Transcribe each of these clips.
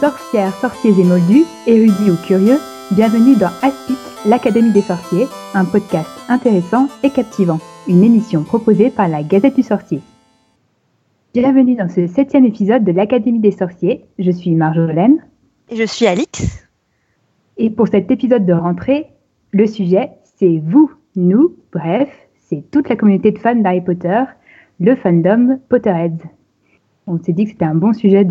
Sorcières, sorciers et moldus, érudits ou curieux, bienvenue dans ASPIC, l'Académie des Sorciers, un podcast intéressant et captivant, une émission proposée par la Gazette du Sorcier. Bienvenue dans ce 7e épisode de l'Académie des Sorciers, je suis Marjolaine. Et je suis Alix. Et pour cet épisode de rentrée, le sujet c'est vous, nous, bref, c'est toute la communauté de fans d'Harry Potter, le fandom Potterheads. On s'est dit que c'était un bon sujet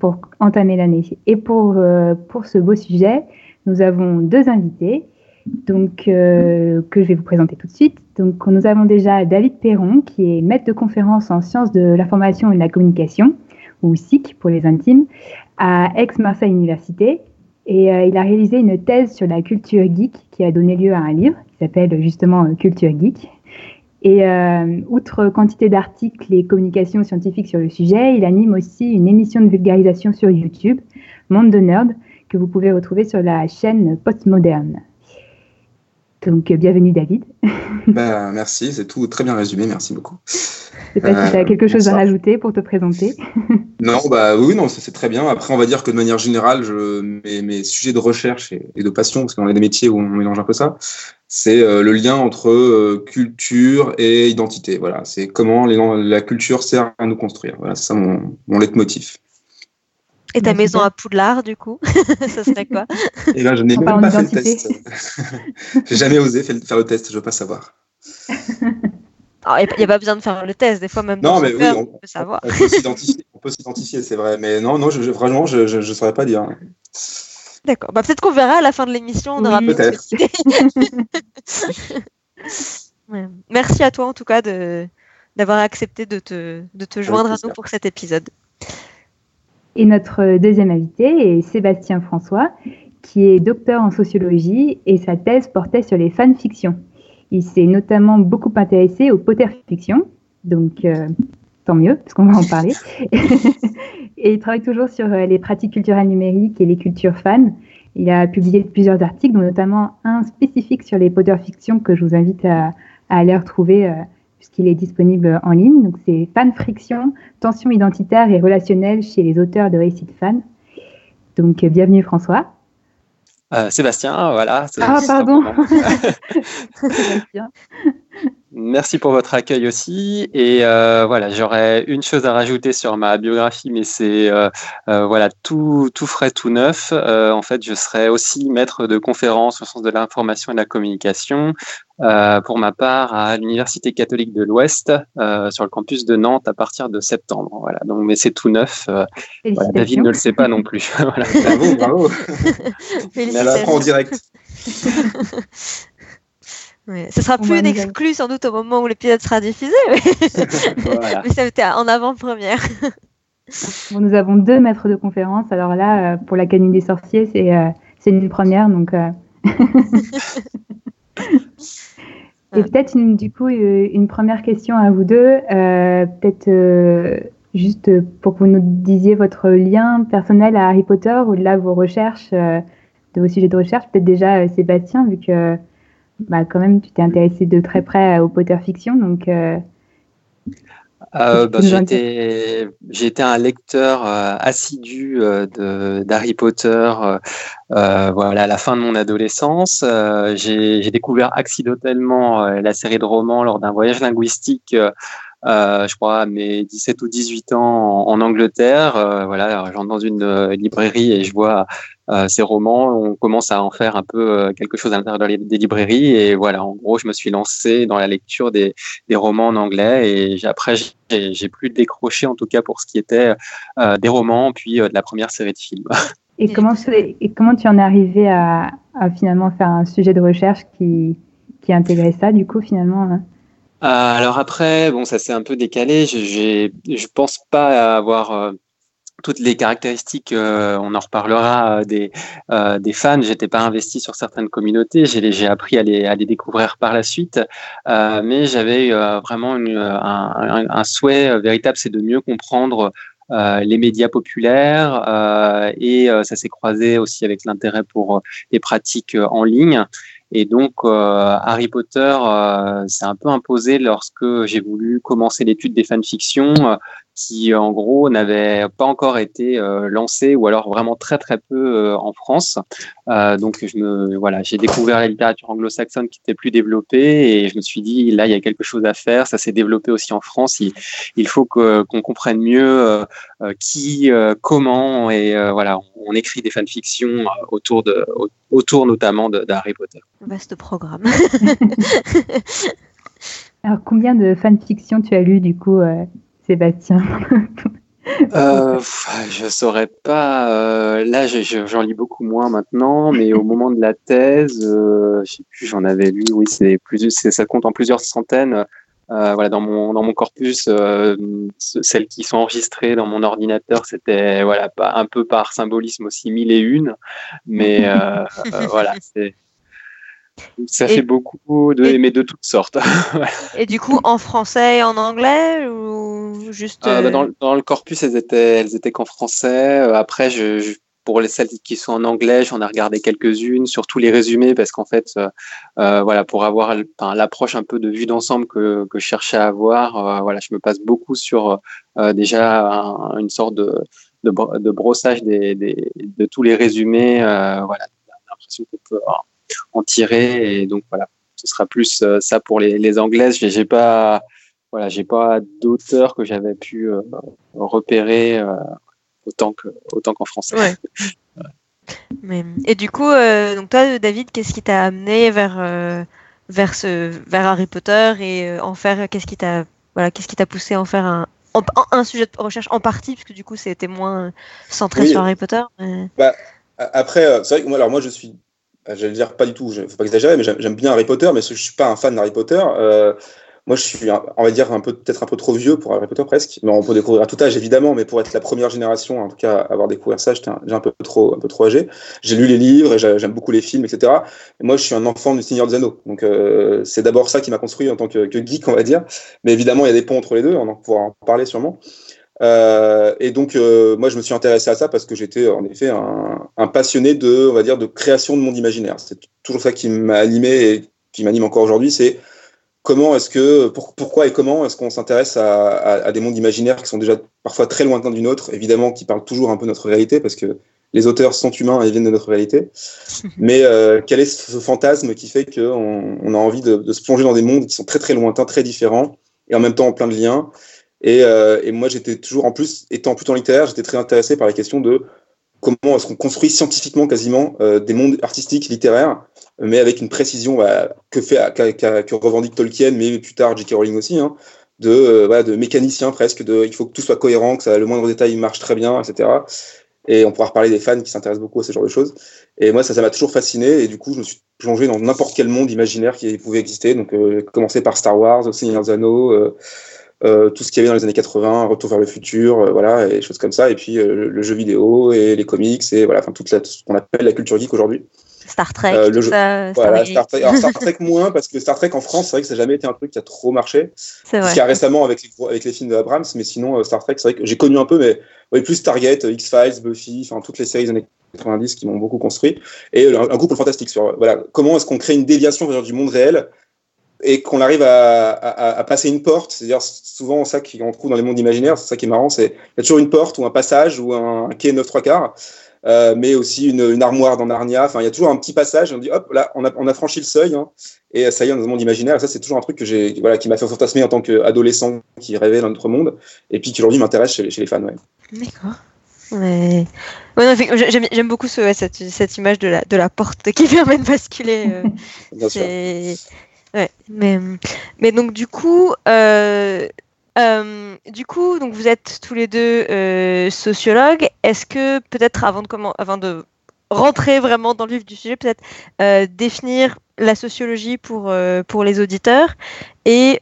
pour entamer l'année. Et pour ce beau sujet, nous avons deux invités que je vais vous présenter tout de suite. Donc, nous avons déjà David Perron, qui est maître de conférence en sciences de l'information et de la communication, ou SIC pour les intimes, à Aix-Marseille Université. Et il a réalisé une thèse sur la culture geek qui a donné lieu à un livre qui s'appelle justement « Culture geek ». Et outre quantité d'articles et communications scientifiques sur le sujet, il anime aussi une émission de vulgarisation sur YouTube, Monde de Nerd, que vous pouvez retrouver sur la chaîne Postmoderne. Donc, bienvenue David. Merci, c'est tout très bien résumé, merci beaucoup. Je ne sais pas si tu as quelque chose à rajouter pour te présenter. Non, c'est très bien. Après, on va dire que de manière générale, mes sujets de recherche et de passion, parce qu'on a des métiers où on mélange un peu ça, c'est le lien entre culture et identité. Voilà, c'est comment la culture sert à nous construire. Voilà, c'est ça mon leitmotiv. Et ta maison à Poudlard, du coup, ça serait quoi? Et là, je n'ai même pas fait le test. J'ai jamais osé faire le test, je ne veux pas savoir. Il n'y a pas besoin de faire le test, des fois même non, mais oui, on peut savoir. On peut s'identifier, c'est vrai, mais non, je ne saurais pas dire. D'accord, peut-être qu'on verra à la fin de l'émission, on aura peut-être. Ouais. Merci à toi en tout cas d'avoir accepté de te joindre à nous pour cet épisode. Et notre deuxième invité est Sébastien François, qui est docteur en sociologie et sa thèse portait sur les fanfictions. Il s'est notamment beaucoup intéressé aux Potterfictions, donc tant mieux, parce qu'on va en parler. Et il travaille toujours sur les pratiques culturelles numériques et les cultures fans. Il a publié plusieurs articles, dont notamment un spécifique sur les Potterfictions que je vous invite à aller retrouver puisqu'il est disponible en ligne. Donc, c'est Fanfiction, tensions identitaires et relationnelles chez les auteurs de récits de fans. Donc, bienvenue François. Sébastien, voilà. Pardon. Sébastien. Merci pour votre accueil aussi. Et voilà, j'aurais une chose à rajouter sur ma biographie, mais c'est tout frais, tout neuf. En fait, je serai aussi maître de conférences au sens de l'information et de la communication. Pour ma part, à l'Université catholique de l'Ouest, sur le campus de Nantes, à partir de septembre. Voilà. Donc, mais c'est tout neuf. Voilà, David ne le sait pas non plus. Voilà. Bravo. Mais elle apprend en direct. Ouais. Ce sera plus une exclue sans doute au moment où l'épisode sera diffusé. Voilà. Mais ça était en avant-première. Bon, nous avons deux maîtres de conférences. Alors là, pour l'Académie des Sorciers, c'est une première. Donc. Et peut-être une première question à vous deux, juste pour que vous nous disiez votre lien personnel à Harry Potter, au-delà de vos recherches, de vos sujets de recherche, peut-être déjà Sébastien, vu que quand même tu t'es intéressé de très près aux Potterfictions, donc... j'étais un lecteur assidu d'Harry Potter à la fin de mon adolescence. J'ai découvert accidentellement la série de romans lors d'un voyage linguistique, je crois à mes 17 ou 18 ans en Angleterre. J'entre dans une librairie et je vois ces romans. On commence à en faire un peu quelque chose à l'intérieur des librairies. Et voilà, en gros, je me suis lancé dans la lecture des romans en anglais. Et après, j'ai plus décroché, en tout cas pour ce qui était des romans, puis de la première série de films. Et comment tu en es arrivé à finalement faire un sujet de recherche qui intégrait ça, du coup, finalement hein? Alors après, ça s'est un peu décalé. Je pense pas avoir toutes les caractéristiques. On en reparlera des fans. J'étais pas investi sur certaines communautés. J'ai appris à les découvrir par la suite. Mais j'avais vraiment un souhait véritable, c'est de mieux comprendre les médias populaires et ça s'est croisé aussi avec l'intérêt pour les pratiques en ligne. Et donc, Harry Potter s'est un peu imposé lorsque j'ai voulu commencer l'étude des fanfictions qui en gros n'avait pas encore été lancé ou alors vraiment très très peu en France. Donc j'ai découvert la littérature anglo-saxonne qui n'était plus développée et je me suis dit là il y a quelque chose à faire, ça s'est développé aussi en France, il faut qu'on comprenne mieux comment et on écrit des fanfictions autour notamment d'Harry Potter. Vaste programme. Alors combien de fanfictions tu as lu du coup Sébastien? Je saurais pas. Là, j'en lis beaucoup moins maintenant, mais au moment de la thèse, je sais plus, j'en avais lu. Oui, ça compte en plusieurs centaines. Dans mon corpus, celles qui sont enregistrées dans mon ordinateur, c'était un peu par symbolisme aussi 1001, mais Ça fait beaucoup, mais de toutes sortes. Et du coup, en français et en anglais ou juste dans le corpus, elles étaient qu'en français. Après, pour celles qui sont en anglais, j'en ai regardé quelques-unes, surtout les résumés, parce qu'en fait, pour avoir l'approche un peu de vue d'ensemble que je cherchais à avoir, je me passe beaucoup sur déjà une sorte de brossage de tous les résumés. L'impression qu'on peut en tirer, et donc ce sera plus ça pour les anglaises. J'ai pas d'auteur que j'avais pu repérer autant qu'en français. Ouais. Et du coup donc toi David, qu'est-ce qui t'a amené vers Harry Potter et en faire, qu'est-ce qui t'a poussé à en faire un sujet de recherche en partie, puisque du coup c'était moins centré sur Harry Potter mais... après c'est vrai que moi je suis, j'allais dire pas du tout, faut pas exagérer, mais j'aime bien Harry Potter, mais je suis pas un fan d'Harry Potter. Moi, je suis, on va dire, peut-être un peu trop vieux pour Harry Potter presque. Mais on peut découvrir à tout âge, évidemment, mais pour être la première génération, en tout cas, à avoir découvert ça, j'étais un peu trop âgé. J'ai lu les livres, et j'aime beaucoup les films, etc. Et moi, je suis un enfant du Seigneur des Anneaux. Donc, c'est d'abord ça qui m'a construit en tant que geek, on va dire. Mais évidemment, il y a des ponts entre les deux, on en pourra en parler sûrement. Et donc moi je me suis intéressé à ça parce que j'étais en effet un passionné de création de monde imaginaire. C'est toujours ça qui m'a animé et qui m'anime encore aujourd'hui, c'est pourquoi et comment est-ce qu'on s'intéresse à des mondes imaginaires qui sont déjà parfois très lointains du nôtre, évidemment qui parlent toujours un peu de notre réalité parce que les auteurs sont humains et viennent de notre réalité, mais quel est ce fantasme qui fait qu'on a envie de se plonger dans des mondes qui sont très très lointains, très différents et en même temps plein de liens. Et moi, j'étais toujours, en plus, étant plutôt littéraire, j'étais très intéressé par la question de comment est-ce qu'on construit scientifiquement quasiment des mondes artistiques, littéraires, mais avec une précision que revendique Tolkien, mais plus tard J.K. Rowling aussi, hein, de mécanicien presque, il faut que tout soit cohérent, que le moindre détail marche très bien, etc. Et on pourra reparler des fans qui s'intéressent beaucoup à ce genre de choses. Et moi, ça m'a toujours fasciné, et du coup, je me suis plongé dans n'importe quel monde imaginaire qui pouvait exister, donc commencer par Star Wars, Seigneur des Anneaux... tout ce qu'il y avait dans les années 80, Retour vers le futur, et choses comme ça, et puis le jeu vidéo et les comics et tout ce qu'on appelle la culture geek aujourd'hui. Star Trek, Star Trek. Alors Star Trek moins, parce que Star Trek en France, c'est vrai que ça n'a jamais été un truc qui a trop marché. C'est vrai. Ce qu'il y a récemment avec les films de Abrams, mais sinon Star Trek, c'est vrai que j'ai connu un peu, mais plus Target, X-Files, Buffy, toutes les séries des années 90 qui m'ont beaucoup construit, et un goût pour le fantastique sur comment est-ce qu'on crée une déviation du monde réel et qu'on arrive à passer une porte. C'est-à-dire, souvent, ça qu'on trouve dans les mondes imaginaires, c'est ça qui est marrant, c'est qu'il y a toujours une porte ou un passage ou un quai 9 3/4, mais aussi une armoire dans Narnia. Enfin, il y a toujours un petit passage, on dit, hop, là, on a franchi le seuil, hein, et ça y est, on est dans le monde imaginaire. Et ça, c'est toujours un truc qui m'a fait fantasmer en tant qu'adolescent qui rêvait dans notre monde, et puis qui aujourd'hui m'intéresse chez les fans. Ouais. D'accord. Ouais, non, j'aime beaucoup cette image de la porte qui permet de basculer. Bien sûr. Ouais, mais donc du coup donc vous êtes tous les deux sociologues. Est-ce que peut-être avant de rentrer vraiment dans le vif du sujet, peut-être définir la sociologie pour les auditeurs et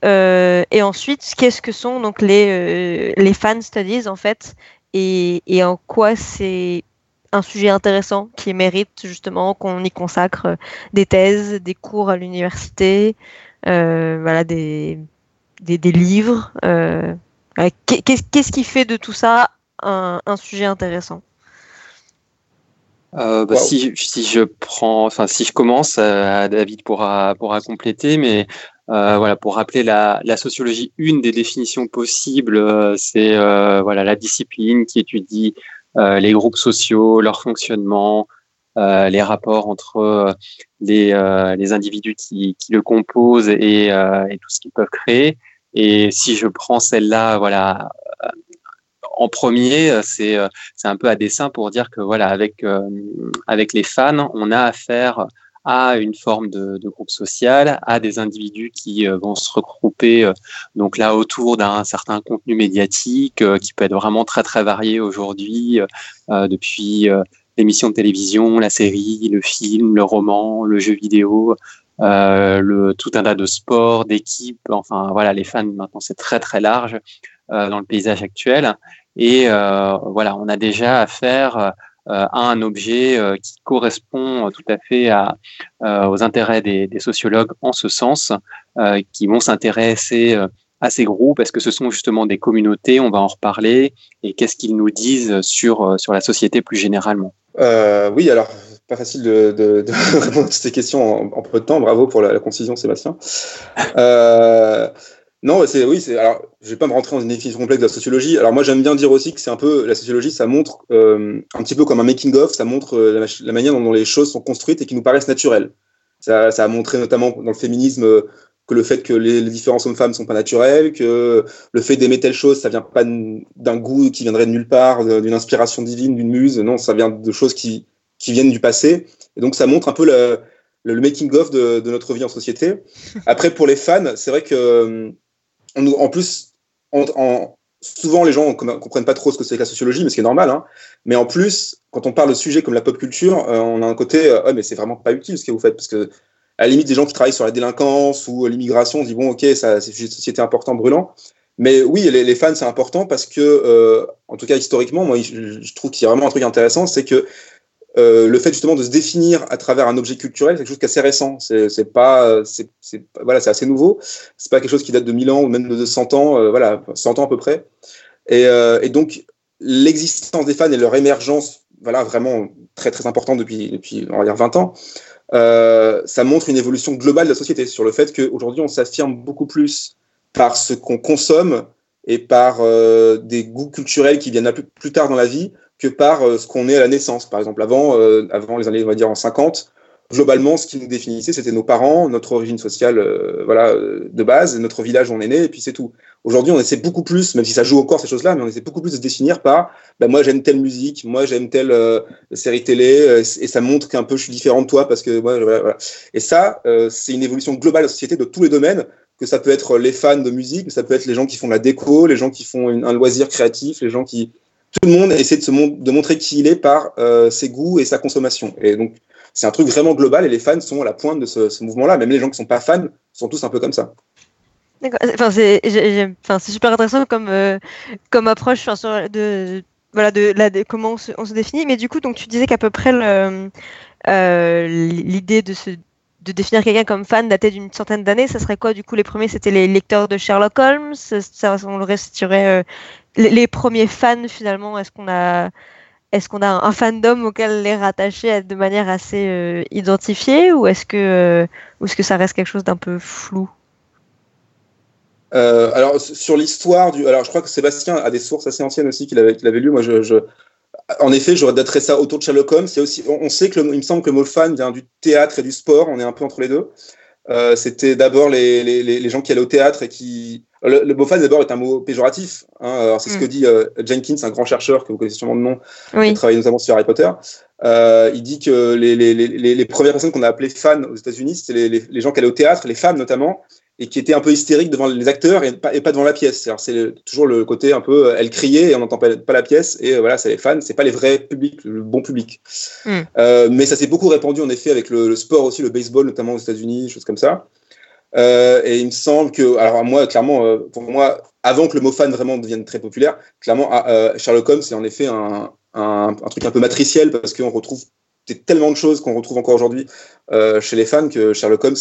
ensuite qu'est-ce que sont donc les fan studies en fait et en quoi c'est un sujet intéressant qui mérite justement qu'on y consacre des thèses, des cours à l'université, des livres. Qu'est-ce qui fait de tout ça un sujet intéressant ? Wow. Si je commence, David pourra compléter, mais Voilà, pour rappeler la sociologie, une des définitions possibles, c'est voilà, la discipline qui étudie les groupes sociaux, leur fonctionnement, les rapports entre les individus qui le composent et tout ce qu'ils peuvent créer. Et si je prends celle-là, voilà, en premier, c'est un peu à dessein pour dire que voilà, avec les fans, on a affaire à une forme de groupe social, à des individus qui vont se regrouper donc là autour d'un certain contenu médiatique qui peut être vraiment très très varié aujourd'hui, depuis l'émission de télévision, la série, le film, le roman, le jeu vidéo, tout un tas de sports, d'équipes, enfin voilà, les fans maintenant c'est très très large dans le paysage actuel, et voilà, on a déjà affaire à un objet qui correspond tout à fait aux intérêts des sociologues en ce sens, qui vont s'intéresser à ces groupes. Est-ce que ce sont justement des communautés? On va en reparler. Et qu'est-ce qu'ils nous disent sur la société plus généralement? Oui, alors, pas facile de répondre à ces questions en peu de temps. Bravo pour la concision, Sébastien. Non, alors, je vais pas me rentrer dans une définition complexe de la sociologie. Alors moi, j'aime bien dire aussi que c'est un peu la sociologie, ça montre un petit peu comme un making of, ça montre la manière dont les choses sont construites et qui nous paraissent naturelles. Ça a montré notamment dans le féminisme que le fait que les différences hommes-femmes sont pas naturelles, que le fait d'aimer telle chose, ça vient pas d'un goût qui viendrait de nulle part, d'une inspiration divine, d'une muse. Non, ça vient de choses qui viennent du passé. Et donc ça montre un peu le making of de notre vie en société. Après, pour les fans, c'est vrai que en plus, souvent les gens ne comprennent pas trop ce que c'est que la sociologie, mais ce qui est normal, hein. Mais en plus, quand on parle de sujets comme la pop culture, on a un côté « mais c'est vraiment pas utile ce que vous faites », parce que à la limite, des gens qui travaillent sur la délinquance ou l'immigration, on dit « bon, ok, ça, c'est un sujet de société important, brûlant ». Mais oui, les fans, c'est important parce que, en tout cas historiquement, moi, je trouve qu'il y a vraiment un truc intéressant, c'est que le fait justement de se définir à travers un objet culturel, c'est quelque chose qui est assez récent. C'est pas, voilà, c'est assez nouveau. C'est pas quelque chose qui date de 1000 ans ou même de 100 ans, voilà, 100 ans à peu près. Et donc, l'existence des fans et leur émergence, voilà, vraiment très, très importante depuis, on va dire 20 ans, ça montre une évolution globale de la société sur le fait qu'aujourd'hui, on s'affirme beaucoup plus par ce qu'on consomme et par des goûts culturels qui viennent plus tard dans la vie, que par ce qu'on est à la naissance. Par exemple, avant les années, on va dire, en 50, globalement, ce qui nous définissait, c'était nos parents, notre origine sociale de base, notre village où on est né, et puis c'est tout. Aujourd'hui, on essaie beaucoup plus, même si ça joue encore ces choses-là, mais on essaie beaucoup plus de se définir par « moi, j'aime telle musique, moi, j'aime telle série télé, et ça montre qu'un peu je suis différent de toi, parce que… Ouais, » voilà. Et ça, c'est une évolution globale de la société de tous les domaines, que ça peut être les fans de musique, ça peut être les gens qui font de la déco, les gens qui font un loisir créatif, les gens qui… Tout le monde essaie de montrer qui il est par ses goûts et sa consommation. Et donc, c'est un truc vraiment global et les fans sont à la pointe de ce mouvement-là. Même les gens qui ne sont pas fans sont tous un peu comme ça. D'accord. Enfin, c'est super intéressant comme approche de comment on se définit. Mais du coup, donc, tu disais qu'à peu près l'idée de définir quelqu'un comme fan datait d'une centaine d'années. Ça serait quoi, du coup? Les premiers, c'était les lecteurs de Sherlock Holmes. Ça, on le restituerait... les premiers fans, finalement, est-ce qu'on a un fandom auquel les rattacher de manière assez identifiée, ou est-ce que ça reste quelque chose d'un peu flou? Alors, sur l'histoire alors je crois que Sébastien a des sources assez anciennes aussi qu'il avait lues. Moi, en effet, j'aurais daté ça autour de Sherlock Holmes. Il y a aussi, on sait que il me semble que le mot fan vient du théâtre et du sport. On est un peu entre les deux. C'était d'abord les gens qui allaient au théâtre et qui... Le mot fan, d'abord, est un mot péjoratif. Hein. Alors, c'est ce que dit Jenkins, un grand chercheur que vous connaissez sûrement de nom, oui, qui travaille notamment sur Harry Potter. Il dit que les premières personnes qu'on a appelées fans aux États-Unis, c'était les gens qui allaient au théâtre, les femmes notamment, et qui étaient un peu hystériques devant les acteurs et pas devant la pièce. Alors, c'est toujours le côté un peu, elles criaient et on n'entend pas la pièce, et voilà, c'est les fans, c'est pas les vrais publics, le bon public. Mais ça s'est beaucoup répandu, en effet, avec le sport aussi, le baseball, notamment aux États-Unis, choses comme ça. Et il me semble que, alors moi, clairement, pour moi, avant que le mot fan vraiment devienne très populaire, clairement, Sherlock Holmes, c'est en effet un truc un peu matriciel, parce qu'on retrouve tellement de choses qu'on retrouve encore aujourd'hui chez les fans, que Sherlock Holmes,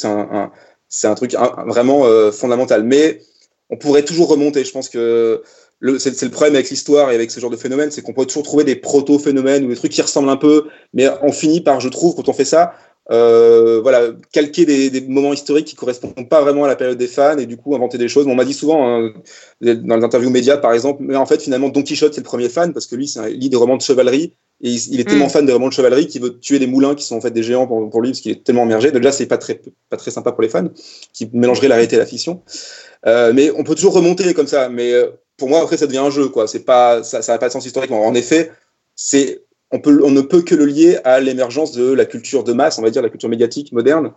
c'est un truc vraiment fondamental. Mais on pourrait toujours remonter. Je pense que c'est le problème avec l'histoire et avec ce genre de phénomène, c'est qu'on peut toujours trouver des proto-phénomènes ou des trucs qui ressemblent un peu, mais on finit par, je trouve, quand on fait ça, Voilà, calquer des moments historiques qui correspondent pas vraiment à la période des fans et du coup inventer des choses. Bon, on m'a dit souvent dans les interviews médias par exemple, mais en fait finalement Don Quichotte c'est le premier fan parce que lui il lit des romans de chevalerie et il est tellement fan des romans de chevalerie qu'il veut tuer des moulins qui sont en fait des géants pour lui parce qu'il est tellement immergé. Déjà c'est pas très sympa pour les fans qui mélangeraient la réalité et la fiction, mais on peut toujours remonter comme ça. Mais pour moi après ça devient un jeu quoi. C'est pas ça n'a pas de sens historique. En effet on ne peut que le lier à l'émergence de la culture de masse, on va dire, la culture médiatique moderne.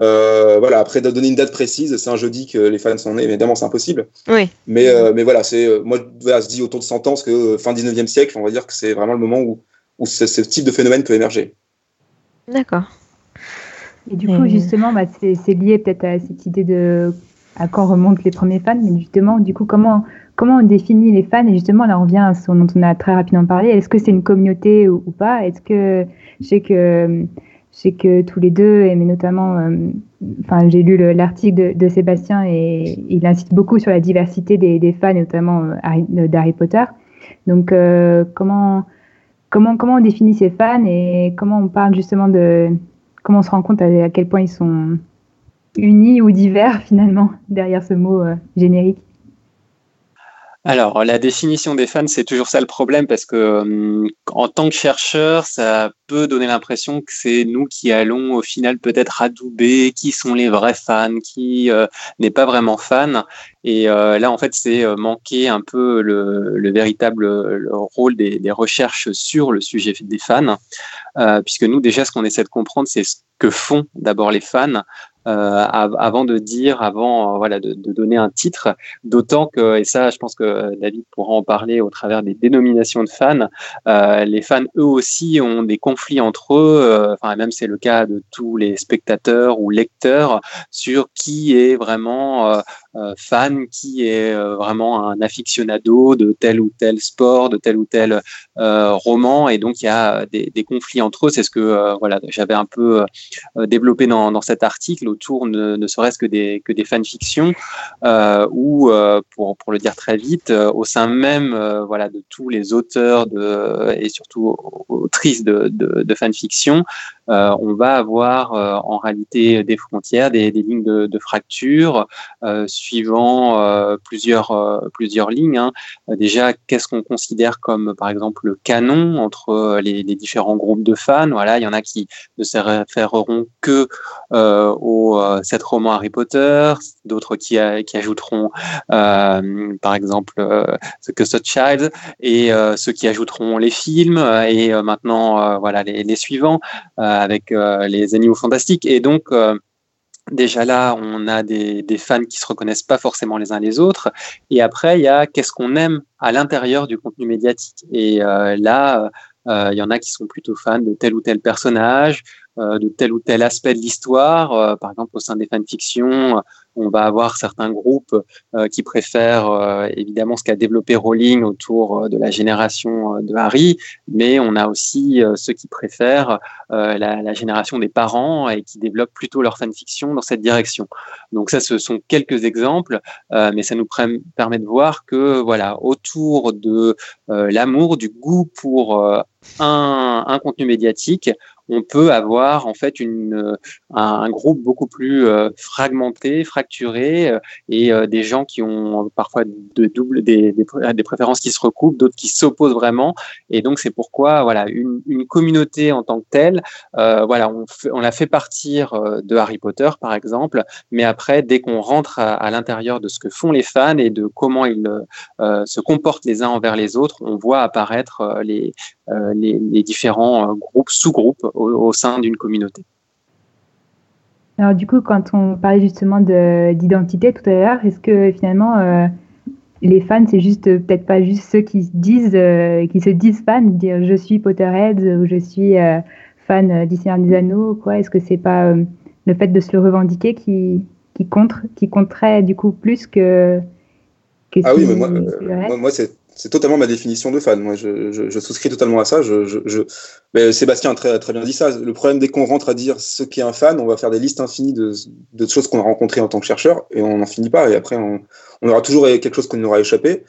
Voilà, après, de donner une date précise, c'est un jeudi que les fans sont nés, évidemment, c'est impossible. Oui. Mais voilà, moi, je dis autour de 100 ans, parce que fin 19e siècle, on va dire que c'est vraiment le moment où ce type de phénomène peut émerger. D'accord. Et du coup, justement, c'est lié peut-être à cette idée de à quand remontent les premiers fans, mais justement, du coup, comment on définit les fans? Et justement, là, on revient à ce dont on a très rapidement parlé. Est-ce que c'est une communauté ou pas? Est-ce que je sais que tous les deux, mais notamment, j'ai lu l'article de Sébastien et il insiste beaucoup sur la diversité des fans, notamment d'Harry Potter. Donc, comment on définit ces fans et comment on parle justement comment on se rend compte à quel point ils sont unis ou divers finalement derrière ce mot générique? Alors, la définition des fans, c'est toujours ça le problème, parce que en tant que chercheur, ça peut donner l'impression que c'est nous qui allons au final peut-être adouber qui sont les vrais fans, qui n'est pas vraiment fan. Et là, en fait, c'est manquer un peu le véritable rôle des recherches sur le sujet des fans, puisque nous, déjà, ce qu'on essaie de comprendre, c'est ce que font d'abord les fans, avant de donner un titre, d'autant que, et ça je pense que David pourra en parler au travers des dénominations de fans, les fans eux aussi ont des conflits entre eux, même c'est le cas de tous les spectateurs ou lecteurs, sur qui est vraiment fan, qui est vraiment un aficionado de tel ou tel sport, de tel ou tel roman, et donc il y a des conflits entre eux. C'est ce que j'avais un peu développé dans cet article autour ne serait-ce que des fanfictions, où pour le dire très vite, au sein même de tous les auteurs et surtout autrices de fanfiction, on va avoir en réalité des frontières, des lignes de fracture suivant plusieurs lignes. Déjà, qu'est-ce qu'on considère comme par exemple le canon entre les différents groupes de fans? Voilà, il y en a qui ne se référeront que aux 7 romans Harry Potter, d'autres qui ajouteront par exemple The Cursed Child, et ceux qui ajouteront les films, et maintenant les suivants avec les animaux fantastiques. Et donc déjà là, on a des fans qui se reconnaissent pas forcément les uns les autres. Et après, il y a qu'est-ce qu'on aime à l'intérieur du contenu médiatique. Et là, il y en a qui sont plutôt fans de tel ou tel personnage, de tel ou tel aspect de l'histoire. Par exemple, au sein des fanfictions, on va avoir certains groupes qui préfèrent évidemment ce qu'a développé Rowling autour de la génération de Harry, mais on a aussi ceux qui préfèrent la génération des parents et qui développent plutôt leur fanfiction dans cette direction. Donc ça, ce sont quelques exemples, mais ça nous permet de voir que autour de l'amour, du goût pour un contenu médiatique, on peut avoir en fait un groupe beaucoup plus fragmenté, fracturé, et des gens qui ont parfois des préférences qui se recoupent, d'autres qui s'opposent vraiment. Et donc c'est pourquoi une communauté en tant que telle, on la fait partir de Harry Potter par exemple, mais après dès qu'on rentre à l'intérieur de ce que font les fans et de comment ils se comportent les uns envers les autres, on voit apparaître les différents groupes, sous-groupes au sein d'une communauté. Alors du coup, quand on parlait justement d'identité tout à l'heure, est-ce que finalement les fans, c'est juste peut-être pas juste ceux qui se disent fans, dire je suis Potterheads ou je suis fan du Seigneur des Anneaux, quoi? Est-ce que c'est pas le fait de se le revendiquer qui compterait du coup plus que ah oui, mais moi c'est totalement ma définition de fan. Moi, je souscris totalement à ça. Mais Sébastien a très, très bien dit ça. Le problème, dès qu'on rentre à dire ce qu'est un fan, on va faire des listes infinies de choses qu'on a rencontrées en tant que chercheur, et on n'en finit pas. Et après, on aura toujours quelque chose qui nous aura échappé.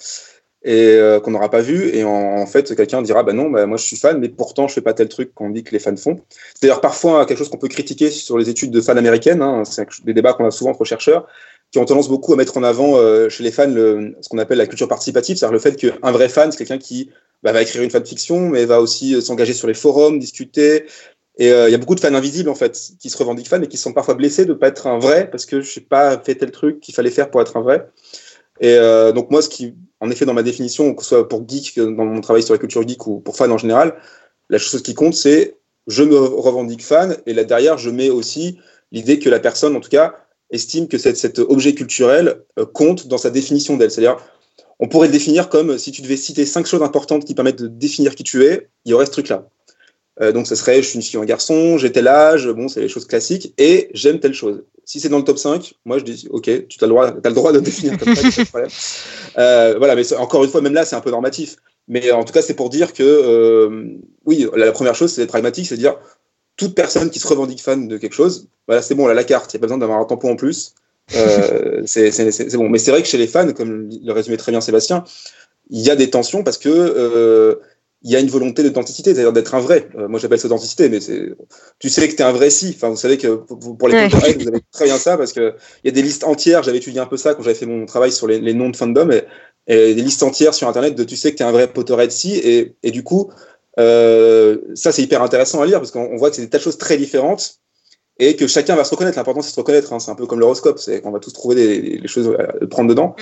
et qu'on n'aura pas vu, et en fait quelqu'un dira bah non, bah, moi je suis fan, mais pourtant je fais pas tel truc qu'on dit que les fans font. C'est d'ailleurs parfois quelque chose qu'on peut critiquer sur les études de fans américaines, hein, c'est des débats qu'on a souvent entre chercheurs, qui ont tendance beaucoup à mettre en avant chez les fans ce qu'on appelle la culture participative, c'est-à-dire le fait qu'un vrai fan, c'est quelqu'un qui va écrire une fanfiction, mais va aussi s'engager sur les forums, discuter. Et il y a beaucoup de fans invisibles, en fait, qui se revendiquent fans et qui sont parfois blessés de ne pas être un vrai, parce que je n'ai pas fait tel truc qu'il fallait faire pour être un vrai. Et donc moi, ce qui, en effet, dans ma définition, que ce soit pour geek, dans mon travail sur la culture geek ou pour fan en général, la chose qui compte, c'est je me revendique fan, et là derrière, je mets aussi l'idée que la personne, en tout cas, estime que cet objet culturel compte dans sa définition d'elle. C'est-à-dire, on pourrait le définir comme si tu devais citer 5 choses importantes qui permettent de définir qui tu es, il y aurait ce truc-là. Donc ça serait, je suis une fille ou un garçon, j'ai tel âge, bon, c'est les choses classiques, et j'aime telle chose. Si c'est dans le top 5, moi je dis, ok, tu as le droit de définir comme ça, voilà, mais encore une fois, même là, c'est un peu normatif. Mais en tout cas, c'est pour dire que, oui, la première chose, c'est d'être pragmatique, c'est de dire, toute personne qui se revendique fan de quelque chose, voilà, c'est bon, elle a la carte, il n'y a pas besoin d'avoir un tampon en plus, c'est bon. Mais c'est vrai que chez les fans, comme le résumait très bien Sébastien, il y a des tensions parce que... il y a une volonté d'authenticité, c'est-à-dire d'être un vrai. Moi, j'appelle ça authenticité, mais tu sais que t'es un vrai si. Enfin, vous savez que pour les Potterheads, vous avez très bien ça, parce que il y a des listes entières. J'avais étudié un peu ça quand j'avais fait mon travail sur les noms de fandom, et des listes entières sur Internet de tu sais que t'es un vrai Potterhead si, et du coup, ça c'est hyper intéressant à lire parce qu'on voit que c'est des tas de choses très différentes et que chacun va se reconnaître. L'important c'est de se reconnaître. Hein. C'est un peu comme l'horoscope, c'est qu'on va tous trouver des choses à prendre dedans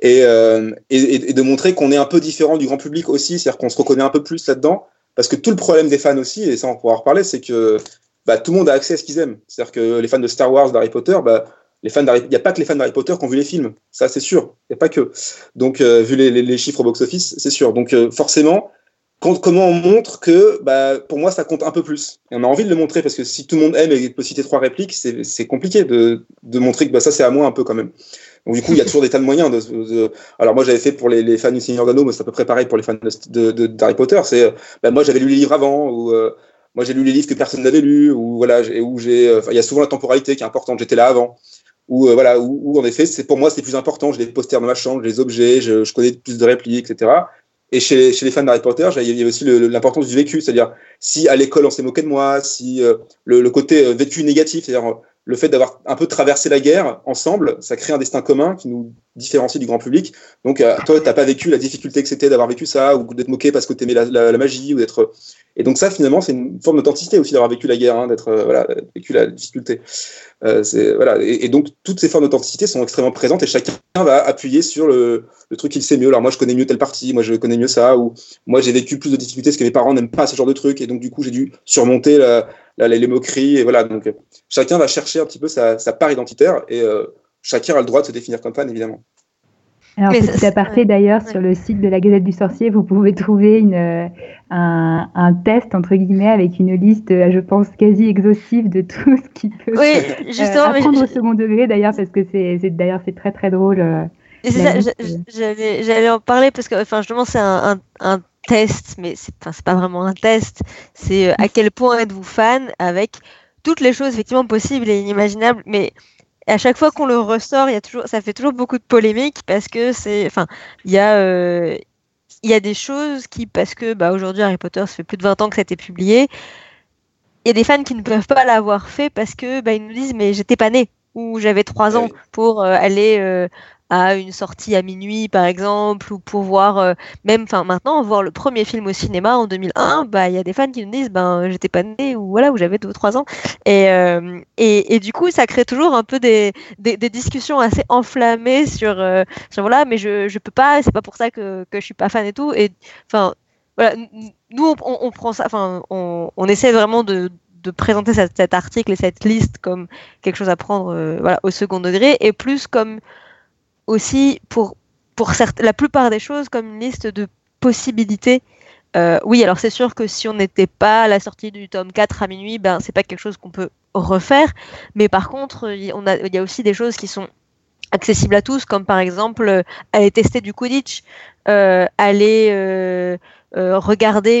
et de montrer qu'on est un peu différent du grand public aussi, c'est-à-dire qu'on se reconnaît un peu plus là-dedans, parce que tout le problème des fans aussi, et ça on pourra en reparler, c'est que bah, tout le monde a accès à ce qu'ils aiment. C'est-à-dire que les fans de Star Wars, d'Harry Potter, bah, il n'y a pas que les fans d'Harry Potter qui ont vu les films, ça c'est sûr, il n'y a pas que. Donc vu les chiffres au box-office, c'est sûr. Donc forcément, comment on montre que, bah, pour moi, ça compte un peu plus. Et on a envie de le montrer parce que si tout le monde aime et peut citer 3 répliques, c'est compliqué de montrer que bah, ça, c'est à moi un peu quand même. Donc, du coup, il y a toujours des tas de moyens. Alors, moi, j'avais fait pour les fans du Seigneur des Anneaux, mais c'est à peu près pareil pour les fans d'Harry Potter. C'est, bah, moi, j'avais lu les livres avant, ou moi, j'ai lu les livres que personne n'avait lus, ou voilà, il y a souvent la temporalité qui est importante. J'étais là avant. Ou voilà, où en effet, pour moi, c'est plus important. J'ai les posters dans ma chambre, j'ai les objets, je connais plus de répliques, etc. Et chez les fans d'Harry Potter, il y a aussi l'importance du vécu, c'est-à-dire si à l'école on s'est moqué de moi, si le côté vécu négatif, c'est-à-dire le fait d'avoir un peu traversé la guerre ensemble, ça crée un destin commun qui nous différencie du grand public. Donc toi, t'as pas vécu la difficulté que c'était d'avoir vécu ça, ou d'être moqué parce que t'aimais la magie, ou d'être. Et donc ça, finalement, c'est une forme d'authenticité aussi d'avoir vécu la guerre, hein, d'être vécu la difficulté. Et donc toutes ces formes d'authenticité sont extrêmement présentes et chacun va appuyer sur le truc qu'il sait mieux. Alors moi, je connais mieux telle partie, moi je connais mieux ça, ou moi j'ai vécu plus de difficultés parce que mes parents n'aiment pas ce genre de truc, et donc du coup j'ai dû surmonter les moqueries, et voilà. Donc chacun va chercher un petit peu sa part identitaire, et chacun a le droit de se définir comme fan, évidemment. Alors, petit aparté d'ailleurs, sur le site de la Gazette du Sorcier, vous pouvez trouver un test, entre guillemets, avec une liste, je pense, quasi exhaustive de tout ce qui peut apprendre au second degré, d'ailleurs, parce que c'est très, très drôle. J'allais en parler, parce que, enfin, justement, c'est un test, mais c'est pas vraiment un test, c'est à quel point êtes-vous fan, avec toutes les choses, effectivement, possibles et inimaginables, mais... Et à chaque fois qu'on le ressort, ça fait toujours beaucoup de polémiques parce que il y a des choses qui, parce que bah, aujourd'hui Harry Potter, ça fait plus de 20 ans que ça a été publié, il y a des fans qui ne peuvent pas l'avoir fait parce que bah, ils nous disent mais j'étais pas né ou j'avais 3 ans pour aller à une sortie à minuit par exemple, ou pour voir voir le premier film au cinéma en 2001, bah il y a des fans qui nous disent ben j'étais pas né, ou voilà, où j'avais 2 ou 3 ans, et du coup ça crée toujours un peu des discussions assez enflammées sur voilà, mais je peux pas, c'est pas pour ça que je suis pas fan et tout, et enfin voilà, nous on prend ça, enfin on essaie vraiment de présenter cet article et cette liste comme quelque chose à prendre au second degré, et plus comme aussi pour la plupart des choses comme une liste de possibilités. Oui, alors c'est sûr que si on n'était pas à la sortie du tome 4 à minuit, ben c'est pas quelque chose qu'on peut refaire, mais par contre il y a aussi des choses qui sont accessibles à tous, comme par exemple aller tester du Quidditch, regarder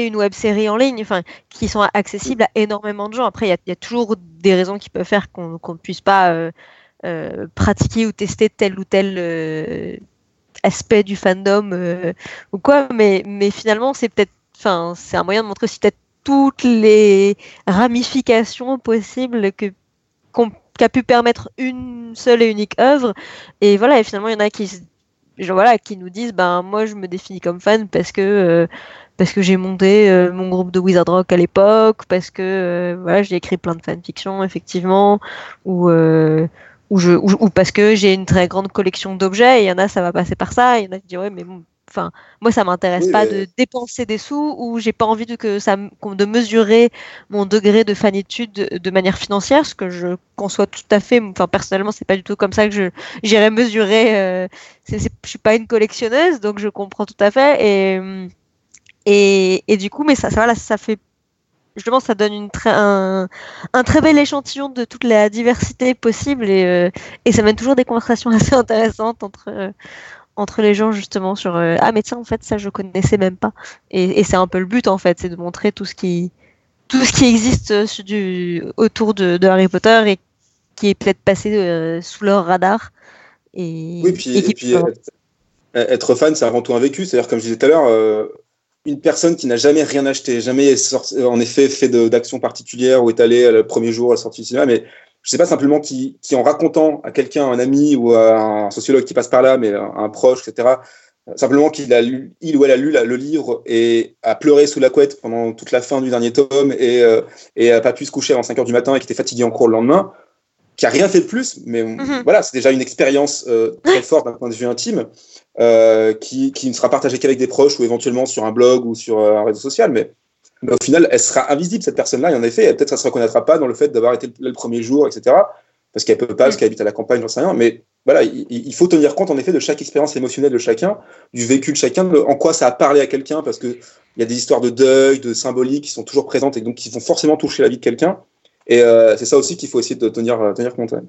une web-série en ligne, enfin, qui sont accessibles à énormément de gens. Après, il y a toujours des raisons qui peuvent faire qu'on ne puisse pas pratiquer ou tester tel ou tel aspect du fandom ou quoi, mais finalement c'est peut-être, enfin c'est un moyen de montrer aussi peut-être toutes les ramifications possibles qu'a pu permettre une seule et unique œuvre. Et voilà, et finalement il y en a qui nous disent ben moi je me définis comme fan parce que j'ai monté mon groupe de Wizard Rock à l'époque, parce que voilà, j'ai écrit plein de fanfictions effectivement, ou parce que j'ai une très grande collection d'objets. Et il y en a ça va passer par ça, il y en a qui disent ouais mais bon, enfin moi ça m'intéresse pas de dépenser des sous, ou j'ai pas envie de mesurer mon degré de fanitude de manière financière, ce que je conçois tout à fait. Enfin personnellement c'est pas du tout comme ça que j'irais mesurer. Je suis pas une collectionneuse, donc je comprends tout à fait. Et du coup mais ça voilà, ça fait, je pense, ça donne un très bel échantillon de toute la diversité possible, et ça mène toujours des conversations assez intéressantes entre les gens justement sur ah mais tiens en fait ça je connaissais même pas, et c'est un peu le but en fait, c'est de montrer tout ce qui existe autour de Harry Potter et qui est peut-être passé sous leur radar. Être fan ça rend tout un vécu, c'est-à-dire comme je disais tout à l'heure, une personne qui n'a jamais rien acheté, jamais en effet fait d'action particulière ou est allée le premier jour à la sortie du cinéma, mais je sais pas, simplement qui en racontant à quelqu'un, un ami ou à un sociologue qui passe par là, mais à un proche, etc., simplement qu'il a lu, il ou elle a lu le livre et a pleuré sous la couette pendant toute la fin du dernier tome et a pas pu se coucher avant 5h du matin et qui était fatigué en cours le lendemain, qui a rien fait de plus, mais voilà, c'est déjà une expérience très forte d'un point de vue intime, qui ne sera partagée qu'avec des proches ou éventuellement sur un blog ou sur un réseau social, mais au final, elle sera invisible, cette personne-là, et en effet, peut-être ça ne se reconnaîtra pas dans le fait d'avoir été le premier jour, etc., parce qu'elle ne peut pas, parce qu'elle habite à la campagne, j'en sais rien, mais voilà, il faut tenir compte, en effet, de chaque expérience émotionnelle de chacun, du vécu de chacun, en quoi ça a parlé à quelqu'un, parce qu'il y a des histoires de deuil, de symboliques qui sont toujours présentes, et donc qui vont forcément toucher la vie de quelqu'un. Et c'est ça aussi qu'il faut essayer de tenir compte. Ouais.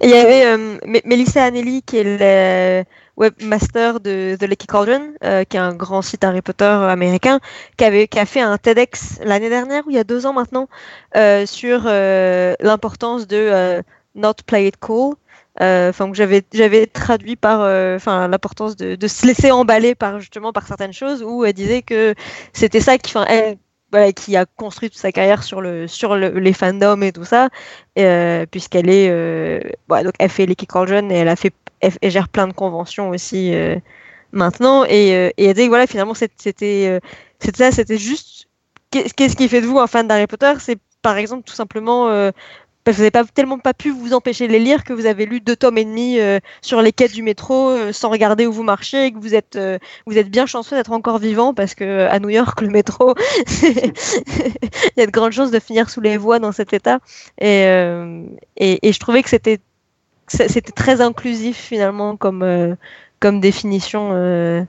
Et il y avait Melissa Annelli, qui est la webmaster de The Leaky Cauldron, qui est un grand site Harry Potter américain, qui a fait un TEDx l'année dernière, ou il y a 2 ans maintenant, sur l'importance de not play it cool. Que j'avais traduit par l'importance de se laisser emballer par certaines choses, où elle disait que c'était ça qui a construit toute sa carrière sur les fandoms et tout ça, puisqu'elle est donc elle fait Leaky Cauldron et elle gère plein de conventions aussi maintenant, et elle dit voilà, finalement c'était ça, c'était juste qu'est-ce qui fait de vous un fan d'Harry Potter, c'est par exemple tout simplement parce que vous n'avez tellement pas pu vous empêcher de les lire que vous avez lu 2 tomes et demi sur les quais du métro sans regarder où vous marchez, et que vous êtes bien chanceux d'être encore vivant, parce que à New York, le métro, il y a de grandes chances de finir sous les voies dans cet état. Et je trouvais que c'était très inclusif finalement comme définition,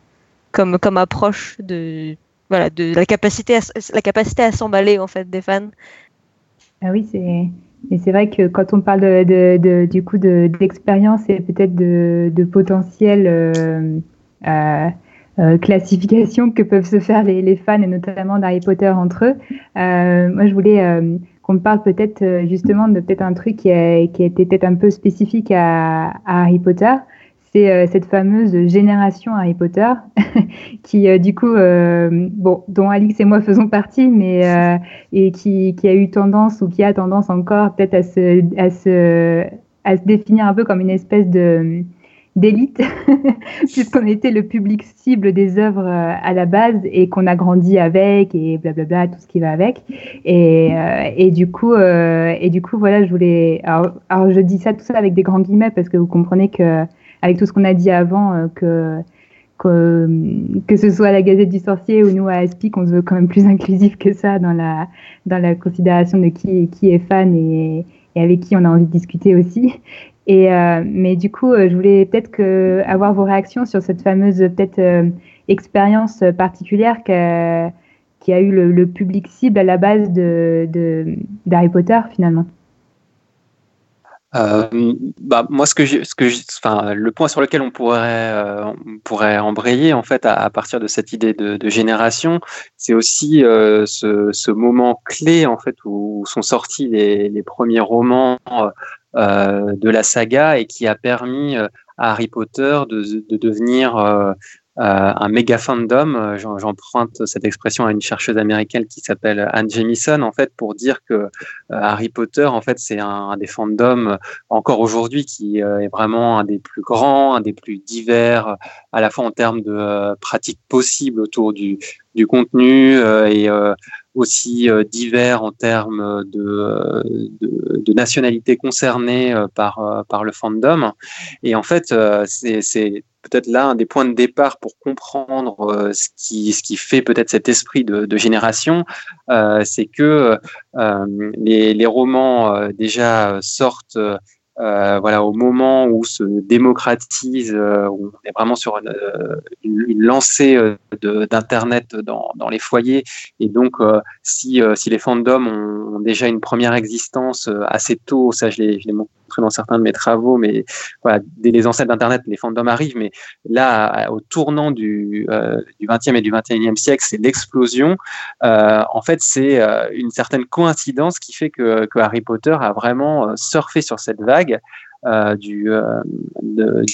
comme approche de la capacité à s'emballer en fait des fans. Ah oui, c'est... Et c'est vrai que quand on parle d'expérience et peut-être de potentielle classification que peuvent se faire les fans, et notamment d'Harry Potter entre eux, moi je voulais qu'on me parle peut-être justement de peut-être un truc qui a été peut-être un peu spécifique à Harry Potter. C'est cette fameuse génération Harry Potter qui, du coup, dont Alix et moi faisons partie, mais et qui a eu tendance, ou qui a tendance encore peut-être à se définir un peu comme une espèce d'élite, puisqu'on était le public cible des œuvres à la base et qu'on a grandi avec, et blablabla, tout ce qui va avec. Et du coup, voilà, je voulais. Alors, je dis ça tout ça avec des grands guillemets, parce que vous comprenez que, avec tout ce qu'on a dit avant, que ce soit à la Gazette du Sorcier ou nous à ASPIC, on se veut quand même plus inclusif que ça dans la considération de qui est fan et avec qui on a envie de discuter aussi. Mais du coup, je voulais peut-être avoir vos réactions sur cette fameuse expérience particulière qui a eu le public cible à la base d'Harry Potter finalement. Moi, le point sur lequel on pourrait embrayer en fait à partir de cette idée de génération, c'est aussi ce moment clé en fait où sont sortis les premiers romans de la saga, et qui a permis à Harry Potter de devenir un méga fandom. J'emprunte cette expression à une chercheuse américaine qui s'appelle Anne Jamieson, en fait, pour dire que Harry Potter, en fait, c'est un des fandoms encore aujourd'hui qui est vraiment un des plus grands, un des plus divers, à la fois en termes de pratiques possibles autour du contenu et aussi divers en termes de nationalités concernées par le fandom. Et en fait, c'est peut-être là un des points de départ pour comprendre ce qui fait peut-être cet esprit de génération, c'est que les romans déjà sortent voilà, au moment où se démocratise, où on est vraiment sur une lancée d'internet dans les foyers, et donc si les fandoms ont déjà une première existence assez tôt, ça je l'ai montré dans certains de mes travaux, mais voilà, dès les ancêtres d'internet, les fandoms arrivent, mais là au tournant du 20e et du 21e siècle, c'est l'explosion. En fait, c'est une certaine coïncidence qui fait que Harry Potter a vraiment surfé sur cette vague du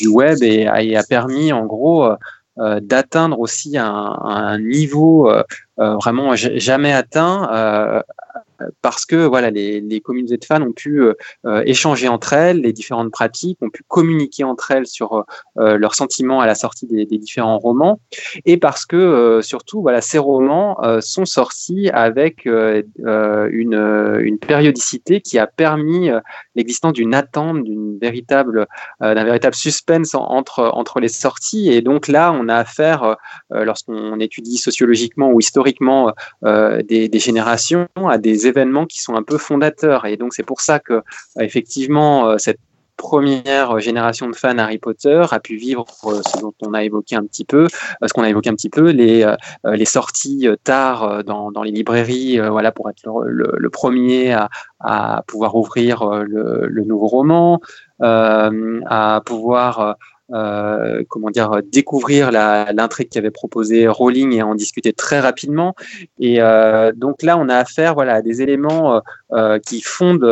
web et a permis en gros d'atteindre aussi un niveau vraiment jamais atteint, parce que voilà, les communautés de fans ont pu échanger entre elles, les différentes pratiques, ont pu communiquer entre elles sur leurs sentiments à la sortie des différents romans, et parce que surtout voilà, ces romans sont sortis avec une périodicité qui a permis l'existence d'une attente, d'un véritable suspense entre les sorties. Et donc là, on a affaire, lorsqu'on étudie sociologiquement ou historiquement des générations, à des événements qui sont un peu fondateurs. Et donc c'est pour ça que effectivement cette première génération de fans Harry Potter a pu vivre ce qu'on a évoqué un petit peu, les sorties tard dans les librairies, voilà, pour être le premier à pouvoir ouvrir le nouveau roman, à pouvoir découvrir l'intrigue qu'avait proposée Rowling et en discuter très rapidement. Et donc là, on a affaire, voilà, à des éléments qui fondent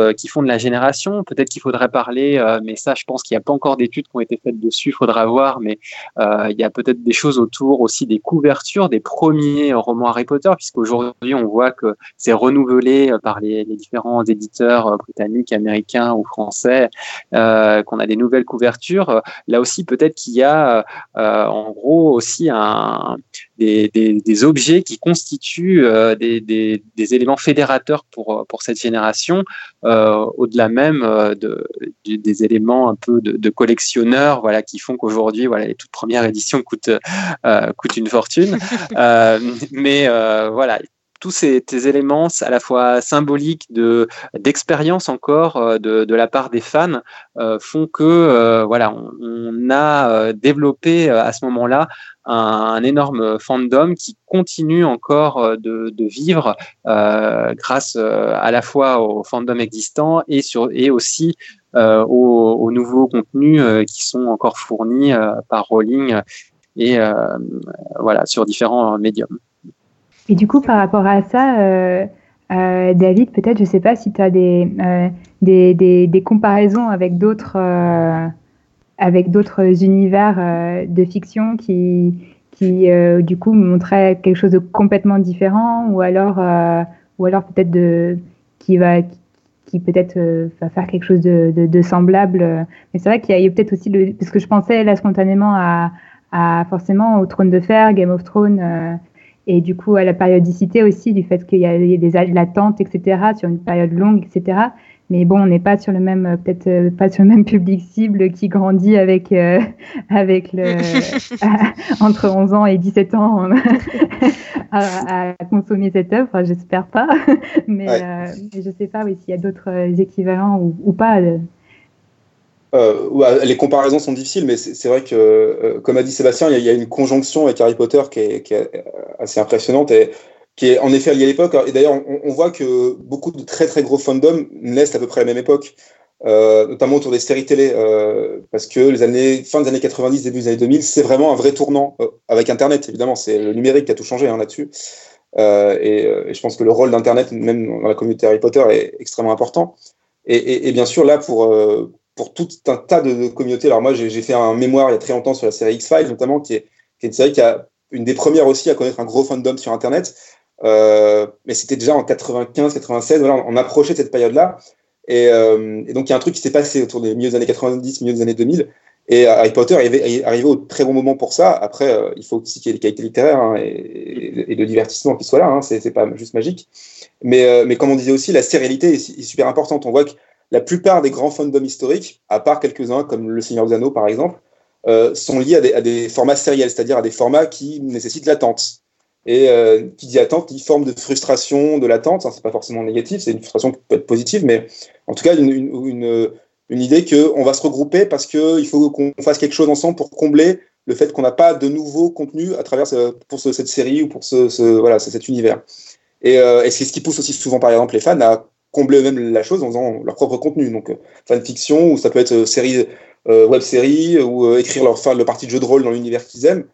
la génération. Peut-être qu'il faudrait parler, mais ça, je pense qu'il n'y a pas encore d'études qui ont été faites dessus, il faudra voir, mais il y a peut-être des choses autour aussi des couvertures des premiers romans Harry Potter, puisqu'aujourd'hui, on voit que c'est renouvelé par les différents éditeurs britanniques, américains ou français, qu'on a des nouvelles couvertures. Là aussi, peut-être qu'il y a en gros aussi des objets qui constituent des éléments fédérateurs pour cette génération, au-delà même des éléments un peu de collectionneurs, voilà, qui font qu'aujourd'hui, voilà, les toutes premières éditions coûtent une fortune. Mais voilà, tous ces éléments à la fois symboliques, d'expérience encore de la part des fans, font que voilà, on a développé à ce moment-là un énorme fandom qui continue encore de vivre grâce à la fois au fandom existant et aussi aux nouveaux contenus qui sont encore fournis par Rowling et voilà, sur différents médiums. Et du coup, par rapport à ça, David, peut-être, je ne sais pas si tu as des comparaisons avec d'autres univers de fiction qui du coup, montraient quelque chose de complètement différent, ou alors peut-être qui va faire quelque chose de semblable. Mais c'est vrai qu'il y a peut-être aussi parce que je pensais là spontanément à forcément au Trône de Fer, Game of Thrones. Et du coup, à la périodicité aussi, du fait qu'il y a des attentes, etc., sur une période longue, etc. Mais bon, on n'est pas sur le même public cible qui grandit entre 11 ans et 17 ans à consommer cette œuvre. Enfin, j'espère pas. Mais ouais. Je ne sais pas, oui, s'il y a d'autres équivalents ou pas. Ouais, les comparaisons sont difficiles, mais c'est vrai que, comme a dit Sébastien, il y a une conjonction avec Harry Potter qui est assez impressionnante et qui est en effet liée à l'époque. Et d'ailleurs, on voit que beaucoup de très très gros fandoms naissent à peu près à la même époque, notamment autour des séries télé, parce que fin des années 90, début des années 2000, c'est vraiment un vrai tournant, avec Internet, évidemment. C'est le numérique qui a tout changé, hein, là-dessus. Et je pense que le rôle d'Internet, même dans la communauté Harry Potter, est extrêmement important. Et bien sûr, là, pour pour tout un tas de communautés. Alors moi, j'ai fait un mémoire il y a très longtemps sur la série X-Files, notamment, qui est une série qui a une des premières aussi à connaître un gros fandom sur Internet. Mais c'était déjà en 95, 96, voilà, on approchait de cette période-là. Et donc, il y a un truc qui s'est passé autour des milieux des années 90, milieux des années 2000. Et Harry Potter est arrivé au très bon moment pour ça. Après, il faut aussi qu'il y ait des qualités littéraires hein, et de divertissement qui soient là. Hein, c'est pas juste magique. Mais comme on disait aussi, la sérialité est super importante. On voit que la plupart des grands fandoms historiques, à part quelques-uns comme le Seigneur des Anneaux par exemple, sont liés à des formats sériels, c'est-à-dire à des formats qui nécessitent l'attente. Et qui dit attente, dit forme de frustration, de l'attente. Hein, c'est pas forcément négatif, c'est une frustration qui peut être positive, mais en tout cas une idée qu'on va se regrouper parce qu'il faut qu'on fasse quelque chose ensemble pour combler le fait qu'on n'a pas de nouveau contenu à travers cette série ou pour cet univers. Et c'est ce qui pousse aussi souvent, par exemple, les fans à combler eux-mêmes la chose en faisant leur propre contenu. Donc, fanfiction, ou ça peut être web-série, ou écrire leur partie de jeu de rôle dans l'univers qu'ils aiment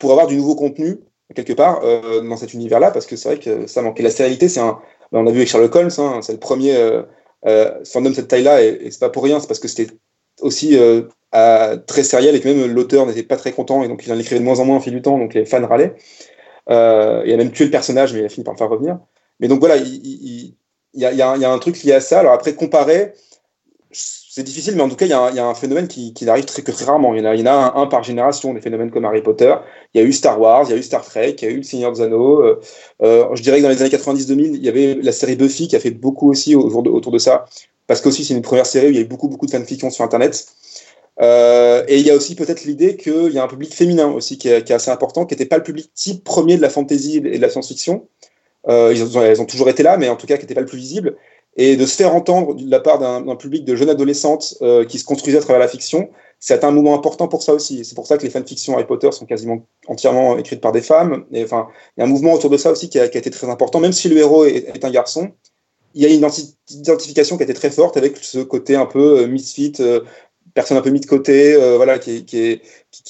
pour avoir du nouveau contenu, quelque part, dans cet univers-là, parce que c'est vrai que ça manquait. La sérialité, on a vu avec Sherlock Holmes, hein, c'est le premier... fandom de cette taille-là, et c'est pas pour rien, c'est parce que c'était aussi très sériel et que même l'auteur n'était pas très content et donc il en écrivait de moins en moins au fil du temps, donc les fans râlaient. Il a même tué le personnage, mais il a fini par le faire revenir. Mais donc voilà, il y a un truc lié à ça. Alors après, comparer, c'est difficile, mais en tout cas, il y a un phénomène qui n'arrive que très rarement. Il y en a un par génération, des phénomènes comme Harry Potter. Il y a eu Star Wars, il y a eu Star Trek, il y a eu Le Seigneur des Anneaux. Je dirais que dans les années 90-2000, il y avait la série Buffy qui a fait beaucoup aussi autour de ça, parce que aussi c'est une première série où il y a eu beaucoup, beaucoup de fanfiction sur Internet. Et il y a aussi peut-être l'idée qu'il y a un public féminin aussi qui est assez important, qui n'était pas le public type premier de la fantasy et de la science-fiction. Elles ont toujours été là, mais en tout cas qui n'était pas le plus visible. Et de se faire entendre de la part d'un public de jeunes adolescentes qui se construisaient à travers la fiction, c'est un moment important pour ça aussi. C'est pour ça que les fanfictions Harry Potter sont quasiment entièrement écrites par des femmes. Et, enfin, il y a un mouvement autour de ça aussi qui a été très important. Même si le héros est un garçon, il y a une identification qui a été très forte avec ce côté un peu misfit, personne un peu mis de côté, voilà, qui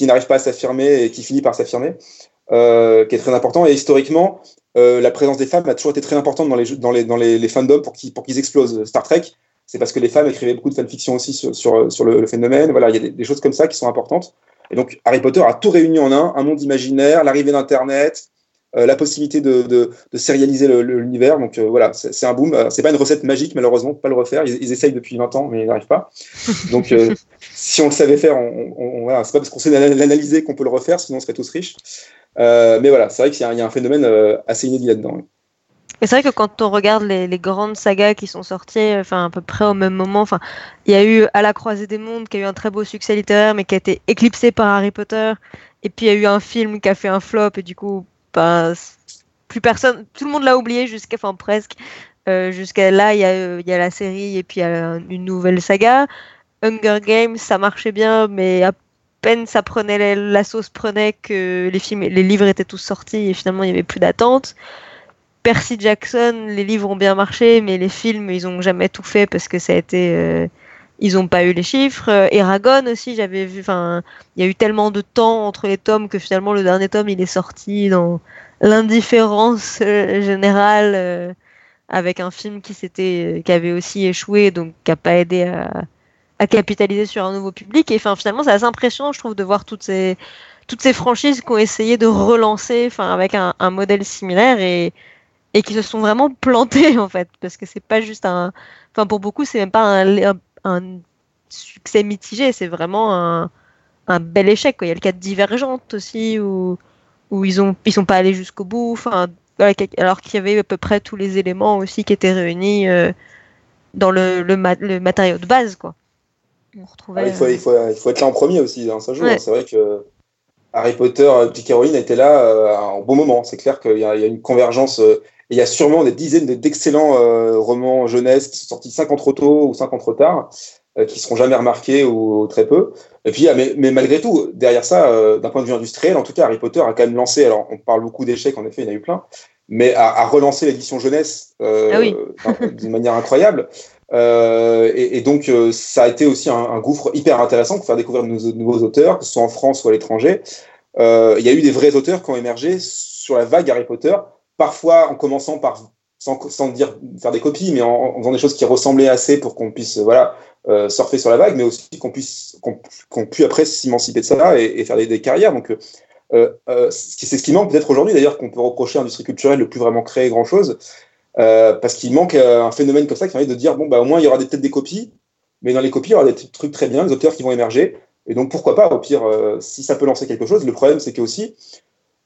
n'arrive pas à s'affirmer et qui finit par s'affirmer, qui est très important. Et historiquement, la présence des femmes a toujours été très importante dans les fandoms pour qu'ils explosent. Star Trek, c'est parce que les femmes écrivaient beaucoup de fanfiction aussi sur le phénomène. Voilà, il y a des choses comme ça qui sont importantes. Et donc, Harry Potter a tout réuni en un monde imaginaire, l'arrivée d'Internet, la possibilité de sérialiser l'univers. Donc voilà, c'est un boom. C'est pas une recette magique, malheureusement, on peut pas le refaire. Ils essayent depuis 20 ans, mais ils n'arrivent pas. Donc, si on le savait faire, voilà, c'est pas parce qu'on sait l'analyser qu'on peut le refaire, sinon on serait tous riches. Mais voilà, c'est vrai qu'il y a un phénomène assez inédit là-dedans. Oui. Et c'est vrai que quand on regarde les grandes sagas qui sont sorties, enfin à peu près au même moment, enfin il y a eu À la croisée des mondes qui a eu un très beau succès littéraire, mais qui a été éclipsé par Harry Potter. Et puis il y a eu un film qui a fait un flop et du coup, ben, plus personne, tout le monde l'a oublié jusqu'à, enfin presque jusqu'à là. Il y a la série et puis il y a une nouvelle saga. Hunger Games, ça marchait bien, mais ça prenait, la sauce prenait que les livres étaient tous sortis et finalement il n'y avait plus d'attente. Percy Jackson, les livres ont bien marché, mais les films, ils n'ont jamais tout fait parce que ça a été. Ils n'ont pas eu les chiffres. Eragon aussi, j'avais vu. Enfin, il y a eu tellement de temps entre les tomes que finalement le dernier tome il est sorti dans l'indifférence générale avec un film qui avait aussi échoué, donc qui n'a pas aidé à capitaliser sur un nouveau public. Et enfin, finalement, c'est assez impressionnant, je trouve, de voir toutes ces franchises qui ont essayé de relancer, enfin, avec un modèle similaire et qui se sont vraiment plantées, en fait, parce que c'est pas juste enfin, pour beaucoup, c'est même pas un succès mitigé, c'est vraiment un bel échec, quoi. Il y a le cas de Divergente aussi, où ils sont pas allés jusqu'au bout, enfin, alors qu'il y avait à peu près tous les éléments aussi qui étaient réunis dans le matériau de base, quoi. Il faut être là en premier aussi, hein, ça joue. Ouais. C'est vrai que Harry Potter, J.K. Rowling était là en bon moment. C'est clair qu'il y a une convergence. Et il y a sûrement des dizaines d'excellents romans jeunesse qui sont sortis 50 trop tôt ou 50 trop tard, qui ne seront jamais remarqués ou très peu. Et puis, mais malgré tout, derrière ça, d'un point de vue industriel, en tout cas, Harry Potter a quand même lancé. Alors, on parle beaucoup d'échecs, en effet, il y en a eu plein, mais a relancé l'édition jeunesse d'une manière incroyable. Et donc ça a été aussi un gouffre hyper intéressant pour faire découvrir de nouveaux auteurs, que ce soit en France ou à l'étranger. Il y a eu des vrais auteurs qui ont émergé sur la vague Harry Potter, parfois en commençant par sans dire faire des copies, mais en faisant des choses qui ressemblaient assez pour qu'on puisse surfer sur la vague, mais aussi qu'on puisse après s'émanciper de ça et faire des carrières. Donc c'est ce qui manque peut-être aujourd'hui, d'ailleurs, qu'on peut reprocher à l'industrie culturelle de plus vraiment créer grand-chose, parce qu'il manque un phénomène comme ça qui permet de dire, bon, bah, au moins il y aura peut-être des copies, mais dans les copies, il y aura des trucs très bien, des auteurs qui vont émerger. Et donc, pourquoi pas, au pire, si ça peut lancer quelque chose. Le problème, c'est que aussi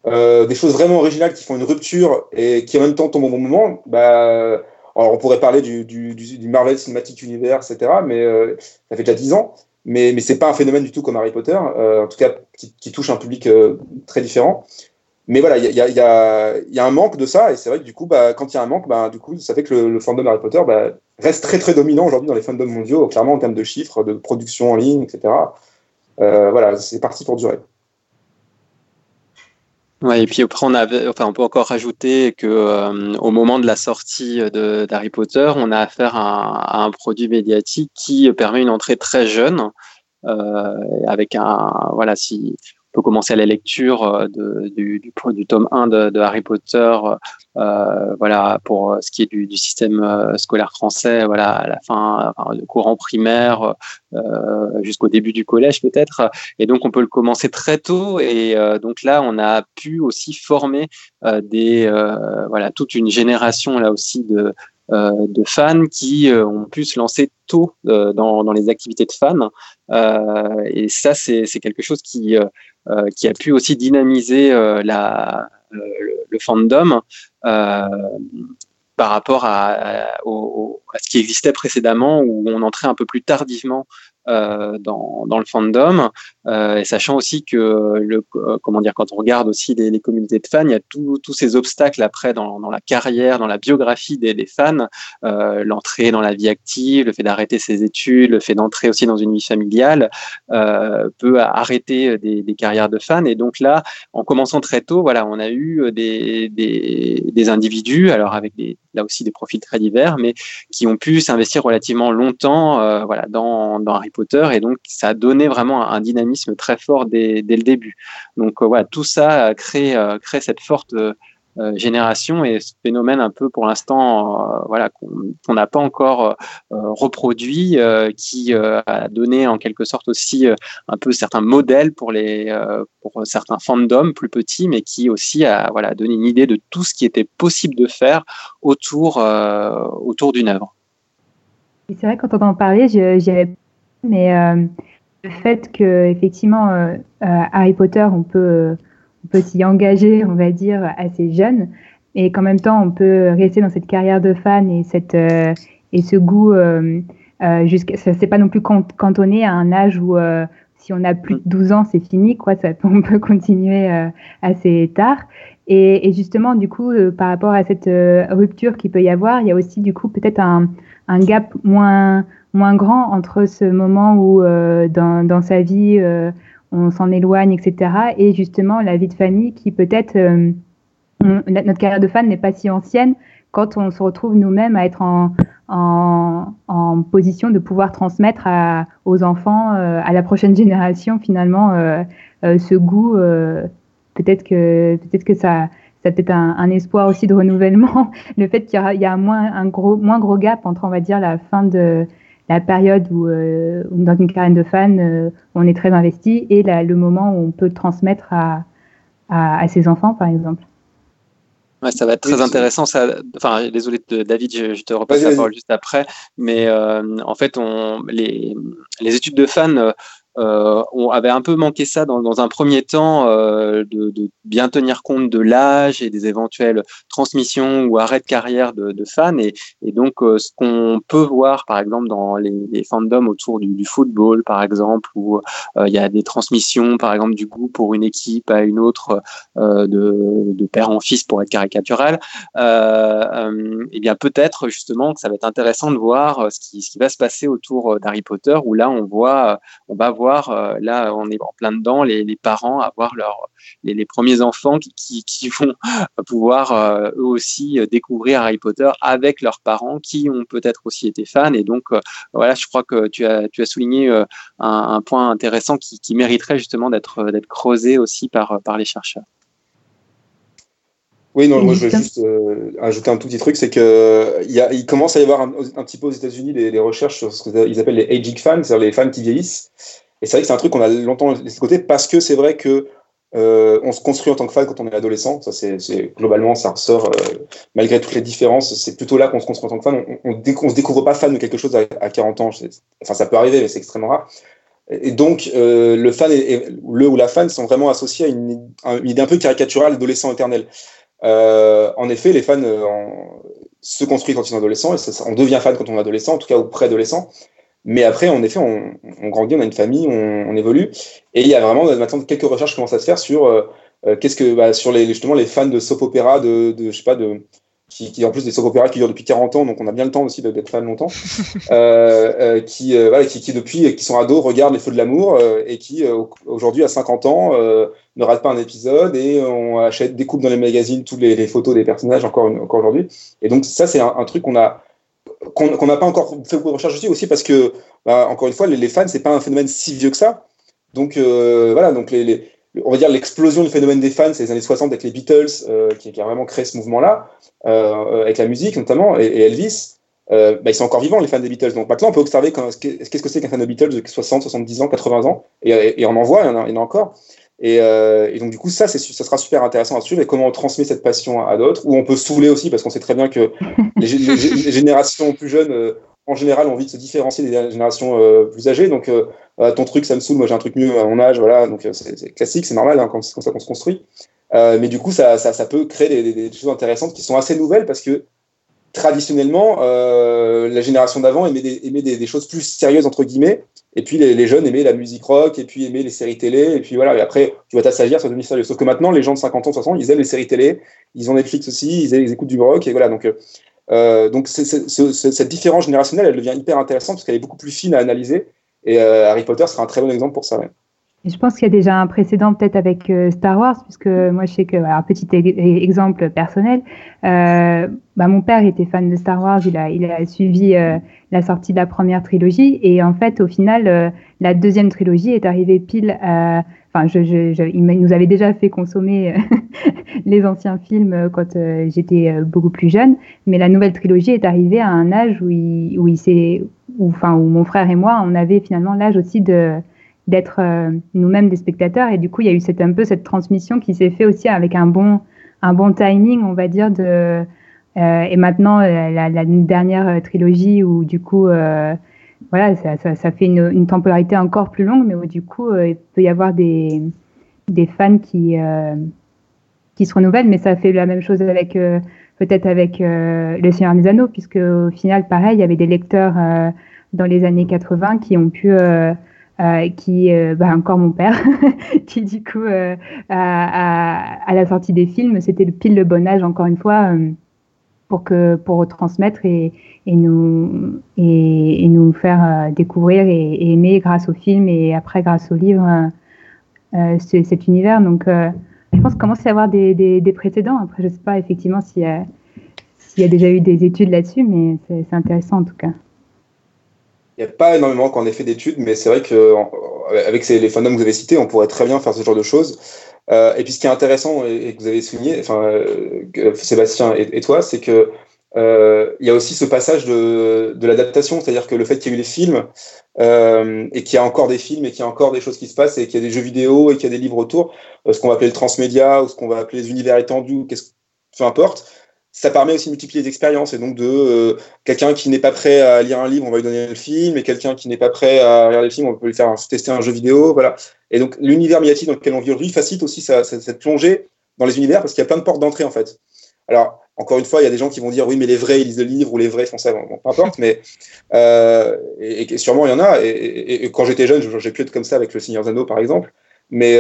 des choses vraiment originales qui font une rupture et qui en même temps tombent au bon moment, bah, alors on pourrait parler du Marvel Cinematic Universe, etc., mais ça fait déjà 10 ans, mais c'est pas un phénomène du tout comme Harry Potter, en tout cas qui touche un public très différent. Mais voilà, il y a un manque de ça, et c'est vrai que du coup, bah, quand il y a un manque, bah, du coup, ça fait que le fandom Harry Potter bah, reste très très dominant aujourd'hui dans les fandoms mondiaux, clairement en termes de chiffres, de production en ligne, etc. Voilà, c'est parti pour durer. Ouais, et puis après on peut encore rajouter que au moment de la sortie d'Harry Potter, on a affaire à un produit médiatique qui permet une entrée très jeune, avec si on peut commencer à la lecture du tome 1 de Harry Potter, pour ce qui est du système scolaire français, voilà, à la fin, le courant primaire, jusqu'au début du collège peut-être. Et donc, on peut le commencer très tôt. Et donc là, on a pu aussi former toute une génération là aussi de fans qui ont pu se lancer tôt dans les activités de fans. Et ça, c'est quelque chose qui a pu aussi dynamiser le fandom par rapport à ce qui existait précédemment, où on entrait un peu plus tardivement dans le fandom, et sachant aussi que quand on regarde aussi les communautés de fans, il y a tous ces obstacles après dans la carrière, dans la biographie des fans, l'entrée dans la vie active, le fait d'arrêter ses études, le fait d'entrer aussi dans une vie familiale peut arrêter des carrières de fans. Et donc là, en commençant très tôt, voilà, on a eu des individus, alors avec là aussi des profils très divers, mais qui ont pu s'investir relativement longtemps dans Harry Potter, et donc ça a donné vraiment un dynamisme très fort dès le début. Donc tout ça crée cette forte génération, et ce phénomène un peu pour l'instant qu'on n'a pas encore reproduit, qui a donné en quelque sorte aussi un peu certains modèles pour certains fandoms plus petits, mais qui aussi a donné une idée de tout ce qui était possible de faire autour d'une œuvre. C'est vrai, quand on en parlait, j'y avais... Mais le fait que effectivement Harry Potter, on peut s'y engager, on va dire, assez jeune, et qu'en même temps on peut rester dans cette carrière de fan et ce goût jusqu'à... C'est pas non plus cantonné à un âge où si on a plus de 12 ans c'est fini, quoi. Ça, on peut continuer assez tard. Et justement, du coup, par rapport à cette rupture qu'il peut y avoir, il y a aussi du coup peut-être un gap moins grand entre ce moment où dans sa vie on s'en éloigne, etc., et justement la vie de famille qui peut-être notre carrière de fan n'est pas si ancienne quand on se retrouve nous-mêmes à être en position de pouvoir transmettre aux enfants, à la prochaine génération finalement, ce goût. Peut-être que ça peut être un espoir aussi de renouvellement, le fait qu'il y a un moins gros gap entre, on va dire, la fin de la période où dans une carrière de fan on est très investi, et le moment où on peut transmettre à ses enfants, par exemple. Ouais, ça va être très intéressant. Désolé David, je te repasse la parole juste après, mais en fait les études de fans on avait un peu manqué ça dans un premier temps, de bien tenir compte de l'âge et des éventuelles transmissions ou arrêts de carrière de fans, et donc ce qu'on peut voir par exemple dans les fandoms autour du football par exemple, où il y a des transmissions par exemple du goût pour une équipe à une autre, de père en fils pour être caricatural, et bien peut-être justement que ça va être intéressant de voir ce qui va se passer autour d'Harry Potter, où là on est en plein dedans, les parents avoir les premiers enfants qui vont pouvoir eux aussi découvrir Harry Potter avec leurs parents qui ont peut-être aussi été fans. Et donc je crois que tu as souligné un point intéressant qui mériterait justement d'être creusé aussi par les chercheurs. Oui, non, moi je vais juste ajouter un tout petit truc, c'est qu'il commence à y avoir un petit peu aux États-Unis les recherches sur ce qu'ils appellent les aging fans, c'est-à-dire les fans qui vieillissent. Et c'est vrai que c'est un truc qu'on a longtemps laissé de côté parce que c'est vrai que on se construit en tant que fan quand on est adolescent. Ça, c'est globalement, ça ressort malgré toutes les différences. C'est plutôt là qu'on se construit en tant que fan. On se découvre pas fan de quelque chose à 40 ans. Enfin, ça peut arriver, mais c'est extrêmement rare. Et donc, le fan et le ou la fan sont vraiment associés à une idée un peu caricaturale d'adolescent éternel. En effet, les fans se construisent quand ils sont adolescents, et on devient fan quand on est adolescent, en tout cas ou pré-adolescent. Mais après, en effet, on grandit, on a une famille, on évolue, et il y a vraiment maintenant quelques recherches qui commencent à se faire sur sur les fans de soap opéra, qui en plus des soap opéra qui durent depuis 40 ans, donc on a bien le temps aussi d'être fan longtemps, qui depuis qui sont ados regardent Les Feux de l'amour et qui aujourd'hui à 50 ans ne ratent pas un épisode et on achète découpe dans les magazines toutes les photos des personnages encore aujourd'hui. Et donc ça c'est un truc qu'on n'a pas encore fait beaucoup de recherche aussi parce que encore une fois les fans c'est pas un phénomène si vieux que ça. Donc on va dire l'explosion du phénomène des fans, c'est les années 60 avec les Beatles qui a vraiment créé ce mouvement-là, avec la musique notamment, et Elvis, ils sont encore vivants les fans des Beatles. Donc maintenant on peut observer qu'est-ce que c'est qu'un fan des Beatles de 60, 70 ans, 80 ans, et on en voit, il y en a encore. Et donc du coup ça sera super intéressant à suivre, et comment on transmet cette passion à d'autres, ou on peut saouler aussi, parce qu'on sait très bien que les générations plus jeunes... en général, on a envie de se différencier des générations plus âgées. Donc, ton truc, ça me saoule, moi j'ai un truc mieux à mon âge, voilà. Donc, c'est classique, c'est normal, hein, comme ça qu'on se construit. Mais du coup, ça peut créer des choses intéressantes qui sont assez nouvelles parce que traditionnellement, la génération d'avant aimait des choses plus sérieuses, entre guillemets. Et puis, les jeunes aimaient la musique rock, et puis aimaient les séries télé. Et puis voilà, et après, tu vas t'assagir, ça va devenir sérieux. Sauf que maintenant, les gens de 50 ans, 60 ans, ils aiment les séries télé, ils ont Netflix aussi, ils écoutent du rock, et voilà. Donc cette différence générationnelle, elle devient hyper intéressante parce qu'elle est beaucoup plus fine à analyser. Et Harry Potter sera un très bon exemple pour ça. Ouais. Et je pense qu'il y a déjà un précédent peut-être avec Star Wars, puisque moi je sais que, alors petit exemple personnel, mon père était fan de Star Wars, il a suivi la sortie de la première trilogie, et en fait au final la deuxième trilogie est arrivée pile à... il nous avait déjà fait consommer les anciens films quand j'étais beaucoup plus jeune, mais la nouvelle trilogie est arrivée à un âge où mon frère et moi, on avait finalement l'âge aussi d'être nous-mêmes des spectateurs, et du coup, il y a eu un peu cette transmission qui s'est fait aussi avec un bon timing, on va dire, et maintenant, la dernière trilogie où du coup... ça fait une temporalité encore plus longue, mais où du coup, il peut y avoir des fans qui se renouvellent, mais ça fait la même chose avec peut-être avec Le Seigneur des Anneaux, puisque au final, pareil, il y avait des lecteurs dans les années 80 qui ont pu, encore mon père, qui du coup, à la sortie des films, c'était pile le bon âge, encore une fois, pour retransmettre et nous faire découvrir et aimer grâce au film et après grâce au livre cet univers. Donc je pense qu'il commence à y avoir des précédents. Après je sais pas effectivement s'il y a déjà eu des études là-dessus, mais c'est intéressant en tout cas. Il n'y a pas énormément encore en effet d'études, mais c'est vrai qu'avec les fandoms que vous avez cités, on pourrait très bien faire ce genre de choses. Et puis ce qui est intéressant et que vous avez souligné, Sébastien et toi, c'est que il y a aussi ce passage de l'adaptation, c'est-à-dire que le fait qu'il y ait eu les films et qu'il y a encore des films et qu'il y a encore des choses qui se passent et qu'il y a des jeux vidéo et qu'il y a des livres autour, ce qu'on va appeler le transmédia ou ce qu'on va appeler les univers étendus, peu importe, ça permet aussi de multiplier les expériences et donc de quelqu'un qui n'est pas prêt à lire un livre, on va lui donner le film, et quelqu'un qui n'est pas prêt à regarder le film, on peut lui faire tester un jeu vidéo, voilà. Et donc l'univers médiatique dans lequel on vit aujourd'hui facilite aussi cette plongée dans les univers parce qu'il y a plein de portes d'entrée en fait. Alors encore une fois, il y a des gens qui vont dire oui mais les vrais ils lisent le livre ou les vrais font ça, bon, peu importe, mais et sûrement il y en a. Et quand j'étais jeune, j'ai pu être comme ça avec Le Seigneur des Anneaux par exemple. Mais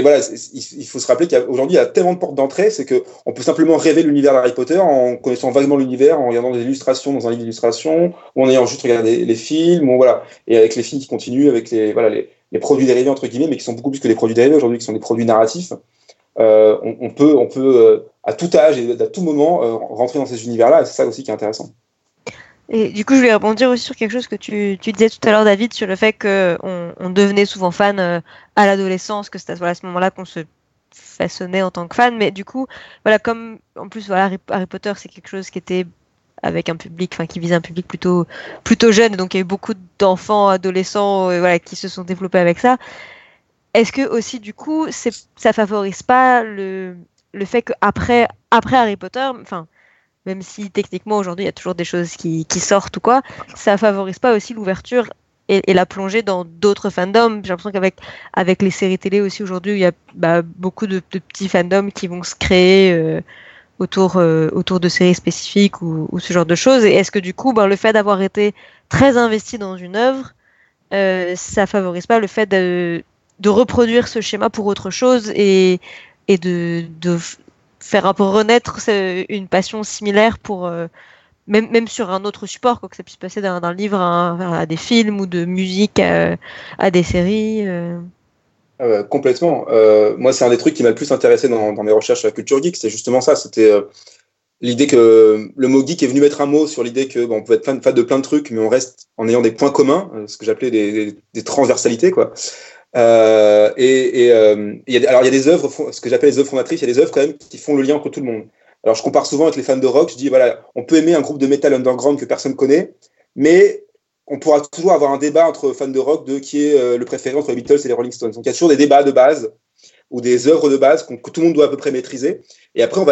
voilà, il faut se rappeler qu'aujourd'hui il y a tellement de portes d'entrée, c'est que on peut simplement rêver l'univers d'Harry Potter en connaissant vaguement l'univers, en regardant des illustrations dans un livre d'illustration, ou en ayant juste regardé les films, ou voilà, et avec les films qui continuent, avec les produits dérivés entre guillemets, mais qui sont beaucoup plus que les produits dérivés aujourd'hui, qui sont des produits narratifs. On peut à tout âge et à tout moment rentrer dans ces univers-là, et c'est ça aussi qui est intéressant. Et du coup, je voulais rebondir aussi sur quelque chose que tu disais tout à l'heure, David, sur le fait qu'on devenait souvent fan à l'adolescence, que c'était à ce moment-là qu'on se façonnait en tant que fan. Mais du coup, voilà, comme en plus, voilà, Harry Potter, c'est quelque chose qui était avec un public, enfin qui visait un public plutôt jeune, donc il y a eu beaucoup d'enfants, adolescents, voilà, qui se sont développés avec ça. Est-ce que aussi du coup, ça favorise pas le fait que après Harry Potter, enfin même si techniquement aujourd'hui il y a toujours des choses qui sortent ou quoi, ça favorise pas aussi l'ouverture et la plongée dans d'autres fandoms? J'ai l'impression qu'avec les séries télé aussi aujourd'hui, il y a beaucoup de petits fandoms qui vont se créer autour de séries spécifiques ou ce genre de choses. Et est-ce que du coup, le fait d'avoir été très investi dans une œuvre, ça favorise pas le fait de reproduire ce schéma pour autre chose et de faire un peu renaître une passion similaire pour même sur un autre support, quoi, que ça puisse passer d'un livre à des films ou de musique à des séries Complètement. Moi, c'est un des trucs qui m'a le plus intéressé dans mes recherches sur la culture geek, c'est justement ça. C'était l'idée que le mot geek est venu mettre un mot sur l'idée que on peut être fan de plein de trucs, mais on reste en ayant des points communs, ce que j'appelais des transversalités, quoi. Il y a des œuvres, ce que j'appelle les œuvres fondatrices, il y a des œuvres quand même qui font le lien entre tout le monde. Alors, je compare souvent avec les fans de rock. Je dis voilà, on peut aimer un groupe de metal underground que personne connaît, mais on pourra toujours avoir un débat entre fans de rock de qui est le préféré entre les Beatles et les Rolling Stones. Donc, il y a toujours des débats de base ou des œuvres de base que tout le monde doit à peu près maîtriser. Et après, on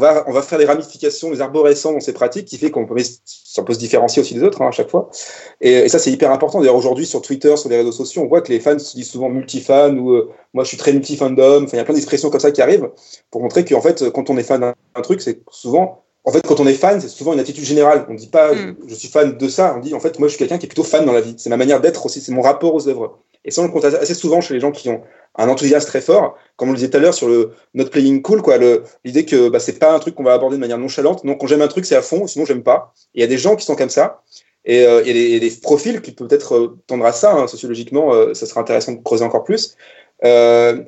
va faire des ramifications, des arborescences dans ces pratiques qui fait qu'on peut se différencier aussi des autres, hein, à chaque fois. Et ça, c'est hyper important. D'ailleurs, aujourd'hui, sur Twitter, sur les réseaux sociaux, on voit que les fans se disent souvent multifans ou moi, je suis très multifandom. Enfin, il y a plein d'expressions comme ça qui arrivent pour montrer qu'en fait, quand on est fan d'un truc, c'est souvent... En fait, quand on est fan, c'est souvent une attitude générale. On ne dit pas je suis fan de ça. On dit en fait, moi, je suis quelqu'un qui est plutôt fan dans la vie. C'est ma manière d'être aussi. C'est mon rapport aux œuvres. Et ça, on le constate assez souvent chez les gens qui ont un enthousiasme très fort. Comme on le disait tout à l'heure sur le not playing cool, quoi. L'idée que c'est pas un truc qu'on va aborder de manière nonchalante. Donc, quand j'aime un truc, c'est à fond. Sinon, j'aime pas. Il y a des gens qui sont comme ça. Et il y a des profils qui peuvent peut-être tendre à ça, hein, sociologiquement. Ça serait intéressant de creuser encore plus.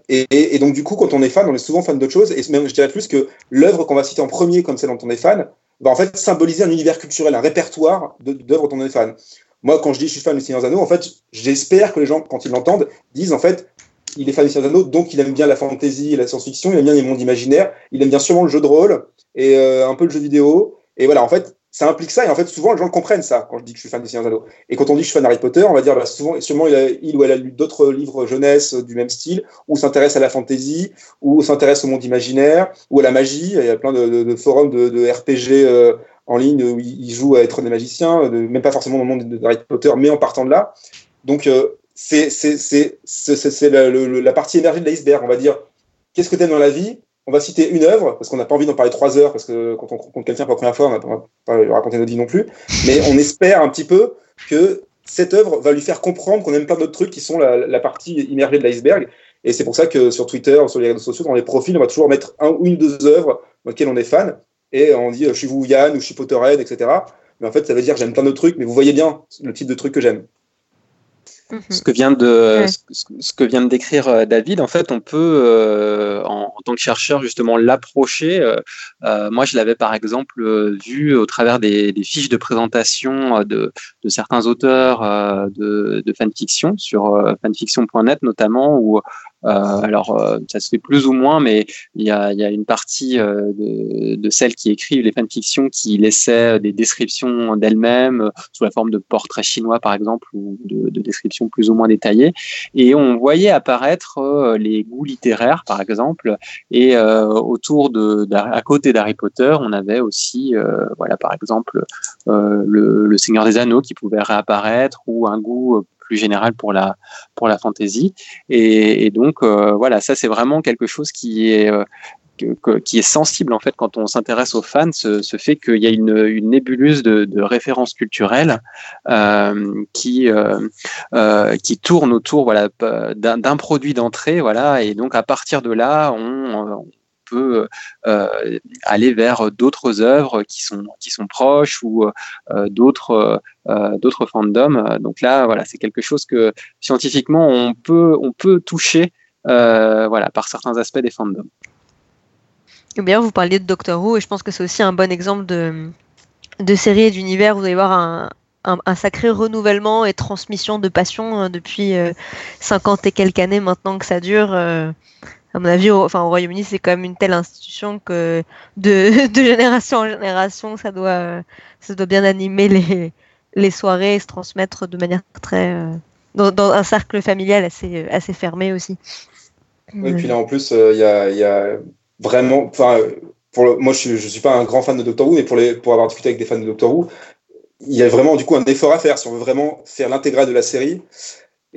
Et donc du coup, quand on est fan, on est souvent fan d'autres choses. Et même, je dirais plus que l'œuvre qu'on va citer en premier comme celle dont on est fan va en fait symboliser un univers culturel, un répertoire d'œuvres dont on est fan. Moi, quand je dis je suis fan du Seigneur des Anneaux, en fait, j'espère que les gens, quand ils l'entendent, disent en fait il est fan du Seigneur des Anneaux, donc il aime bien la fantasy et la science-fiction, il aime bien les mondes imaginaires, il aime bien sûrement le jeu de rôle et un peu le jeu vidéo. Et voilà, en fait, ça implique ça. Et en fait, souvent, les gens le comprennent, ça, quand je dis que je suis fan du Seigneur des Anneaux. Et quand on dit que je suis fan d'Harry Potter, on va dire, sûrement, il ou elle a lu d'autres livres jeunesse du même style, ou s'intéresse à la fantasy, ou s'intéresse au monde imaginaire, ou à la magie. Il y a plein de forums de RPG en ligne où ils jouent à être des magiciens, même pas forcément dans le monde d'Harry Potter, mais en partant de là. Donc, c'est la partie émergée de l'iceberg, on va dire. Qu'est-ce que t'aimes dans la vie ? On va citer une œuvre, parce qu'on n'a pas envie d'en parler 3 heures, parce que quand on rencontre quelqu'un pour la première fois, on ne va pas lui raconter notre vie non plus, mais on espère un petit peu que cette œuvre va lui faire comprendre qu'on aime plein d'autres trucs qui sont la partie immergée de l'iceberg. Et c'est pour ça que sur Twitter, sur les réseaux sociaux, dans les profils, on va toujours mettre un ou une, 2 œuvres dans lesquelles on est fan, et on dit « je suis Wouvian » ou « je suis Potterhead », etc. Mais en fait, ça veut dire « j'aime plein d'autres trucs », mais vous voyez bien le type de truc que j'aime. Ce que vient de décrire David, en fait, on peut, en tant que chercheur, justement, l'approcher. Moi, je l'avais, par exemple, vu au travers des fiches de présentation de certains auteurs de fanfiction, sur fanfiction.net notamment, où ça se fait plus ou moins, mais il y a une partie de celles qui écrivent les fanfictions qui laissaient des descriptions d'elles-mêmes sous la forme de portraits chinois, par exemple, ou de descriptions plus ou moins détaillées. Et on voyait apparaître les goûts littéraires, par exemple, et à côté d'Harry Potter, on avait aussi, par exemple, le Seigneur des Anneaux qui pouvait réapparaître, ou un goût plus général pour la fantasy, et donc ça c'est vraiment quelque chose qui est sensible en fait quand on s'intéresse aux fans, ce fait qu'il y a une nébuleuse de références culturelles qui tourne autour d'un produit d'entrée, et donc à partir de là on peut aller vers d'autres œuvres qui sont proches ou d'autres fandoms. Donc là, c'est quelque chose que scientifiquement on peut toucher par certains aspects des fandoms. D'ailleurs, vous parliez de Doctor Who et je pense que c'est aussi un bon exemple de série et d'univers où vous allez voir un sacré renouvellement et transmission de passion depuis 50 et quelques années maintenant que ça dure. à mon avis, au Royaume-Uni, c'est quand même une telle institution que de génération en génération, ça doit bien animer les soirées et se transmettre de manière très dans un cercle familial assez fermé aussi. Oui, puis là en plus, il y a vraiment, enfin, moi je suis pas un grand fan de Doctor Who, mais pour avoir discuté avec des fans de Doctor Who, il y a vraiment du coup un effort à faire si on veut vraiment faire l'intégrale de la série.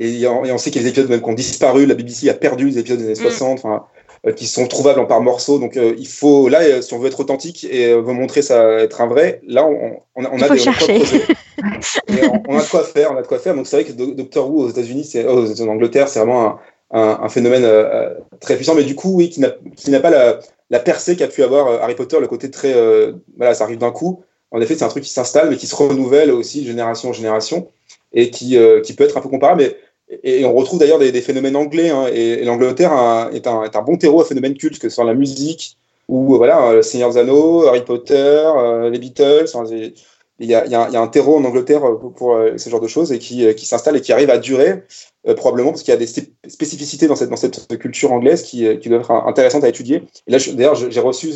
Et on sait qu'il y a des épisodes même qui ont disparu, la BBC a perdu des épisodes des années 60, qui sont trouvables en par morceaux. Donc il faut, là, si on veut être authentique et veut montrer ça être un vrai, là on a des chercher. On a de quoi faire, Donc c'est vrai que Doctor Who aux États-Unis, en Angleterre, c'est vraiment un phénomène très puissant, mais du coup oui, qui n'a pas la percée qu'a pu avoir Harry Potter, le côté très voilà, ça arrive d'un coup. En effet, c'est un truc qui s'installe, mais qui se renouvelle aussi de génération en génération, et qui peut être un peu comparable. Et on retrouve d'ailleurs des phénomènes anglais, hein, et l'Angleterre est un bon terreau à phénomènes cultes, que ce soit la musique, ou voilà, le Seigneur des Anneaux, Harry Potter, les Beatles. Il y a un terreau en Angleterre pour ce genre de choses, et qui s'installe et qui arrive à durer, probablement parce qu'il y a des spécificités dans cette culture anglaise qui doivent être intéressantes à étudier. Et là, d'ailleurs, j'ai reçu,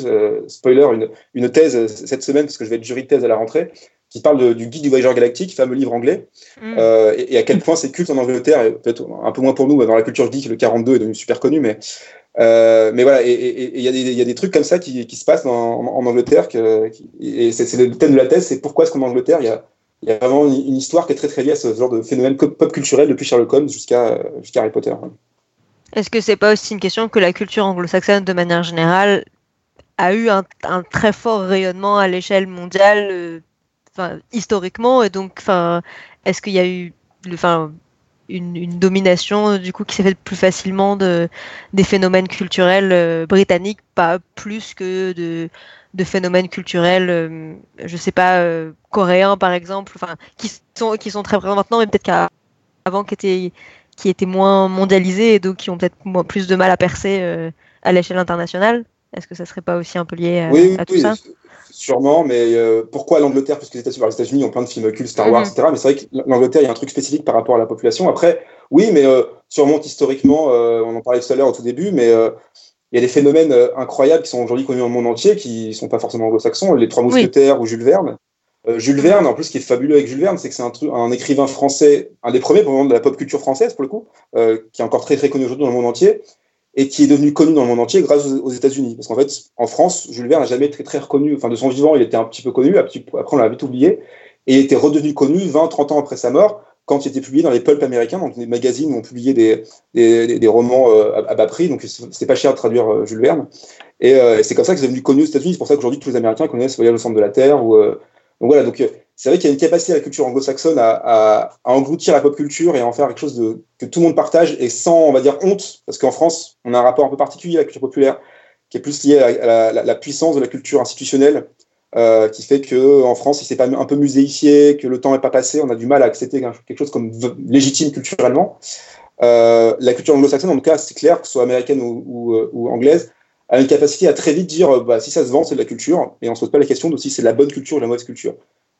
spoiler, une thèse cette semaine, parce que je vais être jury de thèse à la rentrée, qui parle du Guide du voyageur galactique, fameux livre anglais, et à quel point c'est culte en Angleterre, et peut-être un peu moins pour nous, dans la culture geek, le 42 est devenu super connu, mais voilà, et il y a des trucs comme ça qui se passent en Angleterre, et c'est le thème de la thèse, c'est pourquoi est-ce qu'en Angleterre, il y a vraiment une histoire qui est très très liée à ce genre de phénomène pop culturel, depuis Sherlock Holmes jusqu'à Harry Potter. Est-ce que c'est pas aussi une question que la culture anglo-saxonne, de manière générale, a eu un très fort rayonnement à l'échelle mondiale, historiquement, et donc est-ce qu'il y a eu une domination du coup qui s'est faite plus facilement des phénomènes culturels britanniques, pas plus que de phénomènes culturels je sais pas coréens par exemple, qui sont très présents maintenant, mais peut-être qu'avant qui étaient moins mondialisés et donc qui ont peut-être plus de mal à percer à l'échelle internationale. Est-ce que ça serait pas aussi un peu lié à tout ça? Sûrement, mais pourquoi l'Angleterre? Parce que les États-Unis ont plein de films cultes, Star Wars, etc. Mais c'est vrai que l'Angleterre, il y a un truc spécifique par rapport à la population. Après, oui, mais sûrement historiquement, on en parlait tout à l'heure au tout début, mais il y a des phénomènes incroyables qui sont aujourd'hui connus dans le monde entier, qui ne sont pas forcément anglo-saxons, les Trois Mousquetaires ou Jules Verne. Jules Verne, en plus, ce qui est fabuleux avec Jules Verne, c'est que c'est un écrivain français, un des premiers pour le moment de la pop culture française, pour le coup, qui est encore très, très connu aujourd'hui dans le monde entier, et qui est devenu connu dans le monde entier grâce aux États-Unis. Parce qu'en fait, en France, Jules Verne n'a jamais été très, très reconnu. Enfin, de son vivant, il était un petit peu connu, après on l'a vite oublié, et il était redevenu connu 20-30 ans après sa mort, quand il était publié dans les pulps américains, donc des magazines où on publiait des romans à bas prix, donc c'était pas cher de traduire Jules Verne. Et c'est comme ça que c'est devenu connu aux États-Unis, c'est pour ça qu'aujourd'hui tous les Américains connaissent Voyage au centre de la Terre. Donc voilà, donc c'est vrai qu'il y a une capacité à la culture anglo-saxonne à engloutir la pop culture et à en faire quelque chose que tout le monde partage, et sans, on va dire, honte, parce qu'en France, on a un rapport un peu particulier à la culture populaire, qui est plus lié à la puissance de la culture institutionnelle, qui fait qu'en France, il s'est pas un peu muséifié, que le temps n'est pas passé, on a du mal à accepter quelque chose comme légitime culturellement. La culture anglo-saxonne, en tout cas, c'est clair, que ce soit américaine ou anglaise, a une capacité à très vite dire si ça se vend, c'est de la culture, et on ne se pose pas la question de si c'est de la bonne culture ou de la mauvaise culture.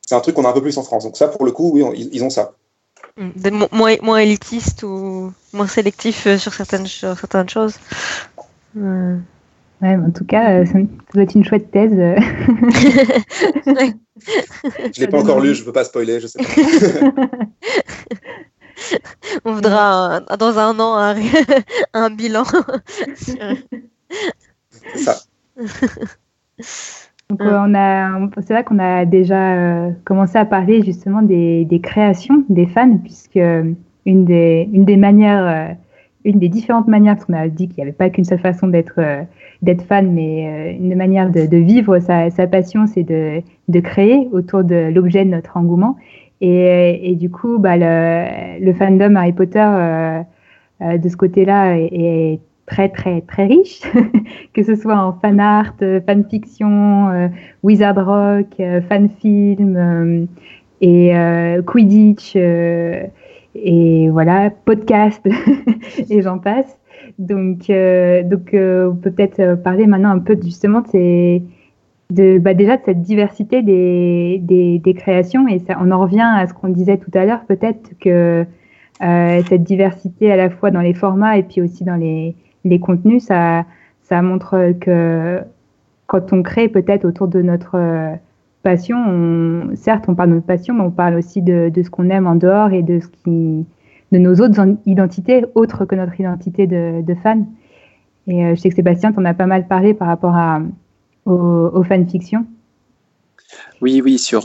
C'est un truc qu'on a un peu plus en France. Donc ça, pour le coup, oui, ils ont ça. Moins élitiste ou moins sélectif sur certaines choses. Ouais, en tout cas, ça doit être une chouette thèse. Je l'ai pas encore lu, je peux pas spoiler, je sais pas. On voudra dans un an un bilan. C'est ça. Donc, c'est vrai qu'on a déjà commencé à parler justement des créations des fans, puisque une des différentes manières, parce qu'on a dit qu'il n'y avait pas qu'une seule façon d'être fan, mais une manière de vivre sa passion, c'est de créer autour de l'objet de notre engouement. Et du coup, le fandom Harry Potter de ce côté-là est très très très riche, que ce soit en fan art, fan fiction, Wizard Rock, fan film, Quidditch, et voilà, podcast, et j'en passe. Donc on peut peut-être parler maintenant un peu justement déjà de cette diversité des créations, et ça, on en revient à ce qu'on disait tout à l'heure, peut-être que cette diversité à la fois dans les formats et puis aussi dans les les contenus, ça montre que quand on crée peut-être autour de notre passion, certes on parle de notre passion, mais on parle aussi de ce qu'on aime en dehors et de nos autres identités, autres que notre identité de fan. Et je sais que Sébastien, tu en as pas mal parlé par rapport aux fanfictions. Oui, sur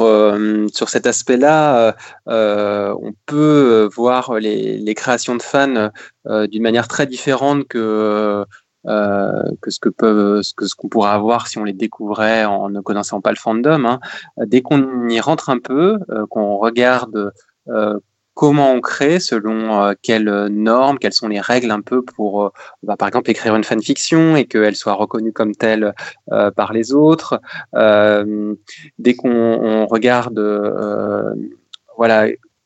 cet aspect-là, on peut voir les créations de fans d'une manière très différente que ce qu'on pourra avoir si on les découvrait en ne connaissant pas le fandom, hein. Dès qu'on y rentre un peu, qu'on regarde comment on crée, selon quelles normes, quelles sont les règles un peu pour, par exemple, écrire une fanfiction et qu'elle soit reconnue comme telle par les autres. Dès qu'on regarde,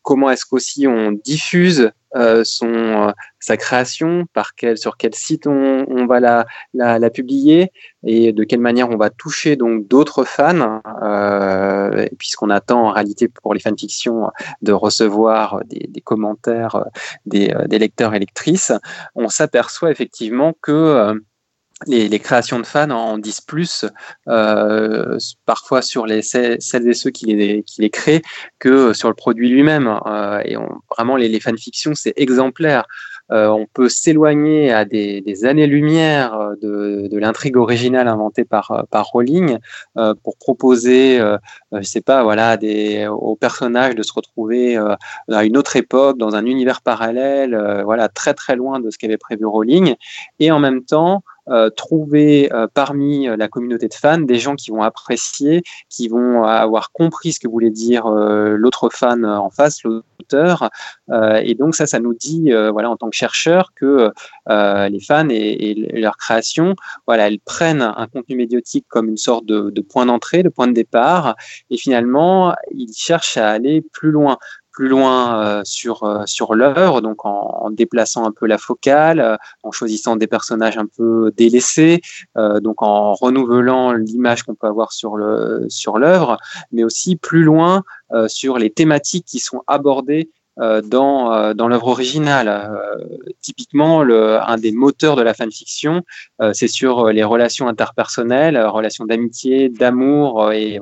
comment est-ce qu'aussi on diffuse sa création, sur quel site on va la publier et de quelle manière on va toucher donc d'autres fans, puisqu'on attend en réalité pour les fanfictions de recevoir des commentaires des lecteurs et lectrices. On s'aperçoit effectivement que les créations de fans en disent plus, parfois sur celles et ceux qui les créent, que sur le produit lui-même. Vraiment, les fanfictions, c'est exemplaire. On peut s'éloigner à des années-lumière de l'intrigue originale inventée par Rowling pour proposer, aux personnages de se retrouver à une autre époque, dans un univers parallèle, très très loin de ce qu'avait prévu Rowling, et en même temps trouver parmi la communauté de fans des gens qui vont apprécier, qui vont avoir compris ce que voulait dire l'autre fan en face, l'auteur, et donc ça nous dit en tant que chercheur que les fans et leur création, elles prennent un contenu médiatique comme une sorte de point d'entrée, de point de départ, et finalement ils cherchent à aller plus loin sur l'œuvre, donc en déplaçant un peu la focale, en choisissant des personnages un peu délaissés, donc en renouvelant l'image qu'on peut avoir sur l'œuvre, mais aussi plus loin sur les thématiques qui sont abordées dans l'œuvre originale. Typiquement, un des moteurs de la fanfiction, c'est sur les relations interpersonnelles, relations d'amitié, d'amour et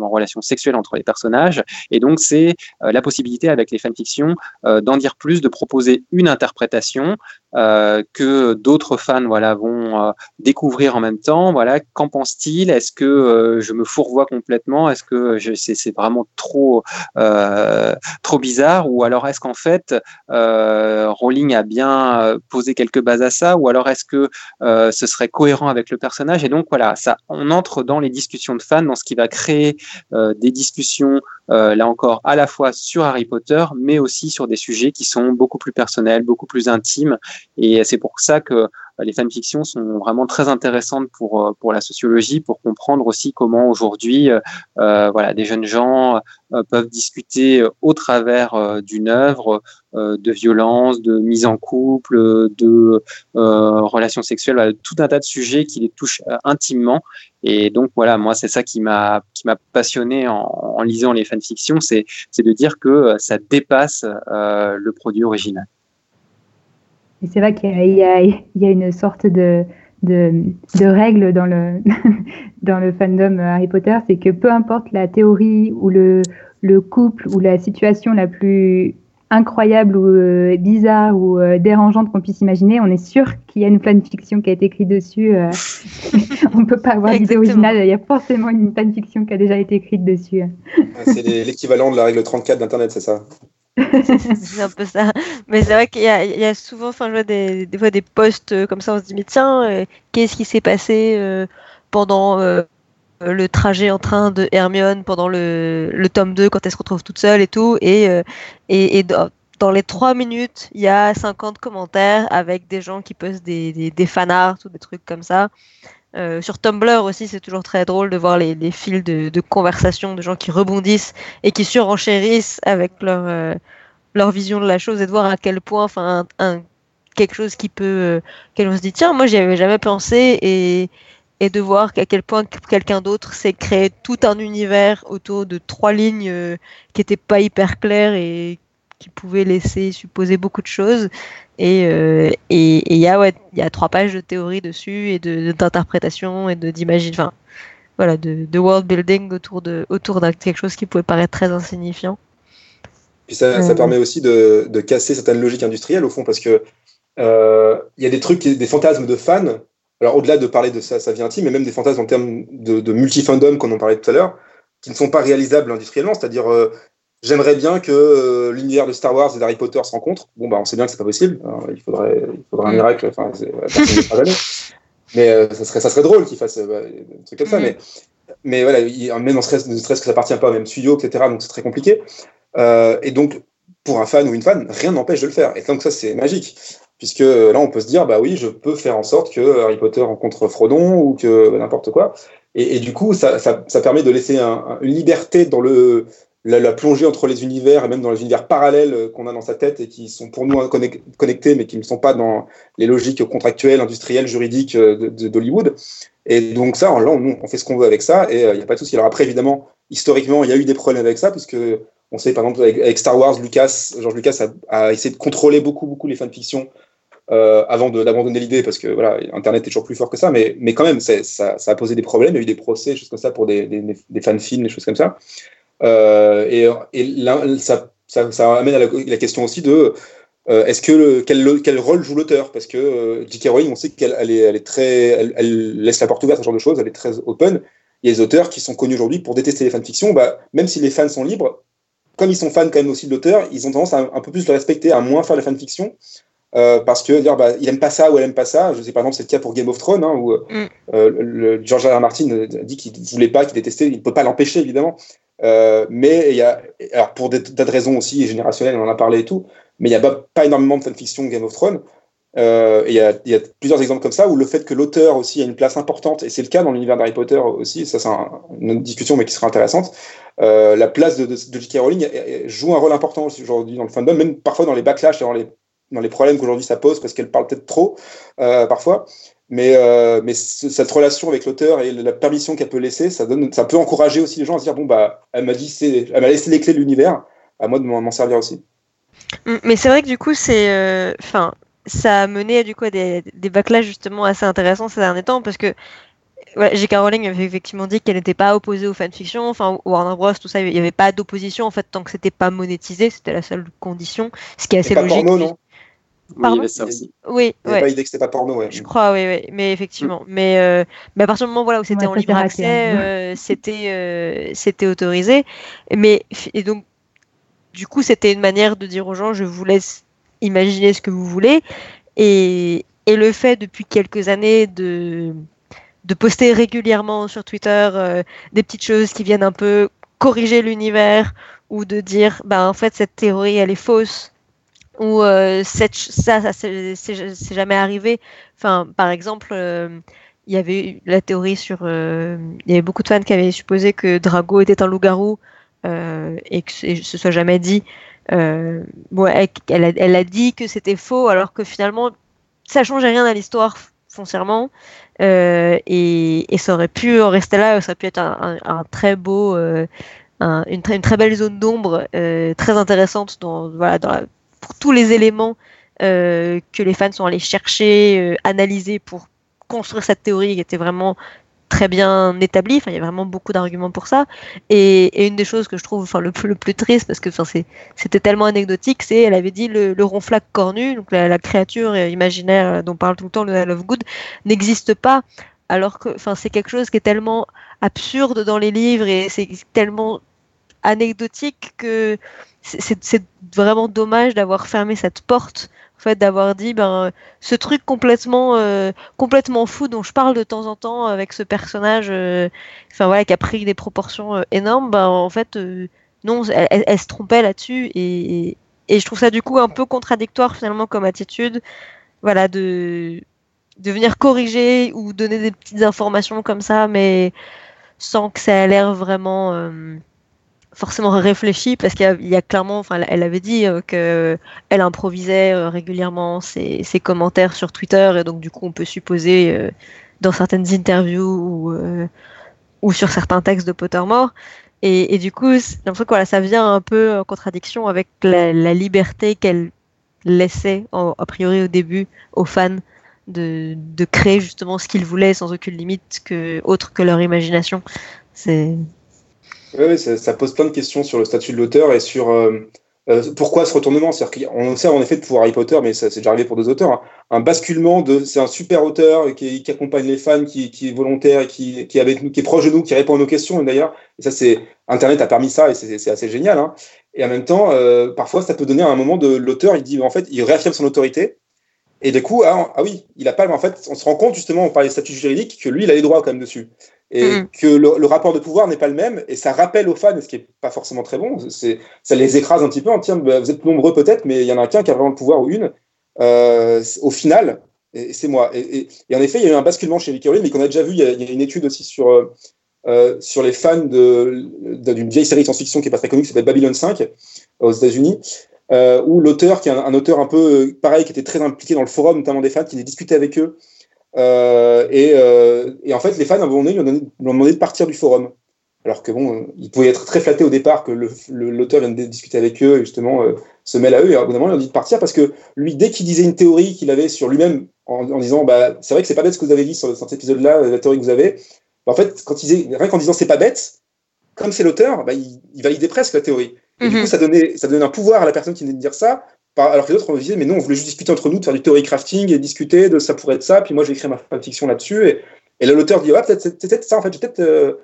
en relation sexuelle entre les personnages, et donc c'est la possibilité avec les fanfictions d'en dire plus, de proposer une interprétation que d'autres fans vont découvrir en même temps. Qu'en pense-t-il? Est-ce que je me fourvoie complètement? Est-ce que c'est vraiment trop bizarre? Ou alors est-ce qu'en fait Rowling a bien posé quelques bases à ça? Ou alors est-ce que ce serait cohérent avec le personnage? Et donc ça, on entre dans les discussions de fans, dans ce qui va créer des discussions, là encore, à la fois sur Harry Potter, mais aussi sur des sujets qui sont beaucoup plus personnels, beaucoup plus intimes. Et c'est pour ça que les fanfictions sont vraiment très intéressantes pour la sociologie, pour comprendre aussi comment aujourd'hui des jeunes gens peuvent discuter au travers d'une œuvre de violence, de mise en couple, de relations sexuelles, tout un tas de sujets qui les touchent intimement. Et donc moi c'est ça qui m'a passionné en lisant les fanfictions, c'est de dire que ça dépasse le produit original. Et c'est vrai qu'il y a une sorte de règle dans le fandom Harry Potter, c'est que peu importe la théorie ou le couple ou la situation la plus incroyable ou bizarre ou dérangeante qu'on puisse imaginer, on est sûr qu'il y a une fanfiction qui a été écrite dessus. On ne peut pas avoir l'idée originale, il y a forcément une fanfiction qui a déjà été écrite dessus. C'est l'équivalent de la règle 34 d'Internet, c'est ça? C'est un peu ça, mais c'est vrai qu'il y a souvent, je vois des fois des posts comme ça, on se dit mais tiens, qu'est-ce qui s'est passé pendant le trajet en train de Hermione, pendant le tome 2, quand elle se retrouve toute seule et tout, et dans les 3 minutes il y a 50 commentaires avec des gens qui postent des fanarts ou des trucs comme ça. Sur Tumblr aussi, c'est toujours très drôle de voir les fils de conversation de gens qui rebondissent et qui surenchérissent avec leur vision de la chose, et de voir à quel point quelque chose qui peut on se dit tiens, moi j'y avais jamais pensé, et de voir à quel point quelqu'un d'autre s'est créé tout un univers autour de 3 lignes qui n'étaient pas hyper claires et qui pouvaient laisser supposer beaucoup de choses. Et il y a 3 pages de théorie dessus et d'interprétation et de world building autour d'un quelque chose qui pouvait paraître très insignifiant. Puis ça permet aussi de casser certaines logiques industrielles au fond, parce que il y a des trucs, des fantasmes de fans. Alors au-delà de parler de sa vie intime, mais même des fantasmes en termes de multi-fandom qu'on en parlait tout à l'heure, qui ne sont pas réalisables industriellement, c'est-à-dire j'aimerais bien que l'univers de Star Wars et d'Harry Potter se rencontrent. Bon, bah on sait bien que c'est pas possible. Alors, il faudrait un miracle. Enfin, mais ça serait drôle qu'ils fassent un truc comme ça. Mais voilà, même ne serait-ce que ça appartient pas au même studio, etc. Donc c'est très compliqué. Et donc pour un fan ou une fan, rien n'empêche de le faire. Et donc ça c'est magique. Puisque là, on peut se dire, bah oui, je peux faire en sorte que Harry Potter rencontre Frodon ou que n'importe quoi. Et du coup, ça permet de laisser une liberté dans la plongée entre les univers et même dans les univers parallèles qu'on a dans sa tête et qui sont pour nous connectés, mais qui ne sont pas dans les logiques contractuelles, industrielles, juridiques d'Hollywood. Et donc ça, là, on fait ce qu'on veut avec ça et il n'y a pas de souci. Alors après, évidemment, historiquement, il y a eu des problèmes avec ça, puisque on sait, par exemple, avec Star Wars, George Lucas a essayé de contrôler beaucoup les fanfictions avant d'abandonner l'idée, parce que voilà, Internet est toujours plus fort que ça, mais quand même, ça a posé des problèmes. Il y a eu des procès, des choses comme ça, pour des fan-films, des choses comme ça. Et là, ça amène à la question aussi de est-ce que quel rôle joue l'auteur, parce que J.K. Rowling, on sait qu'elle laisse la porte ouverte à ce genre de choses, elle est très open. Il y a des auteurs qui sont connus aujourd'hui pour détester les fan-fictions. Bah, même si les fans sont libres, comme ils sont fans quand même aussi de l'auteur, ils ont tendance à un peu plus le respecter, à moins faire la fan-fiction. Parce que dire bah il aime pas ça ou elle aime pas ça, je sais par exemple c'est le cas pour Game of Thrones où George R. R. Martin dit qu'il voulait pas, qu'il détestait, il peut pas l'empêcher évidemment, mais il y a, alors pour des tas de raisons aussi générationnelles, on en a parlé et tout, mais il y a pas énormément de fanfiction Game of Thrones. Il y a plusieurs exemples comme ça où le fait que l'auteur aussi a une place importante, et c'est le cas dans l'univers d'Harry Potter aussi, ça c'est une autre discussion mais qui sera intéressante. La place de J.K. Rowling joue un rôle important aujourd'hui dans le fandom, même parfois dans les backlash, dans les problèmes qu'aujourd'hui ça pose, parce qu'elle parle peut-être trop parfois, mais cette relation avec l'auteur et la permission qu'elle peut laisser, ça peut encourager aussi les gens à se dire bon bah elle m'a laissé les clés de l'univers, à moi de m'en servir aussi. Mais c'est vrai que du coup c'est, enfin ça a mené du coup à des backlash justement assez intéressants ces derniers temps, parce que ouais, J.K. Rowling avait effectivement dit qu'elle n'était pas opposée aux fanfictions, enfin Warner Bros, tout ça, il n'y avait pas d'opposition en fait tant que c'était pas monétisé, c'était la seule condition, ce qui est assez logique. Pardon, oui, ouais. Pas idée que c'était pas porno, ouais. Je crois, oui, mais effectivement. Mais à partir du moment où c'était en libre accès, c'était autorisé. Et donc, du coup, c'était une manière de dire aux gens, je vous laisse imaginer ce que vous voulez. Et le fait depuis quelques années de poster régulièrement sur Twitter des petites choses qui viennent un peu corriger l'univers, ou de dire, bah en fait cette théorie elle est fausse. Ou ça c'est jamais arrivé. Enfin, par exemple, il y avait eu la théorie sur. Il y avait beaucoup de fans qui avaient supposé que Drago était un loup-garou et que ce soit jamais dit. Elle a dit que c'était faux, alors que finalement, ça changeait rien à l'histoire foncièrement. Et ça aurait pu en rester là. Ça aurait pu être un très beau, une très belle zone d'ombre, très intéressante pour tous les éléments que les fans sont allés chercher, analyser pour construire cette théorie qui était vraiment très bien établie. Enfin, il y a vraiment beaucoup d'arguments pour ça. Et une des choses que je trouve le plus triste, parce que c'était tellement anecdotique, c'est elle avait dit le ronflac cornu, donc la créature imaginaire dont parle tout le temps le Love Good, n'existe pas. Alors que c'est quelque chose qui est tellement absurde dans les livres et c'est tellement anecdotique que c'est vraiment dommage d'avoir fermé cette porte, en fait, d'avoir dit ce truc complètement fou dont je parle de temps en temps avec ce personnage qui a pris des proportions énormes, non, elle se trompait là-dessus et je trouve ça du coup un peu contradictoire finalement comme attitude, de venir corriger ou donner des petites informations comme ça mais sans que ça ait l'air vraiment forcément réfléchi, parce qu'il y a clairement, elle avait dit qu'elle improvisait régulièrement ses commentaires sur Twitter, et donc du coup on peut supposer dans certaines interviews ou sur certains textes de Pottermore, et du coup j'ai l'impression que ça vient un peu en contradiction avec la liberté qu'elle laissait a priori au début aux fans de créer justement ce qu'ils voulaient sans aucune limite autre que leur imagination. Oui, ça pose plein de questions sur le statut de l'auteur et sur pourquoi ce retournement. C'est-à-dire qu'on observe en effet pour Harry Potter, mais ça c'est déjà arrivé pour d'autres auteurs, hein, un basculement de c'est un super auteur qui accompagne les fans, qui est volontaire, qui est avec nous, qui est proche de nous, qui répond à nos questions. Et d'ailleurs, ça c'est Internet a permis ça et c'est assez génial. Hein. Et en même temps, parfois ça peut donner à un moment de l'auteur, il dit en fait, il réaffirme son autorité. Et du coup, oui, il a pas. En fait, on se rend compte justement, on parle des statuts juridiques, que lui, il a les droits quand même dessus. Et que le rapport de pouvoir n'est pas le même, et ça rappelle aux fans, ce qui n'est pas forcément très bon, ça les écrase un petit peu, tiens, vous êtes nombreux peut-être, mais il y en a qu'un qui a vraiment le pouvoir ou une, au final, c'est moi. Et en effet, il y a eu un basculement chez J.K. Rowling, mais qu'on a déjà vu, il y a une étude aussi sur les fans d'une vieille série de science-fiction qui n'est pas très connue, qui s'appelle Babylon 5, aux États-Unis, où l'auteur, qui est un auteur un peu pareil, qui était très impliqué dans le forum, notamment des fans, qui discutait avec eux, et en fait, les fans, à un moment donné, lui ont demandé de partir du forum. Alors que bon, ils pouvaient être très flattés au départ que l'auteur vienne discuter avec eux et justement se mêle à eux. Et au bout d'un moment, ils ont dit de partir parce que lui, dès qu'il disait une théorie qu'il avait sur lui-même en disant bah, c'est vrai que c'est pas bête ce que vous avez dit sur cet épisode-là, la théorie que vous avez, bah, en fait, rien qu'en disant c'est pas bête, comme c'est l'auteur, bah, il validait presque la théorie. Et du coup, ça donnait un pouvoir à la personne qui venait de dire ça. Alors que les autres, on disait, mais non, on voulait juste discuter entre nous, de faire du theory crafting et discuter de ça pourrait être ça, puis moi, je vais écrire ma fiction là-dessus. Et là, l'auteur dit, ouais, peut-être ça, en fait, peut-être.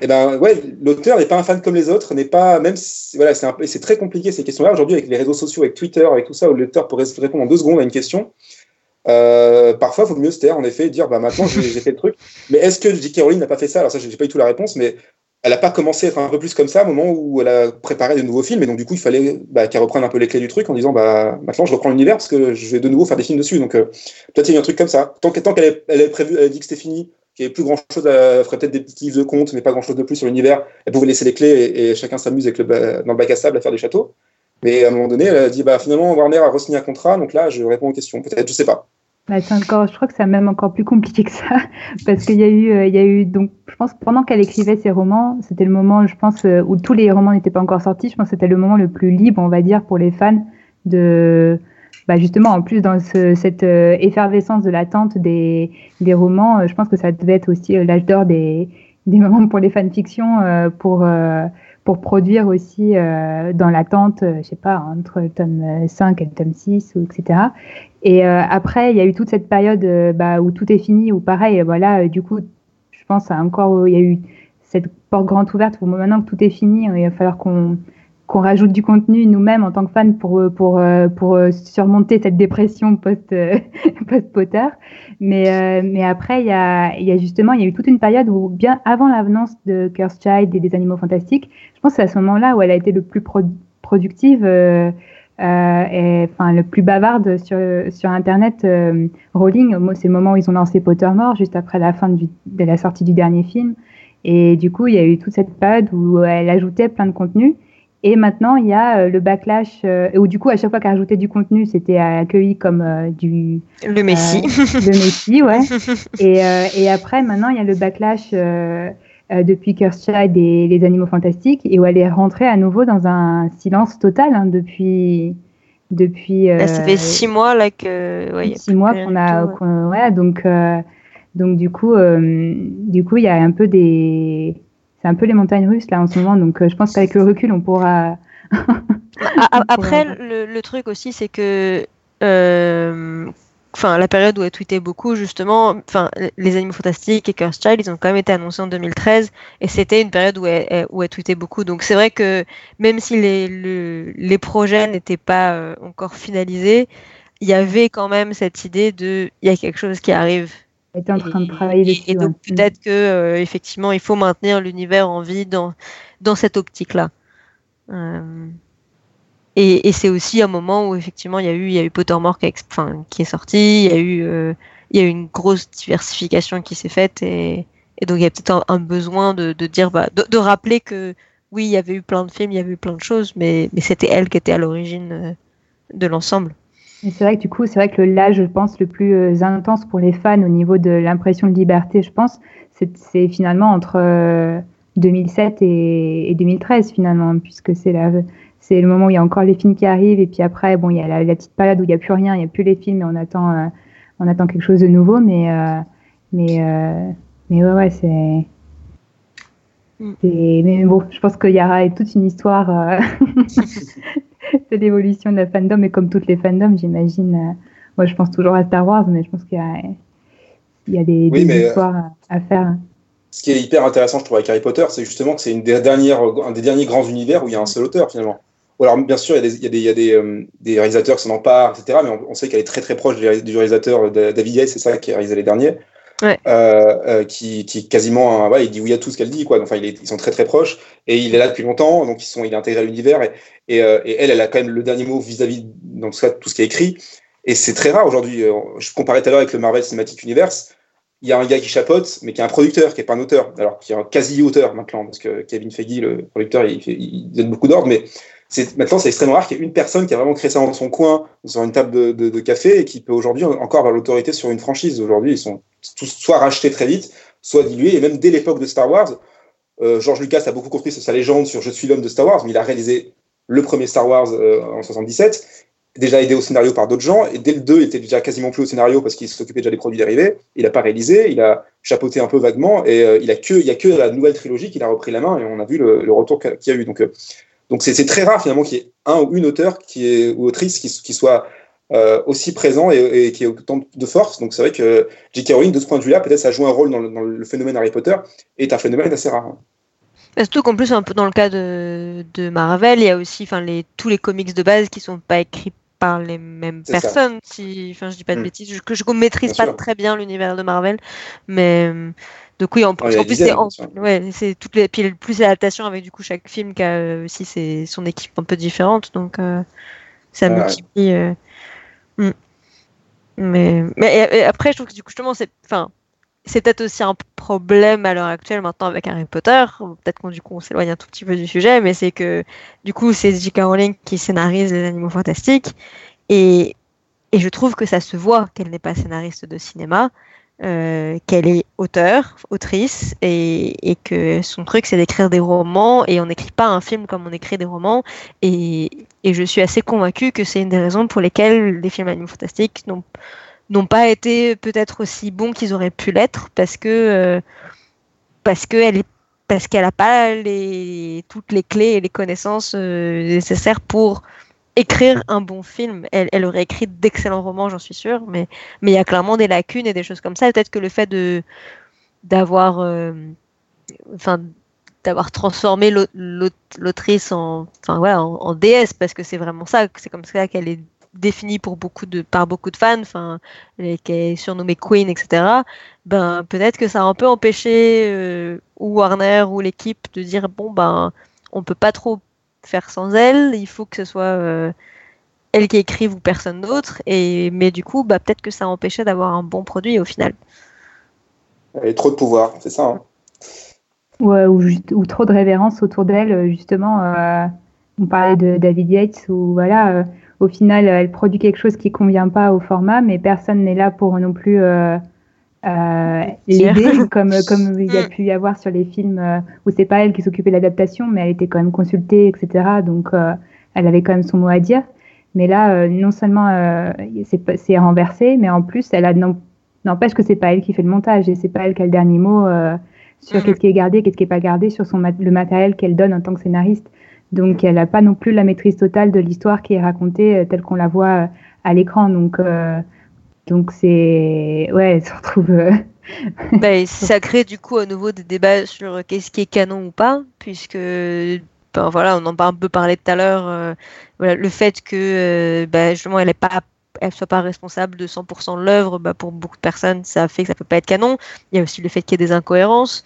Et ben, ouais, l'auteur n'est pas un fan comme les autres, n'est pas, même si, voilà, c'est très compliqué ces questions-là. Aujourd'hui, avec les réseaux sociaux, avec Twitter, avec tout ça, où l'auteur peut répondre en 2 secondes à une question, parfois, il faut mieux se taire, en effet, dire, bah, maintenant, j'ai fait le truc. Mais est-ce que J.K. Rowling n'a pas fait ça? Alors, ça, j'ai pas du tout la réponse, mais. Elle n'a pas commencé à être un peu plus comme ça au moment où elle a préparé de nouveaux films, et donc du coup il fallait qu'elle reprenne un peu les clés du truc en disant bah maintenant je reprends l'univers parce que je vais de nouveau faire des films dessus, donc peut-être il y a un truc comme ça. Tant qu'elle avait prévu, elle a dit que c'était fini, qu'il n'y avait plus grand chose, elle ferait peut-être des petits livres de contes, mais pas grand chose de plus sur l'univers. Elle pouvait laisser les clés et chacun s'amuse avec dans le bac à sable à faire des châteaux. Mais à un moment donné, elle a dit bah finalement Warner a re-signé un contrat, donc là je réponds aux questions. Peut-être, je sais pas. Bah, je crois que c'est même encore plus compliqué que ça, parce qu'il y a eu, donc, je pense, pendant qu'elle écrivait ses romans, c'était le moment, je pense, où tous les romans n'étaient pas encore sortis. Je pense que c'était le moment le plus libre, on va dire, pour les fans de, bah, justement, en plus, dans cette effervescence de l'attente des romans, je pense que ça devait être aussi l'âge d'or des moments pour les fanfictions, pour produire aussi dans l'attente, je sais pas, entre le tome 5 et le tome 6, ou etc. Et après, il y a eu toute cette période où tout est fini, ou pareil, voilà, du coup, je pense à encore, il y a eu cette porte grande ouverte où maintenant que tout est fini, il va falloir qu'on rajoute du contenu nous-mêmes en tant que fans pour surmonter cette dépression post-Potter. Mais après, il y a justement, il y a eu toute une période où, bien avant l'avènement de Cursed Child et des Animaux fantastiques, je pense que c'est à ce moment-là où elle a été le plus productive et enfin le plus bavarde sur Internet. Rowling, c'est le moment où ils ont lancé Pottermore, juste après la fin de la sortie du dernier film. Et du coup, il y a eu toute cette période où elle ajoutait plein de contenu. Et maintenant, il y a le backlash, où du coup, à chaque fois qu'elle rajoutait du contenu, c'était accueilli comme le Messie. Le Messie, ouais. Et après, maintenant, il y a le backlash depuis Cursed Child et les Animaux fantastiques, et où elle est rentrée à nouveau dans un silence total depuis. Ça fait 6 mois là que. Ouais, 6 mois qu'on a. Ouais, donc du coup, il y a un peu des. C'est un peu les montagnes russes là en ce moment, donc je pense qu'avec le recul on pourra. Après, le truc aussi, c'est que, la période où elle tweetait beaucoup, justement, les Animaux fantastiques et Cursed Child, ils ont quand même été annoncés en 2013, et c'était une période où elle tweetait beaucoup. Donc c'est vrai que même si les projets n'étaient pas encore finalisés, il y avait quand même cette idée de il y a quelque chose qui arrive. Était en train de travailler dessus. Et donc peut-être que effectivement il faut maintenir l'univers en vie dans cette optique-là. Et c'est aussi un moment où effectivement il y a eu Pottermore qui est sorti, il y a eu une grosse diversification qui s'est faite et donc il y a peut-être un besoin de dire de rappeler que oui il y avait eu plein de films, il y avait eu plein de choses, mais c'était elle qui était à l'origine de l'ensemble. Et c'est vrai que là, je pense, le plus intense pour les fans au niveau de l'impression de liberté, je pense, c'est finalement entre 2007 et 2013 finalement, puisque c'est la C'est le moment où il y a encore les films qui arrivent, et puis après, bon, il y a la petite période où il n'y a plus rien, il n'y a plus les films, et on attend quelque chose de nouveau, mais ouais, c'est... Mais bon, je pense qu'il y aura toute une histoire de l'évolution de la fandom, et comme toutes les fandoms, j'imagine. Moi, je pense toujours à Star Wars, mais je pense qu'il y a des histoires à faire. Ce qui est hyper intéressant, je trouve, avec Harry Potter, c'est justement que c'est un des derniers grands univers où il y a un seul auteur, finalement. Ou alors, bien sûr, il y a des réalisateurs qui s'en emparent, etc., mais on sait qu'elle est très très proche du réalisateur David Yates, c'est ça, qui a réalisé les derniers. Ouais. Qui quasiment, il dit oui à tout ce qu'elle dit, quoi. Enfin, ils sont très très proches, et il est là depuis longtemps, donc il est intégré à l'univers, et elle a quand même le dernier mot vis-à-vis dans tout ce qui est écrit, et c'est très rare aujourd'hui. Je comparais tout à l'heure avec le Marvel Cinematic Universe, il y a un gars qui chapeaute, mais qui est un producteur, qui n'est pas un auteur, alors qui est un quasi-auteur maintenant, parce que Kevin Feige, le producteur, il donne beaucoup d'ordres, mais maintenant c'est extrêmement rare qu'il y ait une personne qui a vraiment créé ça dans son coin, sur une table de café, et qui peut aujourd'hui encore avoir l'autorité sur une franchise. Aujourd'hui, ils sont tous soit rachetés très vite, soit dilués, et même dès l'époque de Star Wars, George Lucas a beaucoup construit sa légende sur « Je suis l'homme de Star Wars », mais il a réalisé le premier Star Wars en 77, déjà aidé au scénario par d'autres gens, et dès le 2, il était déjà quasiment plus au scénario parce qu'il s'occupait déjà des produits dérivés, il n'a pas réalisé, il a chapeauté un peu vaguement, et il n'y a que la nouvelle trilogie qu'il a repris la main, et on a vu le retour qu'il y a eu. Donc c'est très rare finalement qu'il y ait un ou une auteur ou autrice qui soit aussi présent et qui ait autant de force. Donc c'est vrai que J.K. Rowling, de ce point de vue-là, peut-être ça joue un rôle dans le phénomène Harry Potter, est un phénomène assez rare. Surtout qu'en plus, un peu dans le cas de Marvel, il y a aussi tous les comics de base qui ne sont pas écrits par les mêmes personnes, si je dis pas de bêtises, que je maîtrise bien pas sûr. Très bien l'univers de Marvel, mais donc oui, c'est toutes les puis plus l'adaptation avec du coup chaque film qui a aussi son équipe un peu différente, donc ça multiplie. Mais après je trouve que du coup justement c'est peut-être aussi un problème à l'heure actuelle maintenant avec Harry Potter. Peut-être qu'on s'éloigne un tout petit peu du sujet, mais c'est que du coup c'est J.K. Rowling qui scénarise les Animaux fantastiques, et je trouve que ça se voit qu'elle n'est pas scénariste de cinéma, qu'elle est autrice, et que son truc c'est d'écrire des romans, et on n'écrit pas un film comme on écrit des romans, et je suis assez convaincue que c'est une des raisons pour lesquelles les films Animaux fantastiques n'ont pas été peut-être aussi bons qu'ils auraient pu l'être, parce qu'elle n'a pas toutes les clés et les connaissances nécessaires pour écrire un bon film. Elle aurait écrit d'excellents romans, j'en suis sûre, mais il y a clairement des lacunes et des choses comme ça. Et peut-être que le fait d'avoir transformé l'autrice en déesse, parce que c'est vraiment ça, c'est comme ça qu'elle est définie par beaucoup de fans, qui est surnommée Queen, etc. Ben peut-être que ça a un peu empêché ou Warner ou l'équipe de dire on peut pas trop faire sans elle, il faut que ce soit elle qui écrive ou personne d'autre, mais du coup peut-être que ça a empêché d'avoir un bon produit au final. Elle a trop de pouvoir, c'est ça. Hein. Ouais, ou trop de révérence autour d'elle, justement. On parlait de David Yates ou voilà. Au final, elle produit quelque chose qui ne convient pas au format, mais personne n'est là pour non plus l'aider, comme il y a pu y avoir sur les films où ce n'est pas elle qui s'occupait de l'adaptation, mais elle était quand même consultée, etc. Donc, elle avait quand même son mot à dire. Mais là, non seulement c'est renversé, mais en plus, elle n'empêche que ce n'est pas elle qui fait le montage, et ce n'est pas elle qui a le dernier mot sur qu'est-ce qui est gardé, qu'est-ce qui n'est pas gardé, sur le matériel qu'elle donne en tant que scénariste. Donc, elle n'a pas non plus la maîtrise totale de l'histoire qui est racontée telle qu'on la voit à l'écran. Donc c'est... Ouais, elle se retrouve... ça crée du coup à nouveau des débats sur qu'est-ce qui est canon ou pas, puisque, on en a un peu parlé tout à l'heure, le fait que, justement, elle soit pas responsable de 100% de l'œuvre, pour beaucoup de personnes, ça fait que ça peut pas être canon. Il y a aussi le fait qu'il y ait des incohérences.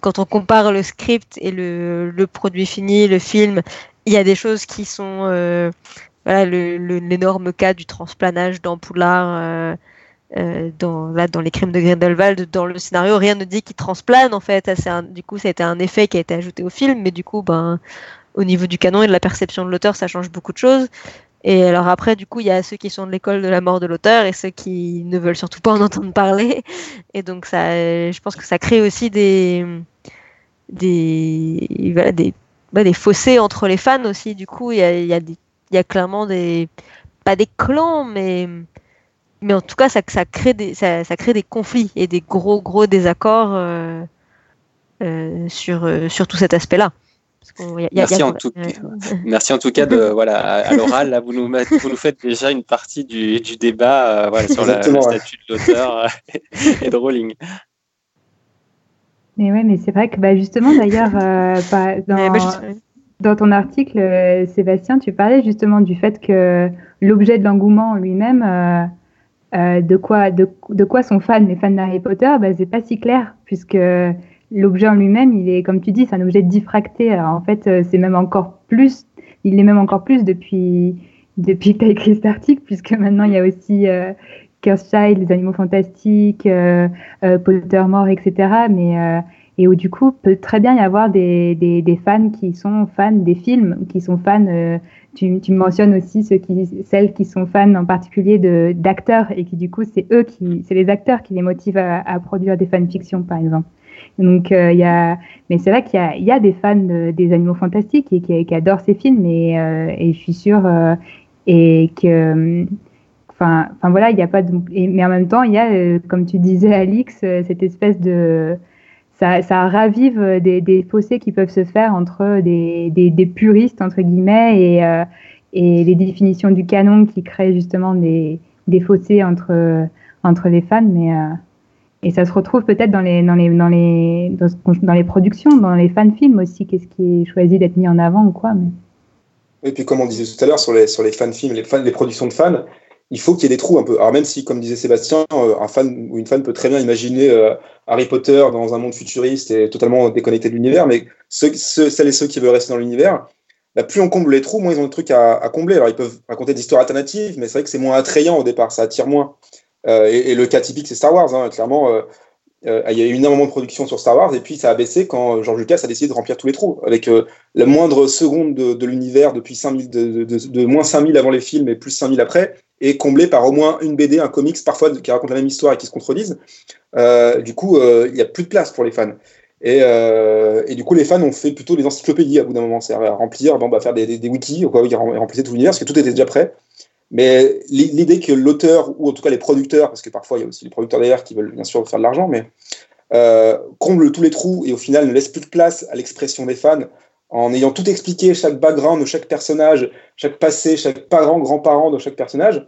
Quand on compare le script et le produit fini, le film, il y a des choses qui sont l'énorme cas du transplanage dans Poudlard, dans les Crimes de Grindelwald, dans le scénario, rien ne dit qu'il transplane en fait. Du coup, ça a été un effet qui a été ajouté au film, mais du coup, au niveau du canon et de la perception de l'auteur, ça change beaucoup de choses. Et alors après, du coup, il y a ceux qui sont de l'école de la mort de l'auteur et ceux qui ne veulent surtout pas en entendre parler. Et donc, je pense que ça crée aussi des des fossés entre les fans aussi. Du coup, il y a clairement des, pas des clans, mais en tout cas, ça crée des conflits et des gros désaccords sur tout cet aspect-là. Merci en tout cas de voilà à l'oral là vous nous faites déjà une partie du débat sur le statut de l'auteur et de Rowling. Mais ouais, mais c'est vrai que justement d'ailleurs dans ton article Sébastien, tu parlais justement du fait que l'objet de l'engouement lui-même de quoi sont fans les fans d'Harry Potter, c'est pas si clair puisque l'objet en lui-même, il est, comme tu dis, c'est un objet diffracté. Alors, en fait, c'est même encore plus. Il l'est même encore plus depuis que tu as écrit cet article, puisque maintenant il y a aussi Cursed Child, les Animaux fantastiques, Pottermore, etc. Mais du coup, peut très bien y avoir des fans qui sont fans des films, qui sont fans. Tu mentionnes aussi celles qui sont fans en particulier d'acteurs et qui du coup, c'est les acteurs qui les motivent à produire des fanfictions, par exemple. Donc, mais c'est vrai qu'il y a des fans des Animaux fantastiques et qui adorent ces films et je suis sûre il y a pas de, mais en même temps il y a comme tu disais Alix cette espèce de ça ravive des fossés qui peuvent se faire entre des puristes entre guillemets et les définitions du canon qui créent justement des fossés entre les fans Et ça se retrouve peut-être dans les productions, dans les fan-films aussi, qu'est-ce qui est choisi d'être mis en avant ou quoi. Mais... Et puis comme on disait tout à l'heure sur les fan-films, les productions de fans, il faut qu'il y ait des trous un peu. Alors même si, comme disait Sébastien, un fan ou une fan peut très bien imaginer Harry Potter dans un monde futuriste et totalement déconnecté de l'univers, mais celles et ceux qui veulent rester dans l'univers, plus on comble les trous, moins ils ont de trucs à combler. Alors ils peuvent raconter des histoires alternatives, mais c'est vrai que c'est moins attrayant au départ, ça attire moins. Et le cas typique, c'est Star Wars. Clairement, il y a eu énormément de production sur Star Wars, et puis ça a baissé quand George Lucas a décidé de remplir tous les trous, avec la moindre seconde de l'univers depuis moins 5000 avant les films et plus 5000 après, et comblé par au moins une BD, un comics, parfois qui raconte la même histoire et qui se contredisent. Du coup, il n'y a plus de place pour les fans. Et du coup, les fans ont fait plutôt des encyclopédies à bout d'un moment, c'est-à-dire remplir, faire des wikis, ou quoi, ils remplissaient tout l'univers, parce que tout était déjà prêt. Mais l'idée que l'auteur, ou en tout cas les producteurs, parce que parfois il y a aussi les producteurs derrière qui veulent bien sûr faire de l'argent, mais comblent tous les trous et au final ne laissent plus de place à l'expression des fans en ayant tout expliqué, chaque background de chaque personnage, chaque passé, chaque parent, grand-parent de chaque personnage.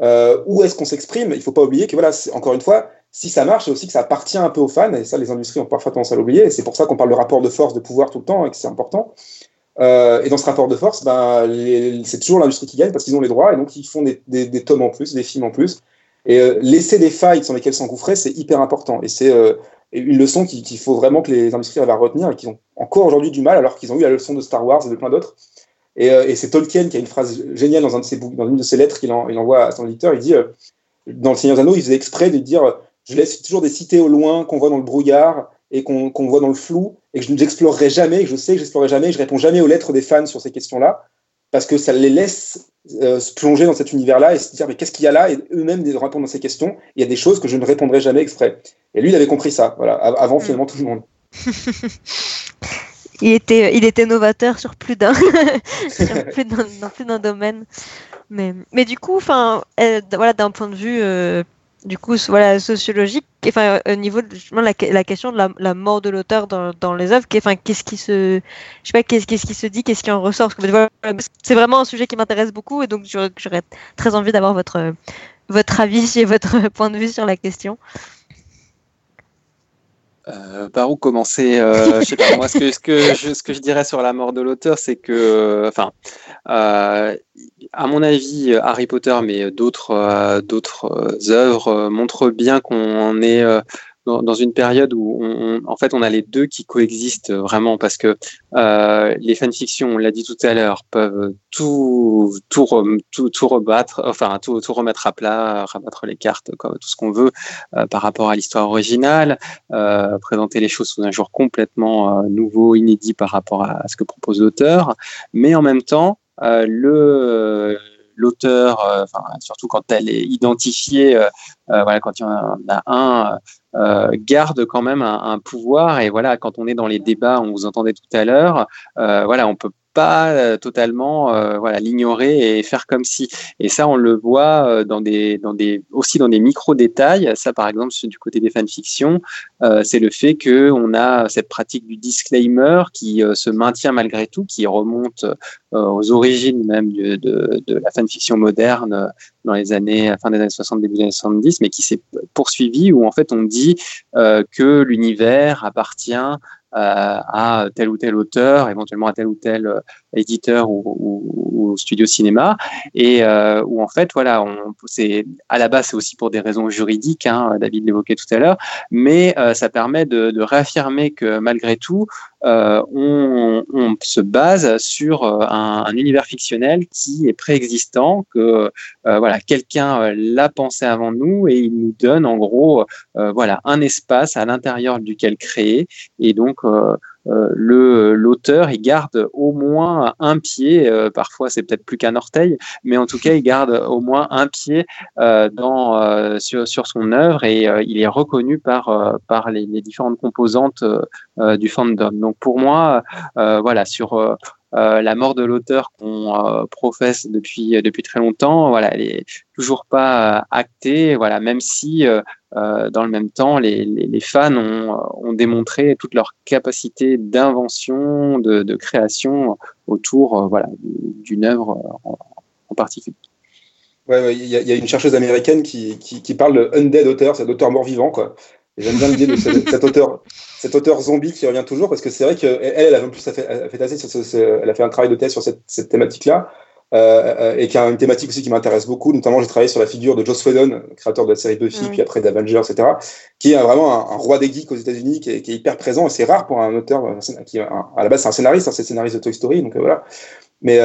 Où est-ce qu'on s'exprime ? Il ne faut pas oublier que, encore une fois, si ça marche, c'est aussi que ça appartient un peu aux fans, et ça les industries ont parfois tendance à l'oublier, et c'est pour ça qu'on parle de rapport de force, de pouvoir tout le temps, et que c'est important. Et dans ce rapport de force, c'est toujours l'industrie qui gagne parce qu'ils ont les droits et donc ils font des tomes en plus, des films en plus. Et laisser des failles sur lesquelles s'engouffrer, c'est hyper important. Et c'est une leçon qu'il faut vraiment que les industries arrivent à retenir et qu'ils ont encore aujourd'hui du mal alors qu'ils ont eu la leçon de Star Wars et de plein d'autres. Et c'est Tolkien qui a une phrase géniale dans, dans une de ses lettres qu'il envoie à son éditeur. Il dit, dans le Seigneur des Anneaux, il faisait exprès de dire « Je laisse toujours des cités au loin qu'on voit dans le brouillard » et qu'on voit dans le flou, et que je n'explorerai jamais, et que je sais que je n'explorerai jamais, et je ne réponds jamais aux lettres des fans sur ces questions-là, parce que ça les laisse se plonger dans cet univers-là et se dire, mais qu'est-ce qu'il y a là ? Et eux-mêmes de répondre à ces questions, il y a des choses que je ne répondrai jamais exprès. Et lui, il avait compris ça, avant finalement tout le monde. il était novateur sur plus d'un, dans plus d'un domaine. Mais du coup, d'un point de vue... sociologique, au niveau de la question de la mort de l'auteur dans les œuvres, qu'est-ce qui se dit, qu'est-ce qui en ressort, parce que, c'est vraiment un sujet qui m'intéresse beaucoup et donc j'aurais très envie d'avoir votre avis et votre point de vue sur la question. Par où commencer je sais pas, moi ce que je dirais sur la mort de l'auteur, c'est que à mon avis Harry Potter mais d'autres œuvres montrent bien qu'on est dans une période où on a les deux qui coexistent vraiment, parce que les fanfictions, on l'a dit tout à l'heure, peuvent tout rebattre, tout remettre à plat, rabattre les cartes, comme tout ce qu'on veut par rapport à l'histoire originale, présenter les choses sous un jour complètement nouveau, inédit par rapport à ce que propose l'auteur, mais en même temps l'auteur, surtout quand elle est identifiée, quand il y en a un garde quand même un pouvoir. Et voilà, quand on est dans les débats, on vous entendait tout à l'heure, voilà, on peut pas totalement voilà, l'ignorer et faire comme si. Et ça, on le voit aussi dans des micro-détails. Ça, par exemple, du côté des fanfictions, c'est le fait qu'on a cette pratique du disclaimer qui se maintient malgré tout, qui remonte aux origines même de la fanfiction moderne dans les années, fin des années 60, début des années 70, mais qui s'est poursuivie, où en fait on dit que l'univers appartient à tel ou tel auteur, éventuellement à tel ou tel éditeur ou studio cinéma, et où en fait voilà, c'est à la base, c'est aussi pour des raisons juridiques, hein, David l'évoquait tout à l'heure, mais ça permet de réaffirmer que malgré tout on se base sur un univers fictionnel qui est préexistant, que voilà, quelqu'un l'a pensé avant nous, et il nous donne en gros voilà, un espace à l'intérieur duquel créer. Et donc l'auteur, il garde au moins un pied, parfois c'est peut-être plus qu'un orteil, mais en tout cas il garde au moins un pied sur son œuvre, et il est reconnu par les différentes composantes du fandom. Donc pour moi, voilà, sur la mort de l'auteur qu'on professe depuis très longtemps, voilà, elle est toujours pas actée, voilà, même si dans le même temps les fans ont démontré toute leur capacité d'invention, de création autour voilà, d'une œuvre en particulier. Ouais, il y a une chercheuse américaine qui parle de undead auteur, c'est l'auteur mort-vivant, quoi. Et j'aime bien l'idée de cet auteur zombie qui revient toujours, parce que c'est vrai qu'elle a plus elle a fait un travail de thèse sur cette thématique-là, et qui a une thématique aussi qui m'intéresse beaucoup. Notamment, j'ai travaillé sur la figure de Joss Whedon, créateur de la série Buffy, puis après d'Avengers, etc., qui est vraiment un roi des geeks aux États-Unis, qui est hyper présent, et c'est rare pour un auteur qui, à la base, c'est un scénariste, hein, c'est le scénariste de Toy Story, donc voilà. Mais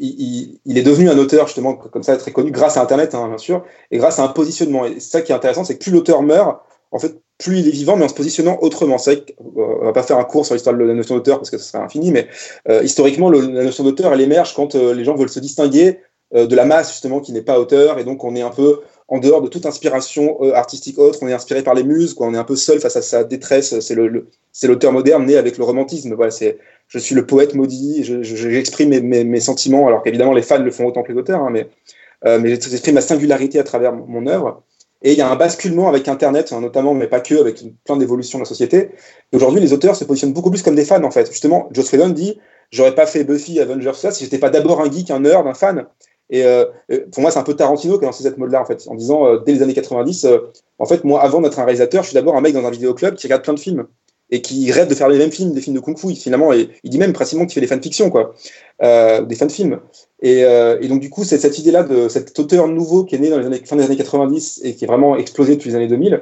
il est devenu un auteur justement comme ça, très connu, grâce à Internet, hein, bien sûr, et grâce à un positionnement. Et c'est ça qui est intéressant, c'est que plus l'auteur meurt, en fait, plus il est vivant, mais en se positionnant autrement. C'est vrai qu'on va pas faire un cours sur l'histoire de la notion d'auteur, parce que ce serait infini, mais historiquement, la notion d'auteur, elle émerge quand les gens veulent se distinguer de la masse, justement, qui n'est pas auteur, et donc on est un peu en dehors de toute inspiration artistique autre, on est inspiré par les muses, quoi, on est un peu seul face à sa détresse. C'est c'est l'auteur moderne né avec le romantisme. Voilà, je suis le poète maudit, j'exprime mes sentiments, alors qu'évidemment, les fans le font autant que les auteurs, hein, mais j'exprime ma singularité à travers mon œuvre. Et il y a un basculement avec Internet, notamment, mais pas que, avec plein d'évolutions de la société. Et aujourd'hui, les auteurs se positionnent beaucoup plus comme des fans, en fait. Justement, Joss Whedon dit « J'aurais pas fait Buffy, Avengers, ça, si j'étais pas d'abord un geek, un nerd, un fan ». Et pour moi, c'est un peu Tarantino qui a lancé cette mode-là, en fait, en disant, dès les années 90, en fait, moi, avant d'être un réalisateur, je suis d'abord un mec dans un vidéoclub qui regarde plein de films et qui rêve de faire les mêmes films, des films de kung-fu, finalement. Et il dit même, pratiquement, qu'il fait des fanfictions, quoi, des fan-films. Et donc, du coup, c'est cette idée-là de cet auteur nouveau qui est né dans fin des années 90 et qui est vraiment explosé depuis les années 2000,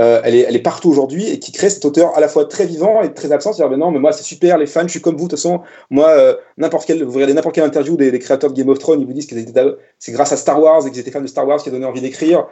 elle est partout aujourd'hui, et qui crée cet auteur à la fois très vivant et très absent. C'est-à-dire, non, mais moi, c'est super, les fans, je suis comme vous, de toute façon, moi, vous regardez n'importe quelle interview des créateurs de Game of Thrones, ils vous disent que c'est grâce à Star Wars et qu'ils étaient fans de Star Wars qui a donné envie d'écrire.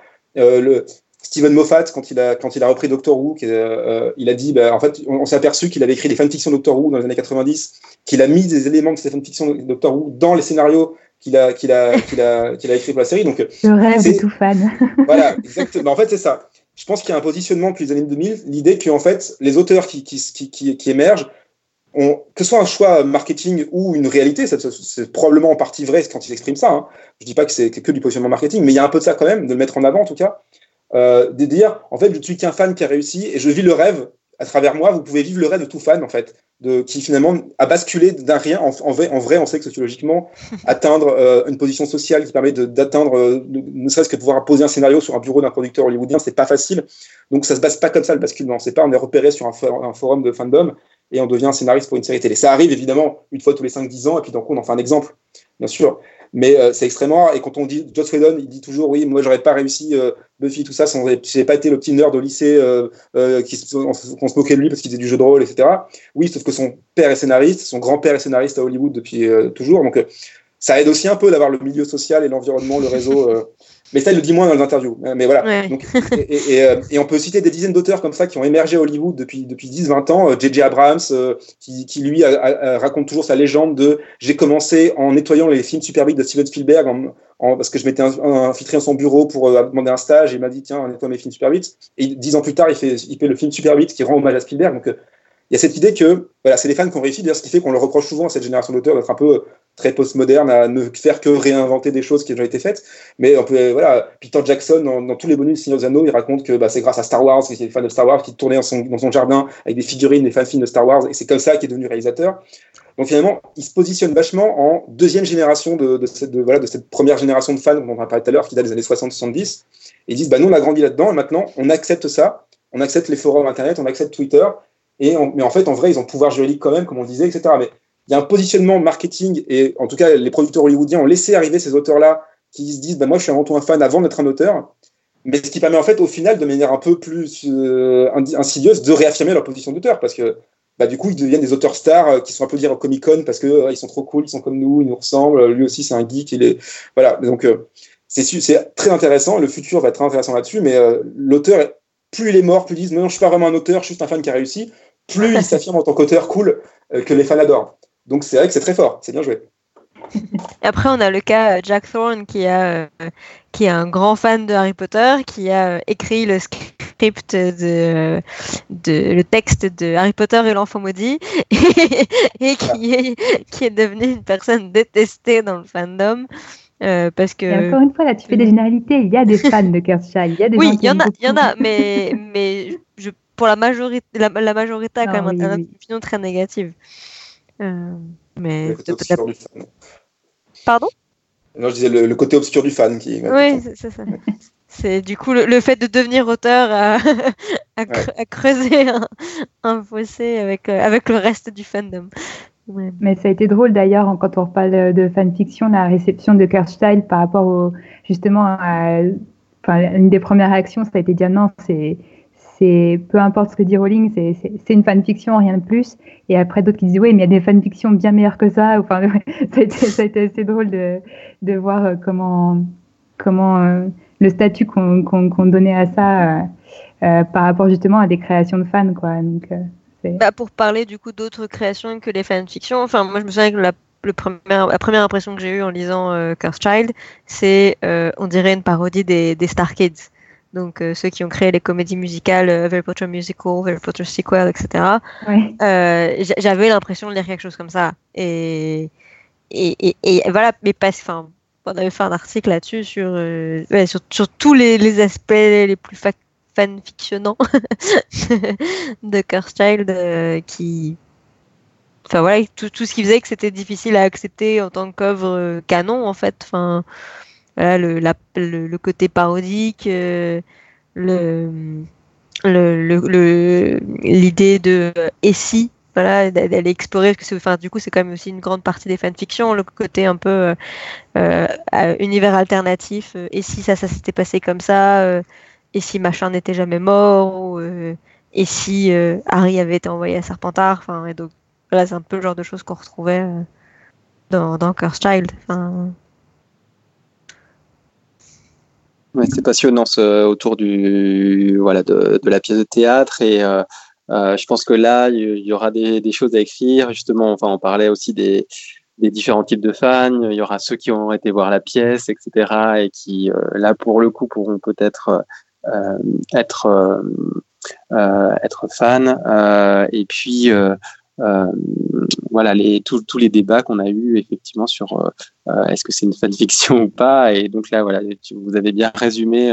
Steven Moffat, quand il a repris Doctor Who, il a dit, bah, en fait, on s'est aperçu qu'il avait écrit des fanfictions de Doctor Who dans les années 90, qu'il a mis des éléments de ces fanfictions de Doctor Who dans les scénarios qu'il a écrits pour la série. Donc, le rêve de tout fan. Voilà, exactement. En fait, c'est ça. Je pense qu'il y a un positionnement depuis les années 2000, l'idée que, en fait, les auteurs qui émergent, que ce soit un choix marketing ou une réalité, c'est probablement en partie vrai quand ils expriment ça, hein. Je dis pas que c'est que du positionnement marketing, mais il y a un peu de ça quand même, de le mettre en avant en tout cas. De dire, en fait, je ne suis qu'un fan qui a réussi et je vis le rêve à travers moi. Vous pouvez vivre le rêve de tout fan, en fait, qui finalement a basculé d'un rien en vrai. On sait que sociologiquement, atteindre une position sociale qui permet d'atteindre, ne serait-ce que pouvoir poser un scénario sur un bureau d'un producteur hollywoodien, c'est pas facile. Donc ça se passe pas comme ça, le basculement. C'est pas on est repéré sur un forum de fandom et on devient un scénariste pour une série télé. Ça arrive évidemment une fois tous les 5-10 ans, et puis d'un coup on en fait un exemple, bien sûr. Mais c'est extrêmement rare. Et quand on dit Joss Whedon, il dit toujours, oui, moi j'aurais pas réussi Buffy, tout ça, si j'ai pas été le petit nerd au lycée qu'on se moquait de lui parce qu'il faisait du jeu de rôle, etc. Oui, sauf que son père est scénariste, son grand-père est scénariste à Hollywood depuis toujours. Donc ça aide aussi un peu d'avoir le milieu social et l'environnement, le réseau. Mais ça, il le dit moins dans les interviews. Mais voilà. Ouais. Donc, et on peut citer des dizaines d'auteurs comme ça qui ont émergé à Hollywood depuis 10-20 ans. J.J. Abrams, qui lui raconte toujours sa légende de « J'ai commencé en nettoyant les films super big de Steven Spielberg parce que je m'étais infiltré dans son bureau pour demander un stage et il m'a dit « Tiens, nettoie mes films super big ». Et 10 ans plus tard, il fait le film super big qui rend hommage à Spielberg. Donc, il y a cette idée que voilà, c'est les fans qui ont réussi, d'ailleurs, ce qui fait qu'on le reproche souvent à cette génération d'auteurs d'être un peu très postmoderne, à ne faire que réinventer des choses qui ont déjà été faites. Mais on peut, voilà, Peter Jackson, dans tous les bonus de Seigneur des Anneaux, il raconte que c'est grâce à Star Wars, qu'il y a des fans de Star Wars qui tournaient dans son jardin avec des figurines, des fanfilms de Star Wars, et c'est comme ça qu'il est devenu réalisateur. Donc finalement, il se positionne vachement en deuxième génération de cette première génération de fans dont on a parlé tout à l'heure, qui date des années 60-70. Ils disent, nous on a grandi là-dedans, et maintenant on accepte ça, on accepte les forums internet, on accepte Twitter. Mais en fait, en vrai, ils ont pouvoir juridique quand même, comme on disait, etc. Mais il y a un positionnement marketing, et en tout cas, les producteurs hollywoodiens ont laissé arriver ces auteurs-là qui se disent moi, je suis avant tout un fan avant d'être un auteur. Mais ce qui permet, en fait, au final, de manière un peu plus insidieuse, de réaffirmer leur position d'auteur. Parce que, du coup, ils deviennent des auteurs stars qui sont un peu dire au Comic-Con parce qu'ils sont trop cool, ils sont comme nous, ils nous ressemblent. Lui aussi, c'est un geek. Voilà. Donc, c'est très intéressant. Le futur va être très intéressant là-dessus. Mais l'auteur, plus il est mort, plus ils disent non, je ne suis pas vraiment un auteur, je suis juste un fan qui a réussi. Plus il s'affirme en tant qu'auteur cool que les fans adorent. Donc c'est vrai que c'est très fort, c'est bien joué. Et après on a le cas Jack Thorne qui est un grand fan de Harry Potter, qui a écrit le script le texte de Harry Potter et l'enfant maudit et qui est devenu une personne détestée dans le fandom. Parce que... Et encore une fois, là, tu fais des généralités. Il y a des fans de Cursed Child. Il y a des gens il y en a, mais pour la majorité a quand même une opinion très négative. Mais le côté obscur du fan. Pardon ? Non, je disais le côté obscur du fan qui. Oui, c'est ça. C'est du coup le fait de devenir auteur a creusé un fossé avec le reste du fandom. Ouais. Mais ça a été drôle d'ailleurs quand on parle de fanfiction, la réception de Cursed Child par rapport une des premières réactions, ça a été dire non, c'est peu importe ce que dit Rowling, c'est une fanfiction, rien de plus. Et après d'autres qui disent oui, mais il y a des fanfictions bien meilleures que ça. Enfin, ça a été assez drôle de voir comment le statut qu'on donnait à ça par rapport justement à des créations de fans, quoi. Donc, pour parler du coup d'autres créations que les fanfictions, enfin moi je me souviens que la première impression que j'ai eue en lisant Cursed Child, c'est on dirait une parodie des Star Kids, donc ceux qui ont créé les comédies musicales Harry Potter Musical, Harry Potter Sequel, etc. Ouais. J'avais l'impression de lire quelque chose comme ça et voilà, mais on avait fait un article là-dessus sur tous les aspects les plus fanfictionnant de Cursed Child tout ce qui faisait que c'était difficile à accepter en tant qu'œuvre canon en fait. Enfin voilà, le côté parodique, l'idée de et si, voilà, d'aller explorer, parce que du coup c'est quand même aussi une grande partie des fanfictions, le côté un peu univers alternatif, et si ça s'était passé comme ça, et si machin n'était jamais mort, ou, et si Harry avait été envoyé à Serpentard, et donc là c'est un peu le genre de choses qu'on retrouvait dans Cursed Child. Ouais, c'est passionnant autour de la pièce de théâtre, et je pense que là il y aura des choses à écrire justement. Enfin, on parlait aussi des différents types de fans, il y aura ceux qui ont été voir la pièce, etc., et qui là pour le coup pourront peut-être être fan, et puis voilà tous les débats qu'on a eu effectivement sur est-ce que c'est une fanfiction ou pas, et donc là voilà, vous avez bien résumé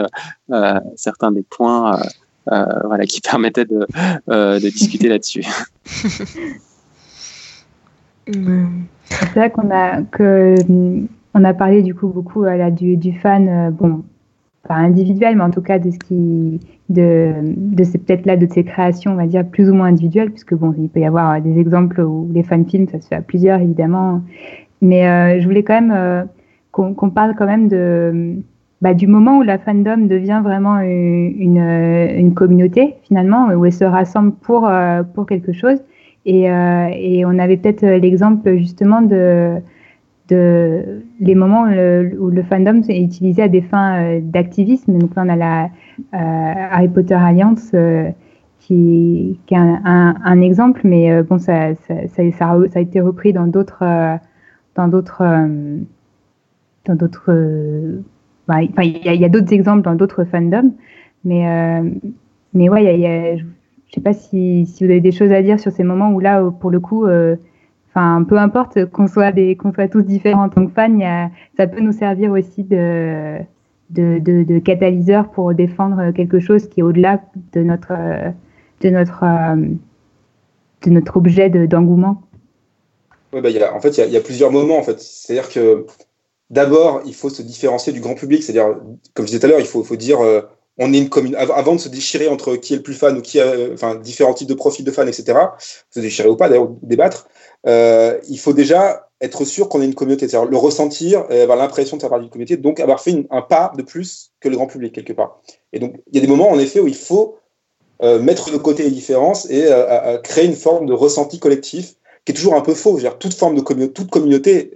certains des points voilà qui permettaient de discuter là-dessus. C'est vrai qu'on a parlé du coup beaucoup là, du fan, pas individuel, mais en tout cas de ces peut-être là, de ces créations, on va dire plus ou moins individuelles, puisque il peut y avoir des exemples où les fan-films, ça se fait à plusieurs évidemment, mais je voulais quand même qu'on parle quand même de du moment où la fandom devient vraiment une communauté finalement, où elle se rassemble pour quelque chose, et on avait peut-être l'exemple justement de les moments où le fandom est utilisé à des fins d'activisme. Donc là, on a la Harry Potter Alliance qui est un exemple, mais bon, ça a été repris dans d'autres. Il y a d'autres exemples dans d'autres fandoms, mais ouais, je sais pas si vous avez des choses à dire sur ces moments où là, pour le coup, peu importe qu'on soit tous différents en tant que fans, ça peut nous servir aussi de catalyseur pour défendre quelque chose qui est au-delà de notre objet d'engouement. Ouais, il y a plusieurs moments en fait. C'est-à-dire que d'abord, il faut se différencier du grand public. C'est-à-dire, comme je disais tout à l'heure, il faut dire on est une commune. Avant de se déchirer entre qui est le plus fan ou qui a différents types de profils de fans, etc., se déchirer ou pas, d'ailleurs, débattre, il faut déjà être sûr qu'on est une communauté. C'est-à-dire le ressentir, avoir l'impression de faire partie d'une communauté, donc avoir fait un pas de plus que le grand public, quelque part. Et donc, il y a des moments, en effet, où il faut mettre de côté les différences et créer une forme de ressenti collectif qui est toujours un peu faux. C'est-à-dire, toute communauté...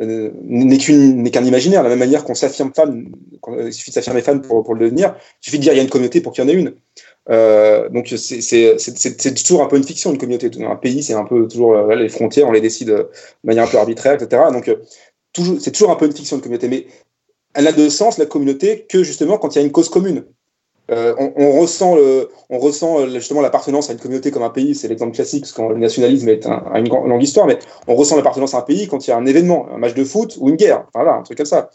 n'est qu'un imaginaire. De la même manière qu'on s'affirme fan, il suffit de s'affirmer fan pour le devenir, il suffit de dire il y a une communauté pour qu'il y en ait une. Donc c'est toujours un peu une fiction, une communauté. Un pays, c'est un peu toujours les frontières, on les décide de manière un peu arbitraire, etc. Donc c'est toujours un peu une fiction, une communauté. Mais elle n'a de sens, la communauté, que justement quand il y a une cause commune. On ressent justement l'appartenance à une communauté comme un pays, c'est l'exemple classique parce que le nationalisme est une longue histoire, mais on ressent l'appartenance à un pays quand il y a un événement, un match de foot ou une guerre, un truc comme ça.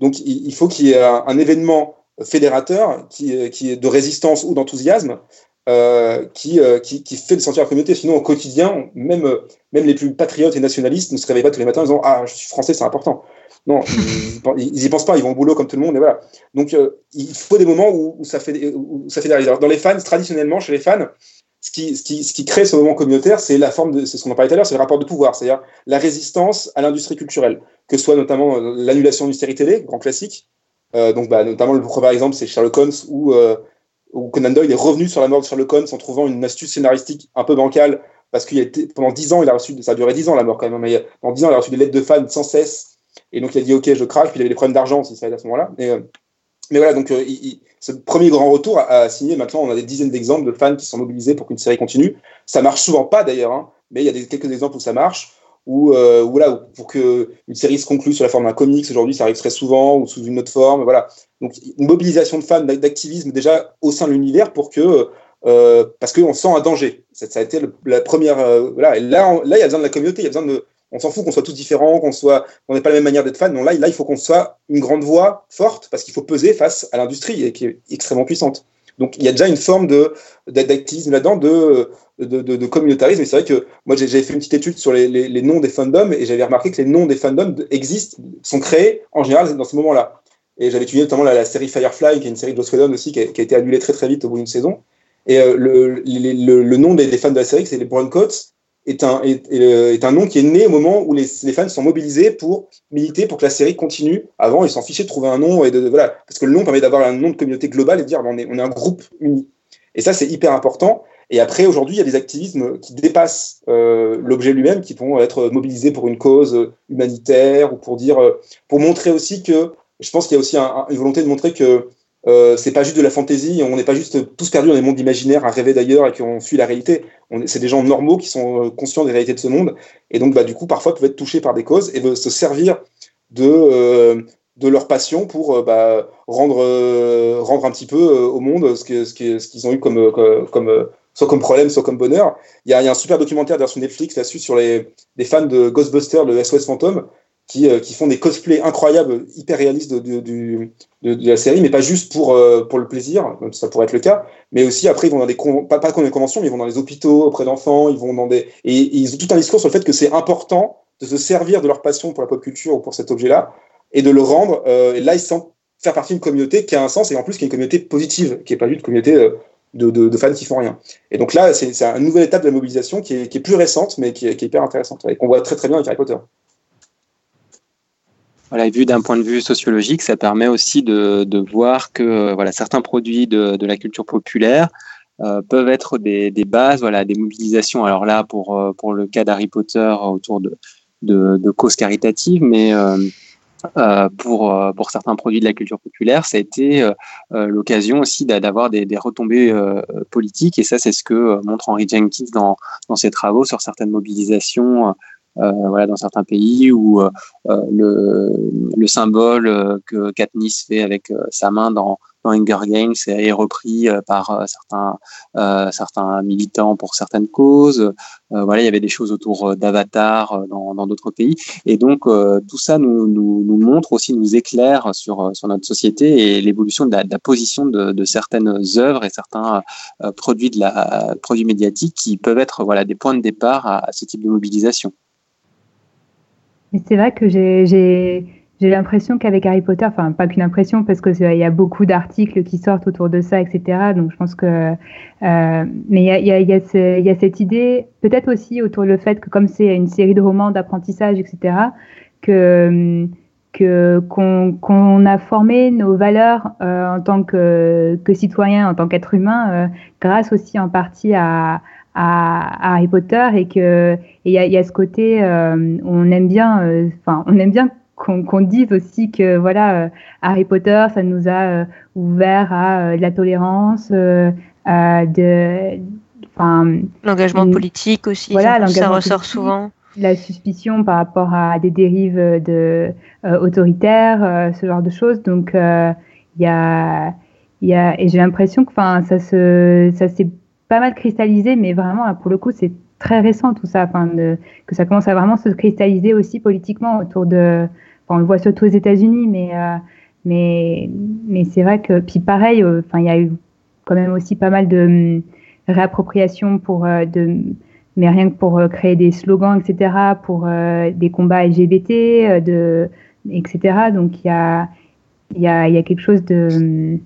Donc il faut qu'il y ait un événement fédérateur qui est de résistance ou d'enthousiasme qui fait de sentir la communauté. Sinon au quotidien, même les plus patriotes et nationalistes ne se réveillent pas tous les matins en disant je suis français, c'est important. Non, ils y pensent pas, ils vont au boulot comme tout le monde, et voilà. Donc, il faut des moments où ça fédéralise. Alors, dans les fans, traditionnellement, chez les fans, ce qui crée ce moment communautaire, c'est la forme c'est ce qu'on en parlait tout à l'heure, c'est le rapport de pouvoir, c'est-à-dire la résistance à l'industrie culturelle, que ce soit notamment l'annulation d'une série télé, grand classique. Notamment, le premier exemple, c'est Sherlock Holmes, où Conan Doyle est revenu sur la mort de Sherlock Holmes en trouvant une astuce scénaristique un peu bancale, parce qu'il a été, pendant 10 ans, ça a duré 10 ans la mort quand même, mais pendant 10 ans, il a reçu des lettres de fans sans cesse. Et donc, il a dit, OK, je craque, puis il avait des problèmes d'argent, si ça allait à ce moment-là. Mais voilà, donc, ce premier grand retour a signé. Maintenant, on a des dizaines d'exemples de fans qui sont mobilisés pour qu'une série continue. Ça marche souvent pas, d'ailleurs, mais il y a quelques exemples où ça marche, où pour qu'une série se conclue sur la forme d'un comics, aujourd'hui, ça arrive très souvent, ou sous une autre forme, voilà. Donc, une mobilisation de fans, d'activisme, déjà, au sein de l'univers, parce qu'on sent un danger. Ça a été la première... Et là, il y a besoin de la communauté, il y a besoin de... On s'en fout qu'on soit tous différents, qu'on n'ait pas la même manière d'être fan. Non, là, il faut qu'on soit une grande voix forte parce qu'il faut peser face à l'industrie qui est extrêmement puissante. Donc, il y a déjà une forme d'activisme là-dedans, de communautarisme. Et c'est vrai que moi, j'ai fait une petite étude sur les noms des fandoms et j'avais remarqué que les noms des fandoms existent, sont créés en général dans ce moment-là. Et j'avais étudié notamment la série Firefly, qui est une série de Joss Whedon aussi, qui a été annulée très très vite au bout d'une saison. Et le nom des fans de la série, c'est les Browncoats. Est un nom qui est né au moment où les fans sont mobilisés pour militer pour que la série continue. Avant, ils s'en fichaient de trouver un nom parce que le nom permet d'avoir un nom de communauté globale et de dire on est un groupe uni. Et ça, c'est hyper important. Et après, aujourd'hui, il y a des activismes qui dépassent l'objet lui-même, qui vont être mobilisés pour une cause humanitaire ou pour montrer aussi que je pense qu'il y a aussi une volonté de montrer que c'est pas juste de la fantaisie, on n'est pas juste tous perdus dans des mondes imaginaires à rêver d'ailleurs et qu'on fuit la réalité. C'est des gens normaux qui sont conscients des réalités de ce monde et donc du coup parfois peuvent être touchés par des causes et se servir de leur passion pour rendre un petit peu au monde ce qu'ils ont eu comme soit comme problème, soit comme bonheur. Il y a un super documentaire sur Netflix là-dessus sur les fans de Ghostbusters, le SOS Fantôme, qui font des cosplays incroyables, hyper réalistes de la série, mais pas juste pour le plaisir, même si ça pourrait être le cas, mais aussi après ils vont dans pas dans les conventions, mais ils vont dans les hôpitaux auprès d'enfants, et ils ont tout un discours sur le fait que c'est important de se servir de leur passion pour la pop culture ou pour cet objet-là et de le rendre. Et là, ils sentent faire partie d'une communauté qui a un sens et en plus qui est une communauté positive, qui n'est pas juste une communauté de fans qui font rien. Et donc là, c'est une nouvelle étape de la mobilisation qui est plus récente, mais qui est hyper intéressante et qu'on voit très très bien avec Harry Potter. Voilà, vu d'un point de vue sociologique, ça permet aussi de voir que certains produits de la culture populaire peuvent être des bases, des mobilisations. Alors là, pour le cas d'Harry Potter autour de de causes caritatives, mais pour certains produits de la culture populaire, ça a été l'occasion aussi d'avoir des retombées politiques, et ça c'est ce que montre Henry Jenkins dans ses travaux sur certaines mobilisations dans certains pays où le symbole que Katniss fait avec sa main dans Hunger Games est repris par certains militants pour certaines causes. Il y avait des choses autour d'Avatar dans d'autres pays. Et donc, tout ça nous montre aussi, nous éclaire sur notre société et l'évolution de la position de certaines œuvres et certains produits produits médiatiques qui peuvent être des points de départ à ce type de mobilisation. Mais c'est vrai que j'ai l'impression qu'avec Harry Potter, enfin pas qu'une impression parce que il y a beaucoup d'articles qui sortent autour de ça, etc. Donc je pense que, mais il y a cette idée, peut-être aussi autour le fait que comme c'est une série de romans d'apprentissage, etc. qu'on a formé nos valeurs en tant que citoyen, en tant qu'être humain, grâce aussi en partie à Harry Potter et que il y a ce côté, on aime bien. Qu'on dise aussi que Harry Potter, ça nous a ouvert à de la tolérance, l'engagement politique aussi, ça ressort souvent. La suspicion par rapport à des dérives autoritaires, ce genre de choses. Donc il y a et j'ai l'impression que ça s'est pas mal cristallisé, mais vraiment là, pour le coup c'est très récent tout ça, que ça commence à vraiment se cristalliser aussi politiquement autour de. On le voit surtout aux États-Unis, mais c'est vrai que puis pareil, il y a eu quand même aussi pas mal de réappropriation mais rien que pour créer des slogans, etc., pour des combats LGBT, etc. Donc il y a quelque chose de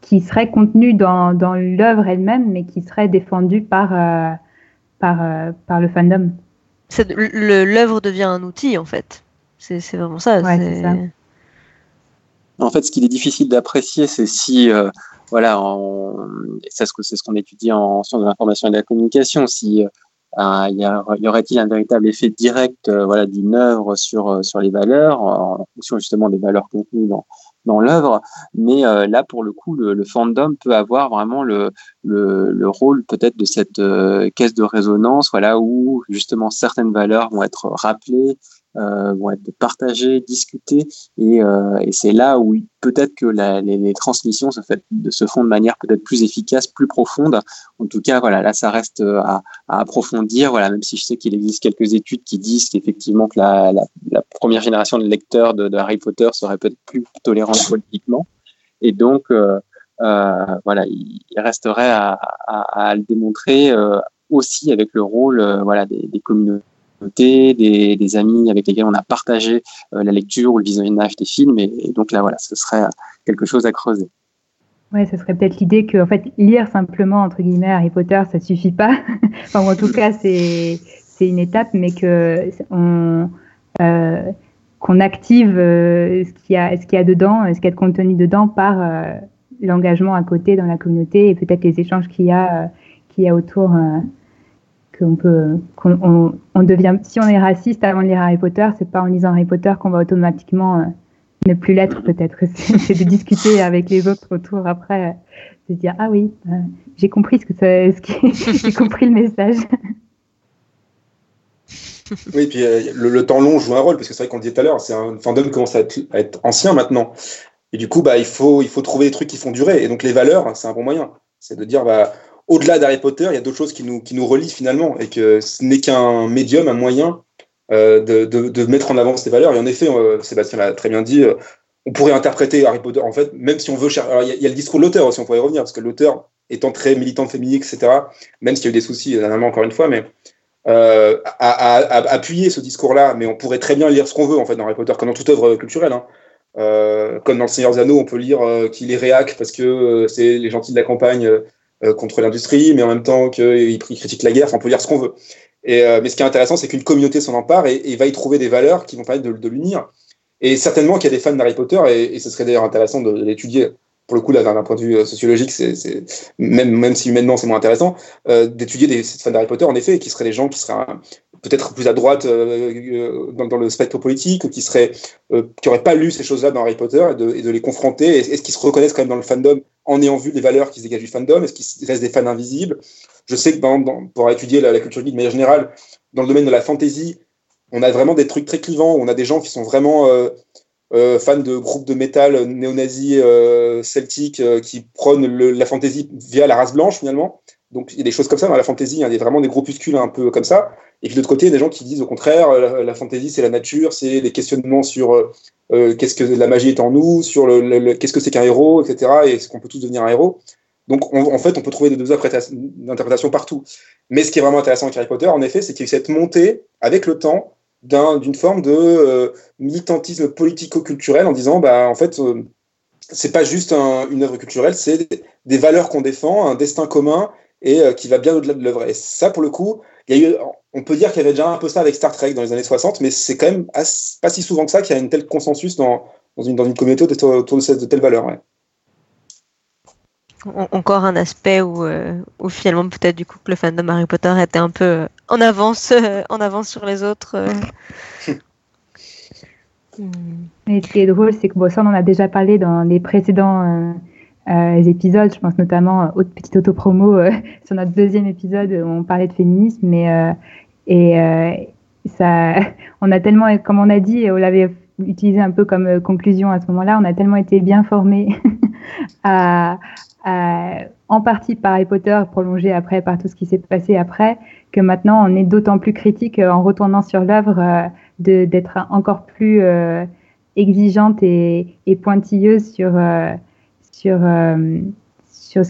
qui serait contenu dans l'œuvre elle-même, mais qui serait défendu par le fandom. L'œuvre devient un outil, en fait. C'est vraiment ça. Ouais, c'est ça. En fait, ce qu'il est difficile d'apprécier, c'est si... c'est ce qu'on étudie en sciences de l'information et de la communication. Si y aurait-il un véritable effet direct d'une œuvre sur les valeurs, en fonction justement des valeurs contenues dans l'œuvre, mais là pour le coup le fandom peut avoir vraiment le rôle peut-être de cette caisse de résonance où justement certaines valeurs vont être rappelées, vont être partagées, discutées et c'est là où peut-être que les transmissions se font de manière peut-être plus efficace, plus profonde. En tout cas, là, ça reste à approfondir. Même si je sais qu'il existe quelques études qui disent qu'effectivement que la première génération de lecteurs de Harry Potter serait peut-être plus tolérante politiquement. Et donc, il resterait à le démontrer aussi avec le rôle des communautés. Des amis avec lesquels on a partagé la lecture ou le visionnage des films et donc là ce serait quelque chose à creuser. Ouais, ce serait peut-être l'idée que en fait lire simplement entre guillemets Harry Potter ça suffit pas. En tout cas c'est une étape, mais que qu'on active ce qu'il y a dedans, ce qu'il y a de contenu dedans par l'engagement à côté dans la communauté et peut-être les échanges qu'il y a autour. Qu'on devient, si on est raciste avant de lire Harry Potter, c'est pas en lisant Harry Potter qu'on va automatiquement ne plus l'être peut-être. C'est de discuter avec les autres autour après, de dire ah oui, j'ai compris j'ai compris le message. Oui, puis le temps long joue un rôle parce que c'est vrai qu'on le disait tout à l'heure, c'est un fandom qui commence à être ancien maintenant. Et du coup, il faut trouver des trucs qui font durer. Et donc les valeurs, c'est un bon moyen. C'est de dire au-delà d'Harry Potter, il y a d'autres choses qui nous relient finalement, et que ce n'est qu'un médium, un moyen de mettre en avant ces valeurs. Et en effet, Sébastien l'a très bien dit, on pourrait interpréter Harry Potter, en fait, même si on veut chercher... Alors, il y a le discours de l'auteur aussi, on pourrait y revenir, parce que l'auteur, étant très militant féministe, etc., même s'il y a eu des soucis, encore une fois, mais à appuyer ce discours-là, mais on pourrait très bien lire ce qu'on veut, en fait, dans Harry Potter, comme dans toute œuvre culturelle, hein. Comme dans le Seigneur des Anneaux, on peut lire qu'il est réac, parce que c'est les gentils de la campagne... contre l'industrie, mais en même temps qu'ils critiquent la guerre, on peut dire ce qu'on veut. Mais ce qui est intéressant, c'est qu'une communauté s'en empare et va y trouver des valeurs qui vont permettre de l'unir. Et certainement qu'il y a des fans d'Harry Potter, et ce serait d'ailleurs intéressant de l'étudier pour le coup là d'un point de vue sociologique, c'est même si humainement c'est moins intéressant, d'étudier des fans d'Harry Potter en effet, qui seraient des gens qui seraient peut-être plus à droite dans le spectre politique, ou qui n'auraient pas lu ces choses-là dans Harry Potter, et de les confronter. Est-ce qu'ils se reconnaissent quand même dans le fandom en ayant vu les valeurs qui se dégagent du fandom? Est-ce qu'ils restent des fans invisibles? Je sais que pour étudier la culture geek de manière générale, dans le domaine de la fantasy, on a vraiment des trucs très clivants, où on a des gens qui sont vraiment fans de groupes de métal néo-nazis celtiques qui prônent la fantasy via la race blanche finalement. Donc il y a des choses comme ça dans la fantasy, hein, il y a vraiment des groupuscules un peu comme ça. Et puis de l'autre côté, il y a des gens qui disent au contraire, la fantasy c'est la nature, c'est les questionnements sur qu'est-ce que la magie est en nous, sur qu'est-ce que c'est qu'un héros, etc. Et est-ce qu'on peut tous devenir un héros? Donc en fait, on peut trouver des deux interprétations partout. Mais ce qui est vraiment intéressant avec Harry Potter, en effet, c'est qu'il y a eu cette montée avec le temps d'une forme de militantisme politico-culturel en disant, bah en fait, c'est pas juste une œuvre culturelle, c'est des valeurs qu'on défend, un destin commun, et qui va bien au-delà de l'œuvre. Et ça, pour le coup, on peut dire qu'il y avait déjà un peu ça avec Star Trek dans les années 60, mais c'est quand même pas si souvent que ça qu'il y a un tel consensus dans une communauté autour de telles valeurs. Ouais. Encore un aspect où finalement, peut-être du coup, que le fandom Harry Potter était un peu en avance sur les autres. Et ce qui est drôle, c'est que ça, on en a déjà parlé dans les précédents épisodes, je pense notamment aux petites autopromos sur notre deuxième épisode où on parlait de féminisme, mais ça, on a tellement, comme on a dit, et on l'avait utilisé un peu comme conclusion à ce moment-là, on a tellement été bien formés en partie par Harry Potter, prolongé après par tout ce qui s'est passé après, que maintenant on est d'autant plus critique en retournant sur l'œuvre d'être encore plus exigeante et pointilleuse sur ce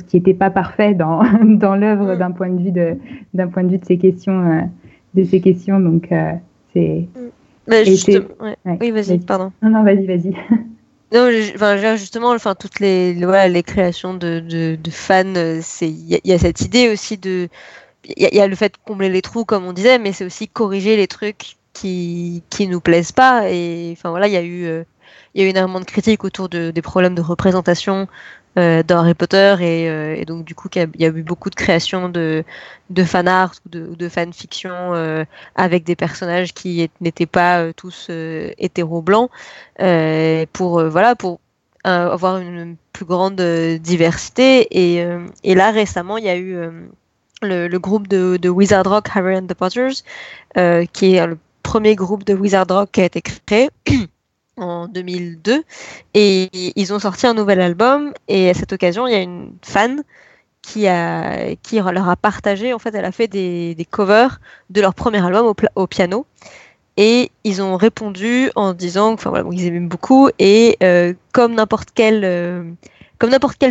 qui n'était pas parfait dans l'œuvre d'un point de vue de ces questions donc c'est oui, vas-y. Non, vas-y. Non, justement, toutes les créations de fans, il y a cette idée aussi de il y a le fait de combler les trous comme on disait, mais c'est aussi corriger les trucs qui nous plaisent pas, et enfin voilà, il y a eu énormément de critiques autour des problèmes de représentation dans Harry Potter, et donc du coup il y a eu beaucoup de créations de fan art ou de fanfiction avec des personnages qui n'étaient pas tous hétéro blancs pour avoir une plus grande diversité, et là récemment il y a eu le groupe de Wizard Rock, Harry and the Potters, qui est le premier groupe de Wizard Rock qui a été créé en 2002, et ils ont sorti un nouvel album, et à cette occasion il y a une fan qui leur a partagé, en fait elle a fait des covers de leur premier album au piano, et ils ont répondu en disant qu'ils aimaient beaucoup, et comme n'importe quelle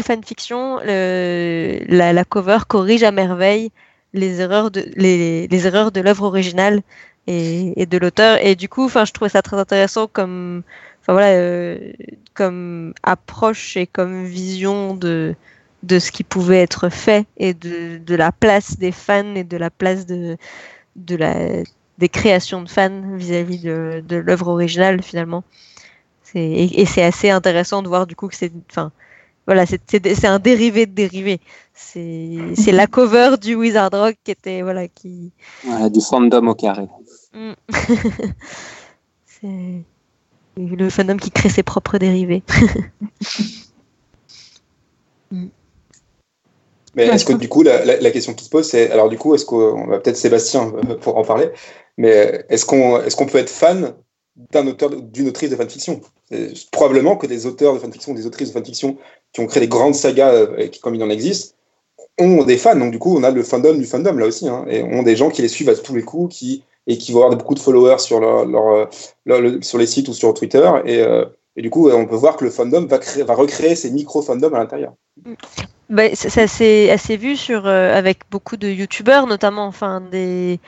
fanfiction, la cover corrige à merveille les erreurs de l'œuvre originale et de l'auteur, et du coup je trouvais ça très intéressant comme approche et comme vision de ce qui pouvait être fait, et de la place des fans, et de la place des créations de fans vis-à-vis de l'œuvre originale finalement. Et c'est assez intéressant de voir du coup que c'est un dérivé de dérivé. C'est la cover du Wizard Rock qui était du fandom au carré. C'est le fandom qui crée ses propres dérivés. Mais est-ce que du coup la question qui se pose, c'est alors du coup est-ce qu'on va peut-être Sébastien pour en parler, mais est-ce qu'on peut être fan d'un auteur, d'une autrice de fanfiction? Et probablement que des auteurs de fanfiction, des autrices de fanfiction qui ont créé des grandes sagas, comme il en existe, ont des fans. Donc du coup, on a le fandom du fandom là aussi, hein, et ont des gens qui les suivent à tous les coups, qui vont avoir beaucoup de followers sur sur les sites ou sur Twitter, et du coup, on peut voir que le fandom va recréer ces micro-fandoms à l'intérieur. Ça s'est assez vu avec beaucoup de youtubeurs, notamment des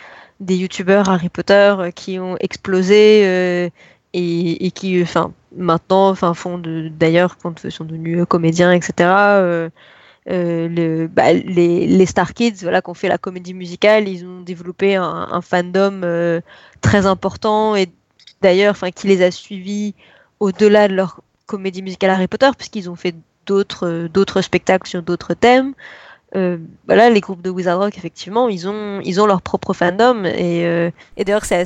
youtubeurs Harry Potter qui ont explosé et qui maintenant font d'ailleurs quand ils sont devenus comédiens, etc. Les Star Kids qui ont fait la comédie musicale, ils ont développé un fandom très important, et d'ailleurs qui les a suivis au-delà de leur comédie musicale Harry Potter, puisqu'ils ont fait d'autres spectacles sur d'autres thèmes. Voilà, les groupes de Wizard Rock, effectivement, ils ont leur propre fandom et d'ailleurs c'est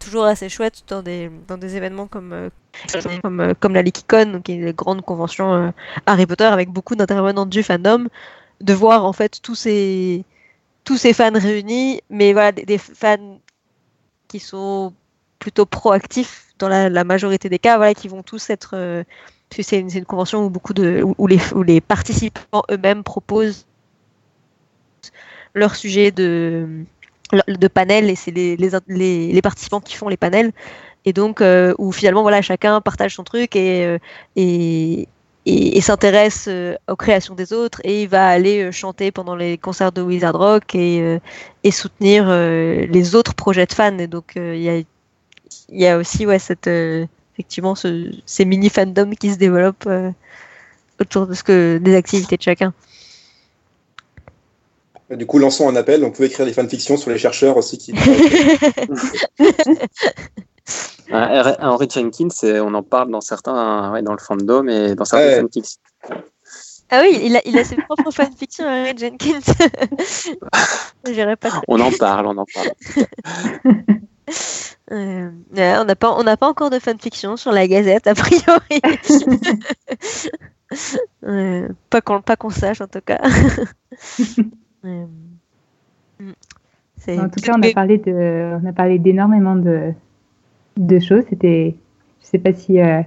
toujours assez chouette dans des événements comme la LeakyCon, qui est une grande convention Harry Potter avec beaucoup d'intervenants du fandom, de voir en fait tous ces fans réunis, mais voilà des fans qui sont plutôt proactifs dans la majorité des cas, voilà, qui vont tous être c'est une convention où les participants eux-mêmes proposent leur sujet de panel, et c'est les participants qui font les panels, et donc où finalement voilà, chacun partage son truc et s'intéresse aux créations des autres, et il va aller chanter pendant les concerts de Wizard Rock et soutenir les autres projets de fans, et donc il y a aussi effectivement ces mini fandoms qui se développent autour de des activités de chacun. Du coup, lançons un appel, on pouvait écrire des fanfictions sur les chercheurs aussi qui... Henry Jenkins, on en parle dans certains, dans le fandom et dans certaines fanfictions. Ah oui, il a ses propres fanfictions, Henry Jenkins. J'irai pas. On en parle. On n'a pas encore de fanfiction sur la Gazette, a priori. Pas qu'on sache, en tout cas. En tout cas, on a parlé d'énormément de choses. Je ne sais pas si il y a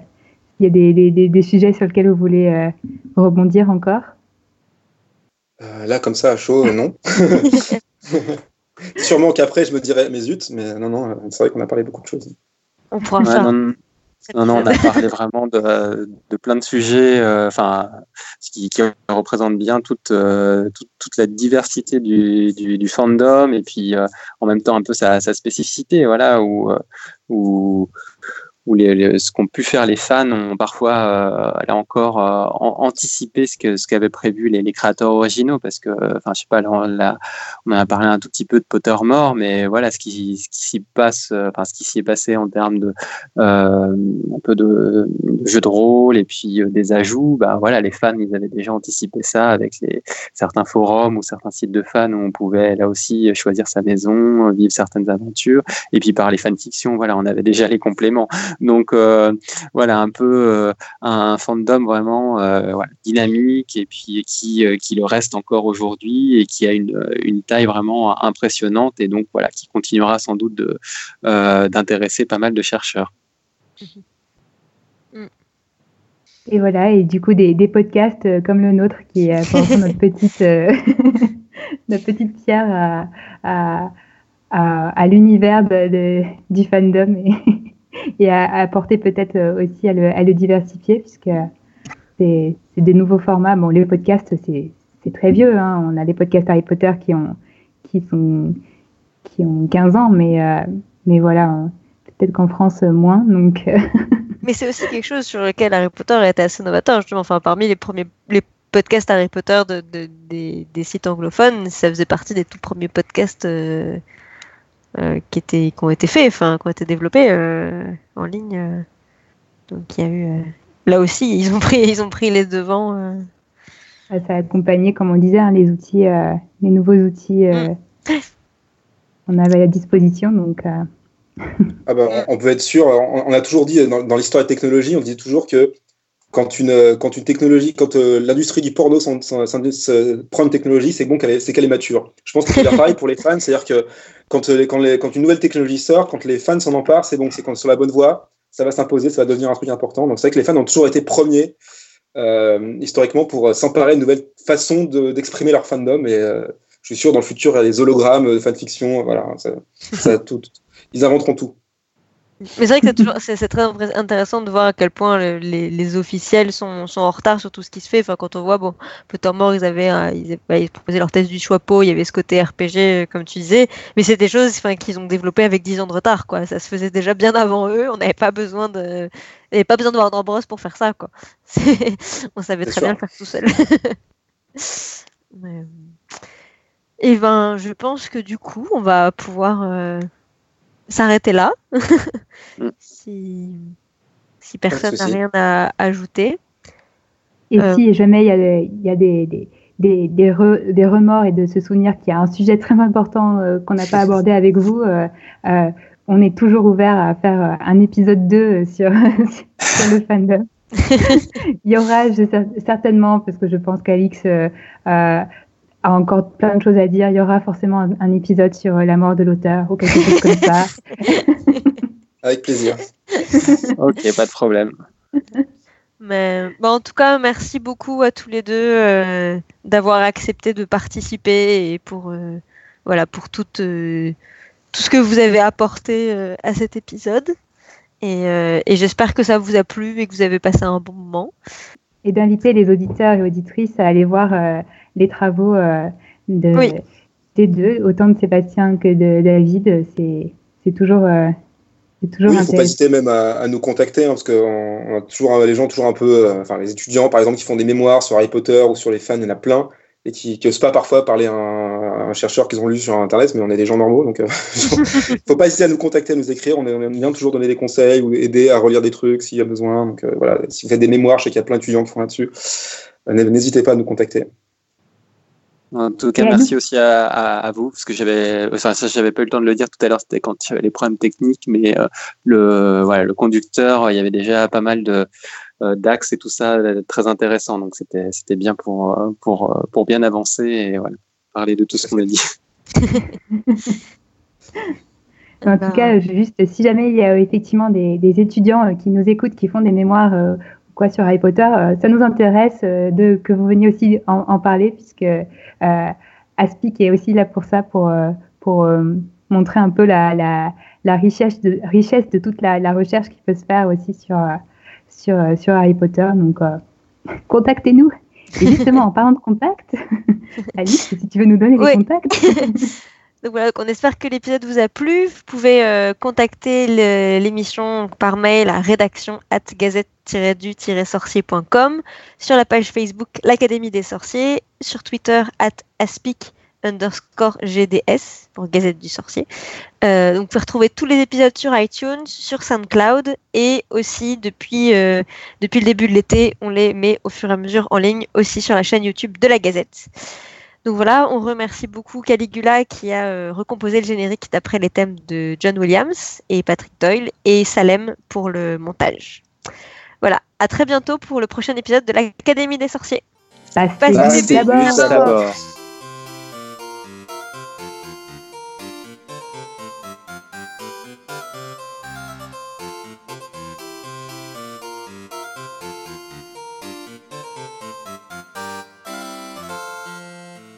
des sujets sur lesquels vous voulez rebondir encore. Là, comme ça, à chaud, non. Sûrement qu'après, je me dirais, mais zut, mais non, c'est vrai qu'on a parlé beaucoup de choses. On pourra faire. Non, on a parlé vraiment de plein de sujets, qui représentent bien toute la diversité du fandom, et puis en même temps un peu sa spécificité, voilà, où ce qu'ont pu faire les fans ont parfois, là encore, anticipé ce qu'avaient prévu les créateurs originaux, parce que, on a parlé un tout petit peu de Pottermore, mais voilà, ce qui s'y est passé en termes de un peu de jeu de rôle et puis des ajouts, les fans, ils avaient déjà anticipé ça avec certains forums ou certains sites de fans où on pouvait là aussi choisir sa maison, vivre certaines aventures, et puis par les fanfictions, voilà, on avait déjà les compléments. Donc un peu un fandom vraiment dynamique, et puis qui le reste encore aujourd'hui, et qui a une taille vraiment impressionnante, et donc voilà, qui continuera sans doute d'intéresser pas mal de chercheurs. Et voilà, et du coup des podcasts comme le nôtre qui est notre petite pierre à l'univers du fandom, et à apporter peut-être aussi à le diversifier, puisque c'est des nouveaux formats. Bon, les podcasts, c'est très vieux, hein. On a les podcasts Harry Potter qui ont 15 ans, mais voilà, peut-être qu'en France, moins. Donc... Mais c'est aussi quelque chose sur lequel Harry Potter a été assez novateur, justement. Enfin, parmi les premiers podcasts Harry Potter des sites anglophones, ça faisait partie des tout premiers podcasts... qui ont été développés en ligne. Donc il y a eu là aussi ils ont pris les devants. Ça a accompagné, comme on disait, hein, les outils, les nouveaux outils qu'on avait à disposition. Donc on peut être sûr. On a toujours dit dans l'histoire des technologies, on disait toujours que quand une technologie, quand l'industrie du porno prend une technologie, c'est qu'elle est mature. Je pense que c'est pareil pour les fans, c'est-à-dire que quand une nouvelle technologie sort, quand les fans s'en emparent, c'est bon, c'est qu'on est sur la bonne voie, ça va s'imposer, ça va devenir un truc important. Donc c'est vrai que les fans ont toujours été premiers, historiquement, pour s'emparer de nouvelles façons d'exprimer leur fandom. Et je suis sûr, dans le futur, il y a des hologrammes de fanfiction, voilà, ils inventeront tout. Mais c'est vrai que c'est très intéressant de voir à quel point les officiels sont en retard sur tout ce qui se fait. Enfin, quand on voit, bon, Pottermore, ils proposaient leur thèse du Choixpeau, il y avait ce côté RPG, comme tu disais, mais c'est des choses qu'ils ont développées avec 10 ans de retard, quoi. Ça se faisait déjà bien avant eux, on n'avait pas besoin de Warner Bros pour faire ça, quoi. On savait très bien le faire tout seul. Et je pense que du coup, on va pouvoir... s'arrêter là, si personne n'a rien à ajouter. Et si jamais il y a des remords et de se souvenir qu'il y a un sujet très important qu'on n'a pas abordé avec vous, on est toujours ouvert à faire un épisode 2 sur le fandom. Il y aura certainement, parce que je pense qu'Alix a encore plein de choses à dire, il y aura forcément un épisode sur la mort de l'auteur ou quelque chose comme ça. Avec plaisir. Ok, pas de problème. Mais, bon, en tout cas, merci beaucoup à tous les deux d'avoir accepté de participer et pour tout ce que vous avez apporté à cet épisode. Et j'espère que ça vous a plu et que vous avez passé un bon moment. Et d'inviter les auditeurs et auditrices à aller voir les travaux des deux, autant de Sébastien que de David. C'est toujours... Oui, il ne faut pas hésiter même à nous contacter, hein, parce que on a toujours les gens toujours un peu, les étudiants par exemple qui font des mémoires sur Harry Potter ou sur les fans, il y en a plein et qui n'osent pas parfois parler à un chercheur qu'ils ont lu sur internet, mais on est des gens normaux, donc il ne faut pas hésiter à nous contacter, à nous écrire, on vient toujours donner des conseils ou aider à relire des trucs s'il y a besoin, donc voilà, si vous faites des mémoires, je sais qu'il y a plein d'étudiants qui font là-dessus, n'hésitez pas à nous contacter. En tout cas, merci aussi à vous, parce que j'avais pas eu le temps de le dire tout à l'heure, c'était quand il y avait les problèmes techniques, mais le conducteur, il y avait déjà pas mal d'axes et tout ça, très intéressant, donc c'était bien pour bien avancer et voilà, parler de tout ce qu'on a dit. En tout cas, juste si jamais il y a effectivement des étudiants qui nous écoutent, qui font des mémoires sur Harry Potter, ça nous intéresse que vous veniez aussi en parler, puisque ASPIC est aussi là pour ça, pour montrer un peu la richesse de toute la recherche qui peut se faire aussi sur Harry Potter. Donc, contactez-nous. Et justement, en parlant de contact, Alice, si tu veux nous donner les contacts. Donc voilà, on espère que l'épisode vous a plu. Vous pouvez contacter l'émission par mail à rédaction@gazette-du-sorcier.com, sur la page Facebook l'Académie des Sorciers, sur Twitter @aspic_GDS pour Gazette du Sorcier. Donc vous pouvez retrouver tous les épisodes sur iTunes, sur SoundCloud et aussi depuis le début de l'été, on les met au fur et à mesure en ligne aussi sur la chaîne YouTube de la Gazette. Donc voilà, on remercie beaucoup Caligula qui a recomposé le générique d'après les thèmes de John Williams et Patrick Doyle, et Salem pour le montage. Voilà, à très bientôt pour le prochain épisode de l'Académie des Sorciers. Passez d'abord.